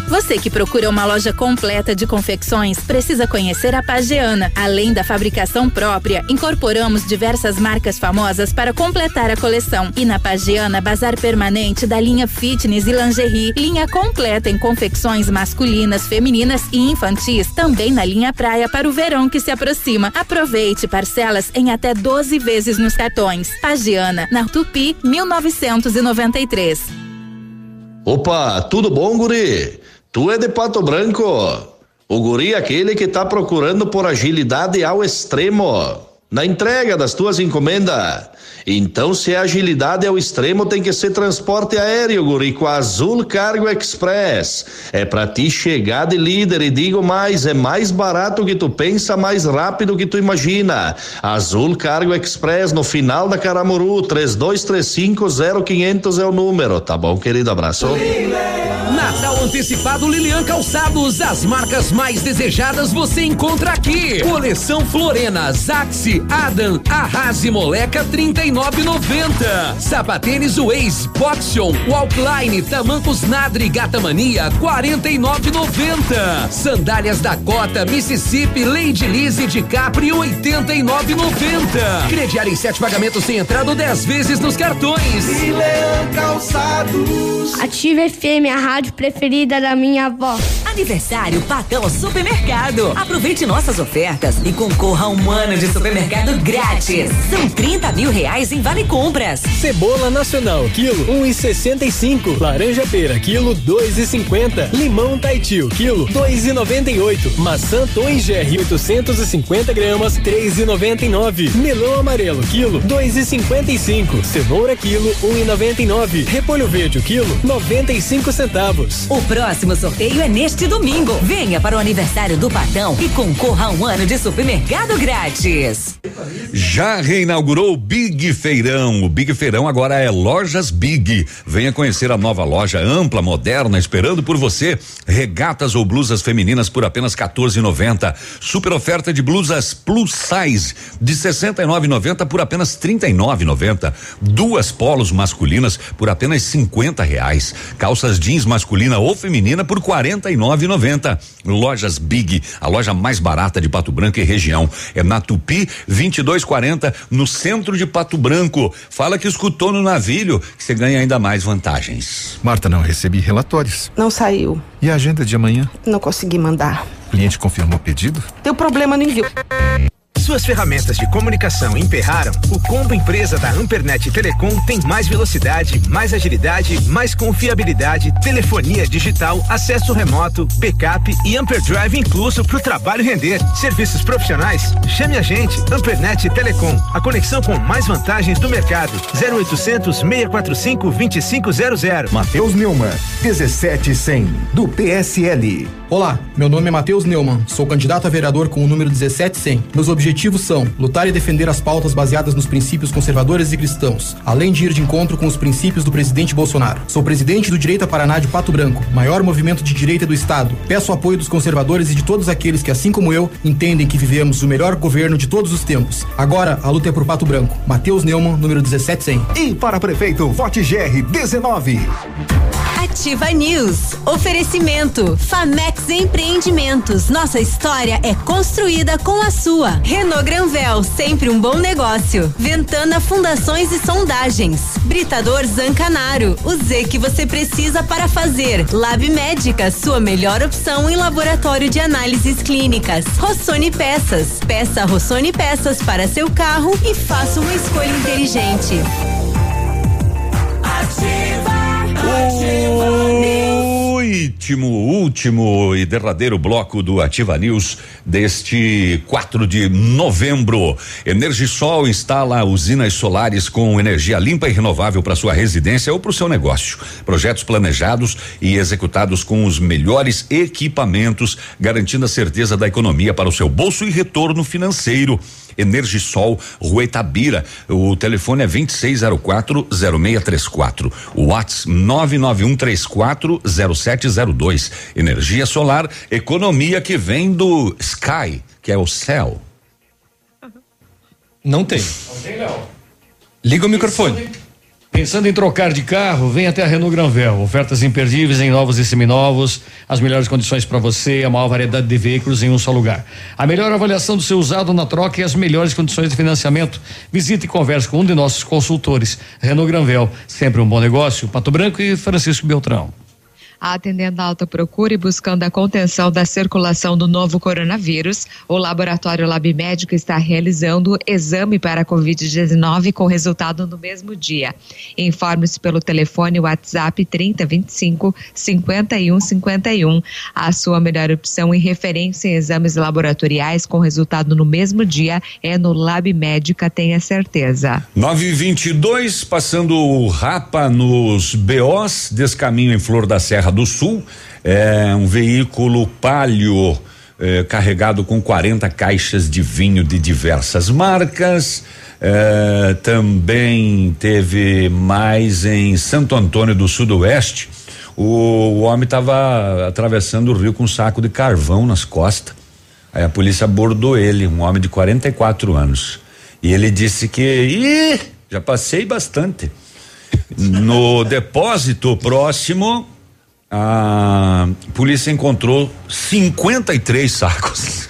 Você que procura uma loja completa de confecções, precisa conhecer a Pageana. Além da fabricação própria, incorporamos diversas marcas famosas para completar a coleção. E na Pageana, bazar permanente da linha fitness e lingerie, linha completa em confecções masculinas, femininas e infantis, também na linha praia para o verão que se aproxima. Aproveite parcelas em até doze vezes nos cartões. Pageana, na Tupi, mil novecentos e noventa e três. Opa, tudo bom, guri? Tu é de Pato Branco? O guri é aquele que tá procurando por agilidade ao extremo na entrega das tuas encomendas. Então, se é agilidade ao extremo, tem que ser transporte aéreo, guri, com a Azul Cargo Express. É pra ti chegar de líder e digo mais, é mais barato que tu pensa, mais rápido que tu imagina. Azul Cargo Express, no final da Caramuru, três dois três cinco zero cinco zero zero é o número, tá bom, querido? Abraço. Natal antecipado Lilian Calçados, as marcas mais desejadas você encontra aqui. Coleção Florena, Zaxi, Adam, Arrase Moleca trinta e nove reais e noventa centavos. Sapatênis Waze, Boxion, Walkline, Tamancos Nadri, Gatamania quarenta e nove reais e noventa centavos. Sandálias Dakota, Mississippi, Lady Lizzie de Capri oitenta e nove reais e noventa centavos. Crediário em sete pagamentos sem entrada ou dez vezes nos cartões. Lilian Calçados. Ativa F M, a rádio preferida da minha avó. Aniversário Patão Supermercado. Aproveite nossas ofertas e concorra a um ano de supermercado grátis. São trinta mil reais em vale compras. Cebola nacional, quilo, um e sessenta e cinco. Laranja pera, quilo, dois e cinquenta. Limão Taitio, quilo, dois e noventa e oito. Maçã Tom e Jerry, oitocentos e cinquenta gramas, três e noventa e nove. Melão amarelo, quilo, dois e cinquenta e cinco. Cenoura, quilo, um e noventa e nove. Repolho verde, quilo, noventa e cinco centavos. O próximo sorteio é neste domingo. Venha para o aniversário do Patão e concorra a um ano de supermercado grátis. Já reinaugurou o Big Feirão. O Big Feirão agora é Lojas Big. Venha conhecer a nova loja ampla, moderna, esperando por você. Regatas ou blusas femininas por apenas quatorze reais e noventa centavos. Super oferta de blusas plus size de sessenta e nove reais e noventa centavos por apenas trinta e nove reais e noventa centavos. Duas polos masculinas por apenas cinquenta reais. Calças jeans masculina ou feminina por quarenta e nove reais e noventa centavos. Lojas Big, a loja mais barata de Pato Branco e região. É na Tupi vinte e dois quarenta, no centro de Pato Branco. Fala que escutou no Navílio, que você ganha ainda mais vantagens. Marta, não recebi relatórios. Não saiu. E a agenda de amanhã? Não consegui mandar. O cliente confirmou o pedido? Deu problema no envio. Suas ferramentas de comunicação emperraram? O combo empresa da Ampernet Telecom tem mais velocidade, mais agilidade, mais confiabilidade, telefonia digital, acesso remoto, backup e Amperdrive incluso para o trabalho render. Serviços profissionais? Chame a gente, Ampernet Telecom, a conexão com mais vantagens do mercado. zero oitocentos, seis quatro cinco, dois cinco zero zero. Matheus Neumann, dezessete cem, do P S L. Olá, meu nome é Matheus Neumann, sou candidato a vereador com o número dezessete cem. Meus objetivos são lutar e defender as pautas baseadas nos princípios conservadores e cristãos, além de ir de encontro com os princípios do presidente Bolsonaro. Sou presidente do Direita Paraná de Pato Branco, maior movimento de direita do estado. Peço o apoio dos conservadores e de todos aqueles que, assim como eu, entendem que vivemos o melhor governo de todos os tempos. Agora, a luta é por Pato Branco. Matheus Neumann, número dezessete cem. E para prefeito, vote G R dezenove. Ativa News. Oferecimento. Famex Empreendimentos. Nossa história é construída com a sua. Renault Granvel, sempre um bom negócio. Ventana Fundações e Sondagens. Britador Zancanaro, o Z que você precisa para fazer. Lab Médica, sua melhor opção em laboratório de análises clínicas. Rossoni Peças. Peça Rossoni Peças para seu carro e faça uma escolha inteligente. O último, último e derradeiro bloco do Ativa News deste quatro de novembro. EnergiSol instala usinas solares com energia limpa e renovável para sua residência ou para o seu negócio. Projetos planejados e executados com os melhores equipamentos, garantindo a certeza da economia para o seu bolso e retorno financeiro. EnergiSol, Rua Itabira. O telefone é vinte e seis zero quatro, zero seis três quatro. O WhatsApp nove nove um três quatro zero sete zero dois. Energia solar, economia que vem do Sky, que é o céu. Não tem. Não tem, não. Liga o microfone. Pensando em trocar de carro, vem até a Renault Granvel. Ofertas imperdíveis em novos e seminovos, as melhores condições para você, a maior variedade de veículos em um só lugar. A melhor avaliação do seu usado na troca e as melhores condições de financiamento. Visite e converse com um de nossos consultores. Renault Granvel, sempre um bom negócio. Pato Branco e Francisco Beltrão. Atendendo a alta procura e buscando a contenção da circulação do novo coronavírus, o laboratório Lab Médica está realizando exame para a covid dezenove com resultado no mesmo dia. Informe-se pelo telefone WhatsApp trinta, vinte e cinco, cinquenta e um, cinquenta e um. A sua melhor opção em referência em exames laboratoriais com resultado no mesmo dia é no Lab Médica, tenha certeza. nove e vinte e dois, passando o Rapa nos B Os, descaminho em Flor da Serra do Sul, é um veículo Palio eh, carregado com quarenta caixas de vinho de diversas marcas. Eh, também teve mais em Santo Antônio do Sudoeste. O, o homem estava atravessando o rio com um saco de carvão nas costas. Aí a polícia abordou ele, um homem de quarenta e quatro anos. E ele disse que Ih, já passei bastante. No depósito próximo, a polícia encontrou cinquenta e três sacos.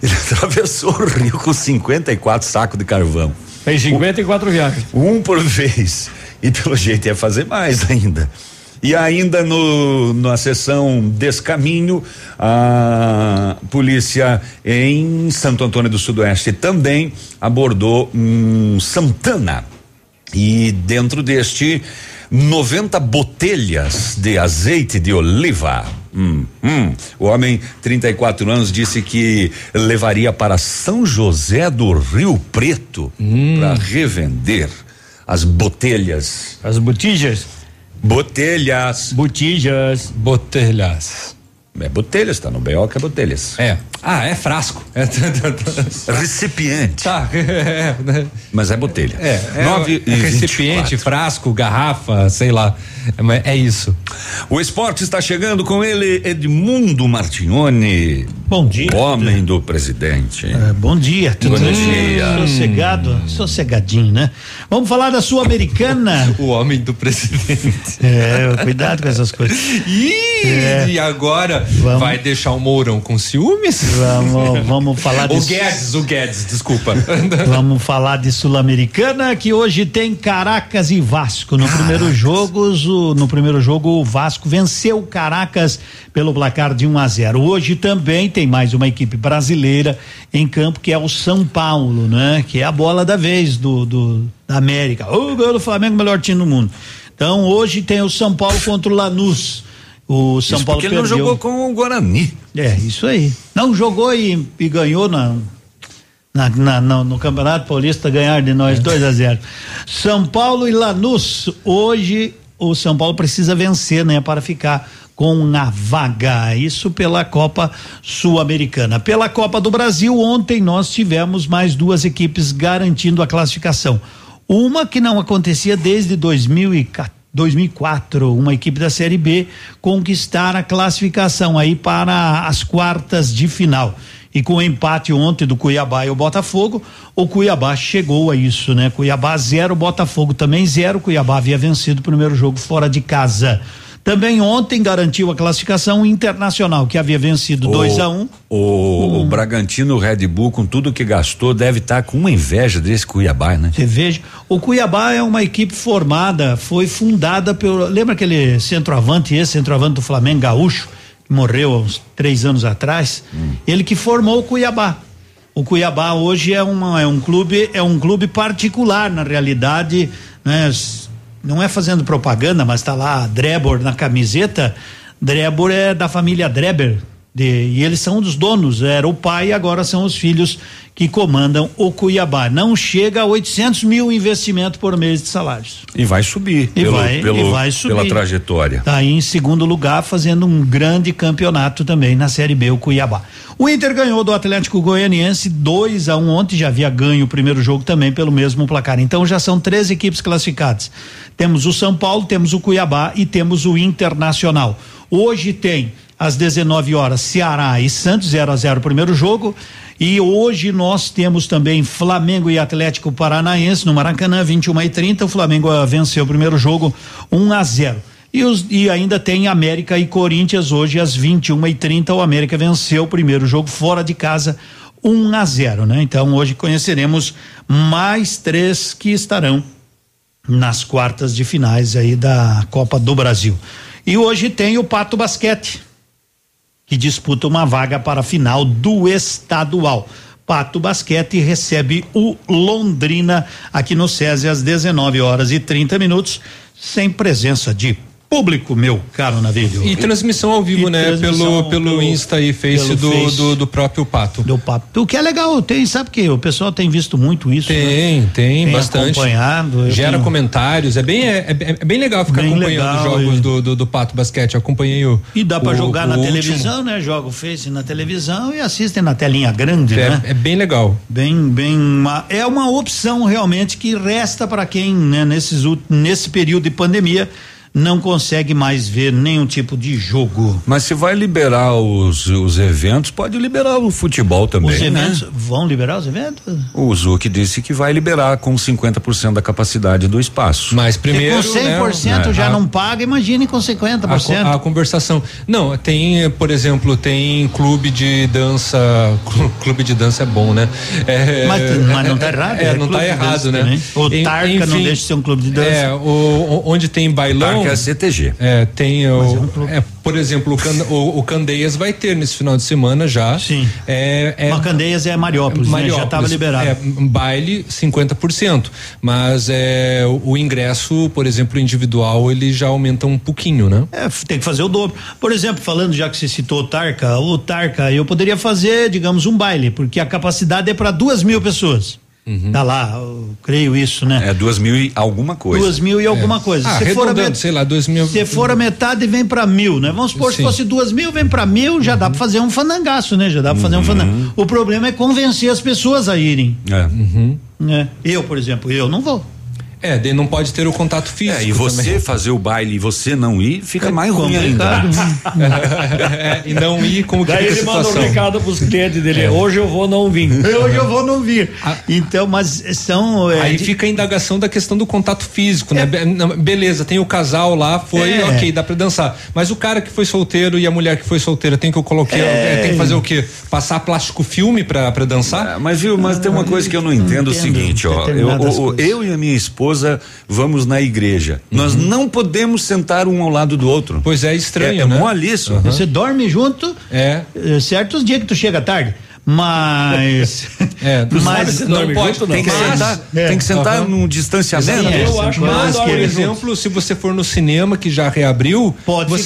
Ele atravessou o rio com cinquenta e quatro sacos de carvão. Fez cinquenta e quatro viagens. Um por vez. E pelo jeito ia fazer mais ainda. E ainda no na seção Descaminho, a polícia em Santo Antônio do Sudoeste também abordou um Santana. E dentro deste, noventa botelhas de azeite de oliva. Hum, hum. O homem, trinta e quatro anos, disse que levaria para São José do Rio Preto hum. para revender as botelhas. As botijas? Botelhas. Botijas. Botelhas. É botelhas, tá no B O que é botelhas. É. Ah, é frasco. É, tá, tá, tá. Recipiente. Tá. É, é. Mas é botelha. É. é, Nove é, é recipiente, frasco, garrafa, sei lá. É, é isso. O esporte está chegando com ele, Edmundo Martignoni. Bom dia. Homem do presidente. É, bom dia. Tudo bom dia. Hum. Sossegado, sossegadinho, né? Vamos falar da Sul-Americana. O homem do presidente. É, cuidado com essas coisas. Ih, é. E agora? Vamos. Vai deixar o Mourão com ciúmes? Vamos, vamos falar disso. O Guedes, o Guedes, desculpa. Vamos falar de Sul-Americana, que hoje tem Caracas e Vasco. No Caracas. primeiro jogo, no primeiro jogo o Vasco venceu o Caracas pelo placar de um a zero. Hoje também tem mais uma equipe brasileira em campo, que é o São Paulo, né? Que é a bola da vez do, do da América. O gol do Flamengo, melhor time do mundo. Então hoje tem o São Paulo contra o Lanús. O São isso Paulo porque ele perdeu. Não jogou com o Guarani. É, isso aí. Não jogou e, e ganhou na, na, na, na, no Campeonato Paulista, ganhar de nós é. dois a zero. São Paulo e Lanús. Hoje o São Paulo precisa vencer, né? Para ficar com a vaga, isso pela Copa Sul-Americana. Pela Copa do Brasil, ontem nós tivemos mais duas equipes garantindo a classificação. Uma que não acontecia desde dois mil e quatorze. dois mil e quatro, uma equipe da Série B conquistar a classificação aí para as quartas de final. E com o empate ontem do Cuiabá e o Botafogo, o Cuiabá chegou a isso, né? Cuiabá zero, Botafogo também zero. Cuiabá havia vencido o primeiro jogo fora de casa. Também ontem garantiu a classificação Internacional, que havia vencido dois a um. O, um. o Bragantino, o Red Bull, com tudo que gastou, deve estar tá com uma inveja desse Cuiabá, né? Você veja, o Cuiabá é uma equipe formada, foi fundada pelo, lembra aquele centroavante, esse centroavante do Flamengo, Gaúcho, que morreu há uns três anos atrás? Hum. Ele que formou o Cuiabá. O Cuiabá hoje é, uma, é um clube, é um clube particular, na realidade, né? Não é fazendo propaganda, mas tá lá Drebor na camiseta. Drebor é da família Dreber de, e eles são dos donos, era o pai e agora são os filhos que comandam o Cuiabá. Não chega a oitocentos mil investimento por mês de salários. E vai subir. E, pelo, vai, pelo, e vai subir. Pela trajetória. Tá aí em segundo lugar, fazendo um grande campeonato também na Série B, o Cuiabá. O Inter ganhou do Atlético Goianiense dois a um ontem, já havia ganho o primeiro jogo também pelo mesmo placar. Então já são três equipes classificadas. Temos o São Paulo, temos o Cuiabá e temos o Internacional. Hoje tem às dezenove horas Ceará e Santos, zero a zero primeiro jogo. E hoje nós temos também Flamengo e Atlético Paranaense no Maracanã, vinte e uma e trinta. O Flamengo venceu o primeiro jogo um a zero. E, os, e ainda tem América e Corinthians hoje às vinte e uma e trinta. O América venceu o primeiro jogo fora de casa um a zero, né? Então hoje conheceremos mais três que estarão nas quartas de finais aí da Copa do Brasil. E hoje tem o Pato Basquete, que disputa uma vaga para a final do estadual. Pato Basquete recebe o Londrina aqui no SESI às dezenove horas e trinta minutos, sem presença de público, meu caro Navílio. E transmissão ao vivo, e né? Pelo, pelo, pelo Insta e Face, do, face do, do próprio Pato. Do Pato. O que é legal, tem, sabe que o pessoal tem visto muito isso. Tem, né? tem, tem, bastante. Acompanhado. Gera tenho... comentários, é bem, é, é, é bem legal ficar bem acompanhando os jogos e... do, do, do Pato Basquete, eu acompanhei o E dá pra o, jogar o na o televisão, último. né? Joga o Face na televisão e assistem na telinha grande, é, né? É bem legal. Bem, bem, uma, é uma opção realmente que resta pra quem, né? Nesses, nesse período de pandemia, não consegue mais ver nenhum tipo de jogo. Mas se vai liberar os os eventos, pode liberar o futebol também. Os eventos, né? Vão liberar os eventos? O Zuc disse que vai liberar com cinquenta por cento da capacidade do espaço. Mas primeiro, se com cem por cento, né, já a, não paga, imagine com cinquenta por cento. A, a conversação. Não, tem, por exemplo, tem clube de dança, clube de dança é bom, né? É, mas, mas não tá errado. É, é não tá errado, né? Também. O em, Tarca enfim, não deixa de ser um clube de dança. É, o, onde tem bailão, que é a C T G. É, tem o, é, um... é, por exemplo, o, Can, o, o Candeias vai ter nesse final de semana já. Sim. É, é, mas Candeias é Mariópolis, Mariópolis né? Já estava liberado. É, baile cinquenta por cento, mas é, o, o ingresso, por exemplo, individual, ele já aumenta um pouquinho, né? É, tem que fazer o dobro. Por exemplo, falando, já que você citou o Tarca, o Tarca, eu poderia fazer, digamos, um baile, porque a capacidade é para duas mil pessoas. Uhum. Tá lá, eu creio isso, né? É duas mil e alguma coisa. Duas mil e é. alguma coisa. Ah, se for a met... sei lá, dois mil. Se for a metade, vem pra mil, né? Vamos supor, sim, se fosse duas mil, vem pra mil, já uhum. dá pra fazer um fandangaço, né? Já dá pra uhum. fazer um fandangaço. O problema é convencer as pessoas a irem. É. Uhum. É. Eu, por exemplo, eu não vou. É, daí não pode ter o contato físico. É, e você também fazer o baile e você não ir, fica é mais ruim ainda. é, e não ir, como que daí ele manda um recado pros clientes dele, é. hoje eu vou não vir. Hoje eu vou não vir. Ah, então, mas são... É, aí de... fica a indagação da questão do contato físico, é. né? Beleza, tem o casal lá, foi, é. ok, dá pra dançar. Mas o cara que foi solteiro e a mulher que foi solteira, tem que eu coloquei, é. É, tem que fazer o quê? Passar plástico filme pra, pra dançar? É, mas viu, mas ah, tem uma coisa que eu não, não entendo, entendo o seguinte, ó, eu, eu, eu e a minha esposa vamos na igreja. Uhum. Nós não podemos sentar um ao lado do outro. Pois é, estranho, é, é né? mó isso. Uhum. Você dorme junto, é. certos dias que tu chega tarde, mas... É, mas não pode, junto, não. Tem que mas, sentar, é. tem que sentar uhum. num distanciamento. Sim, é, eu acho, mas, por exemplo, se você for no cinema que já reabriu, pode você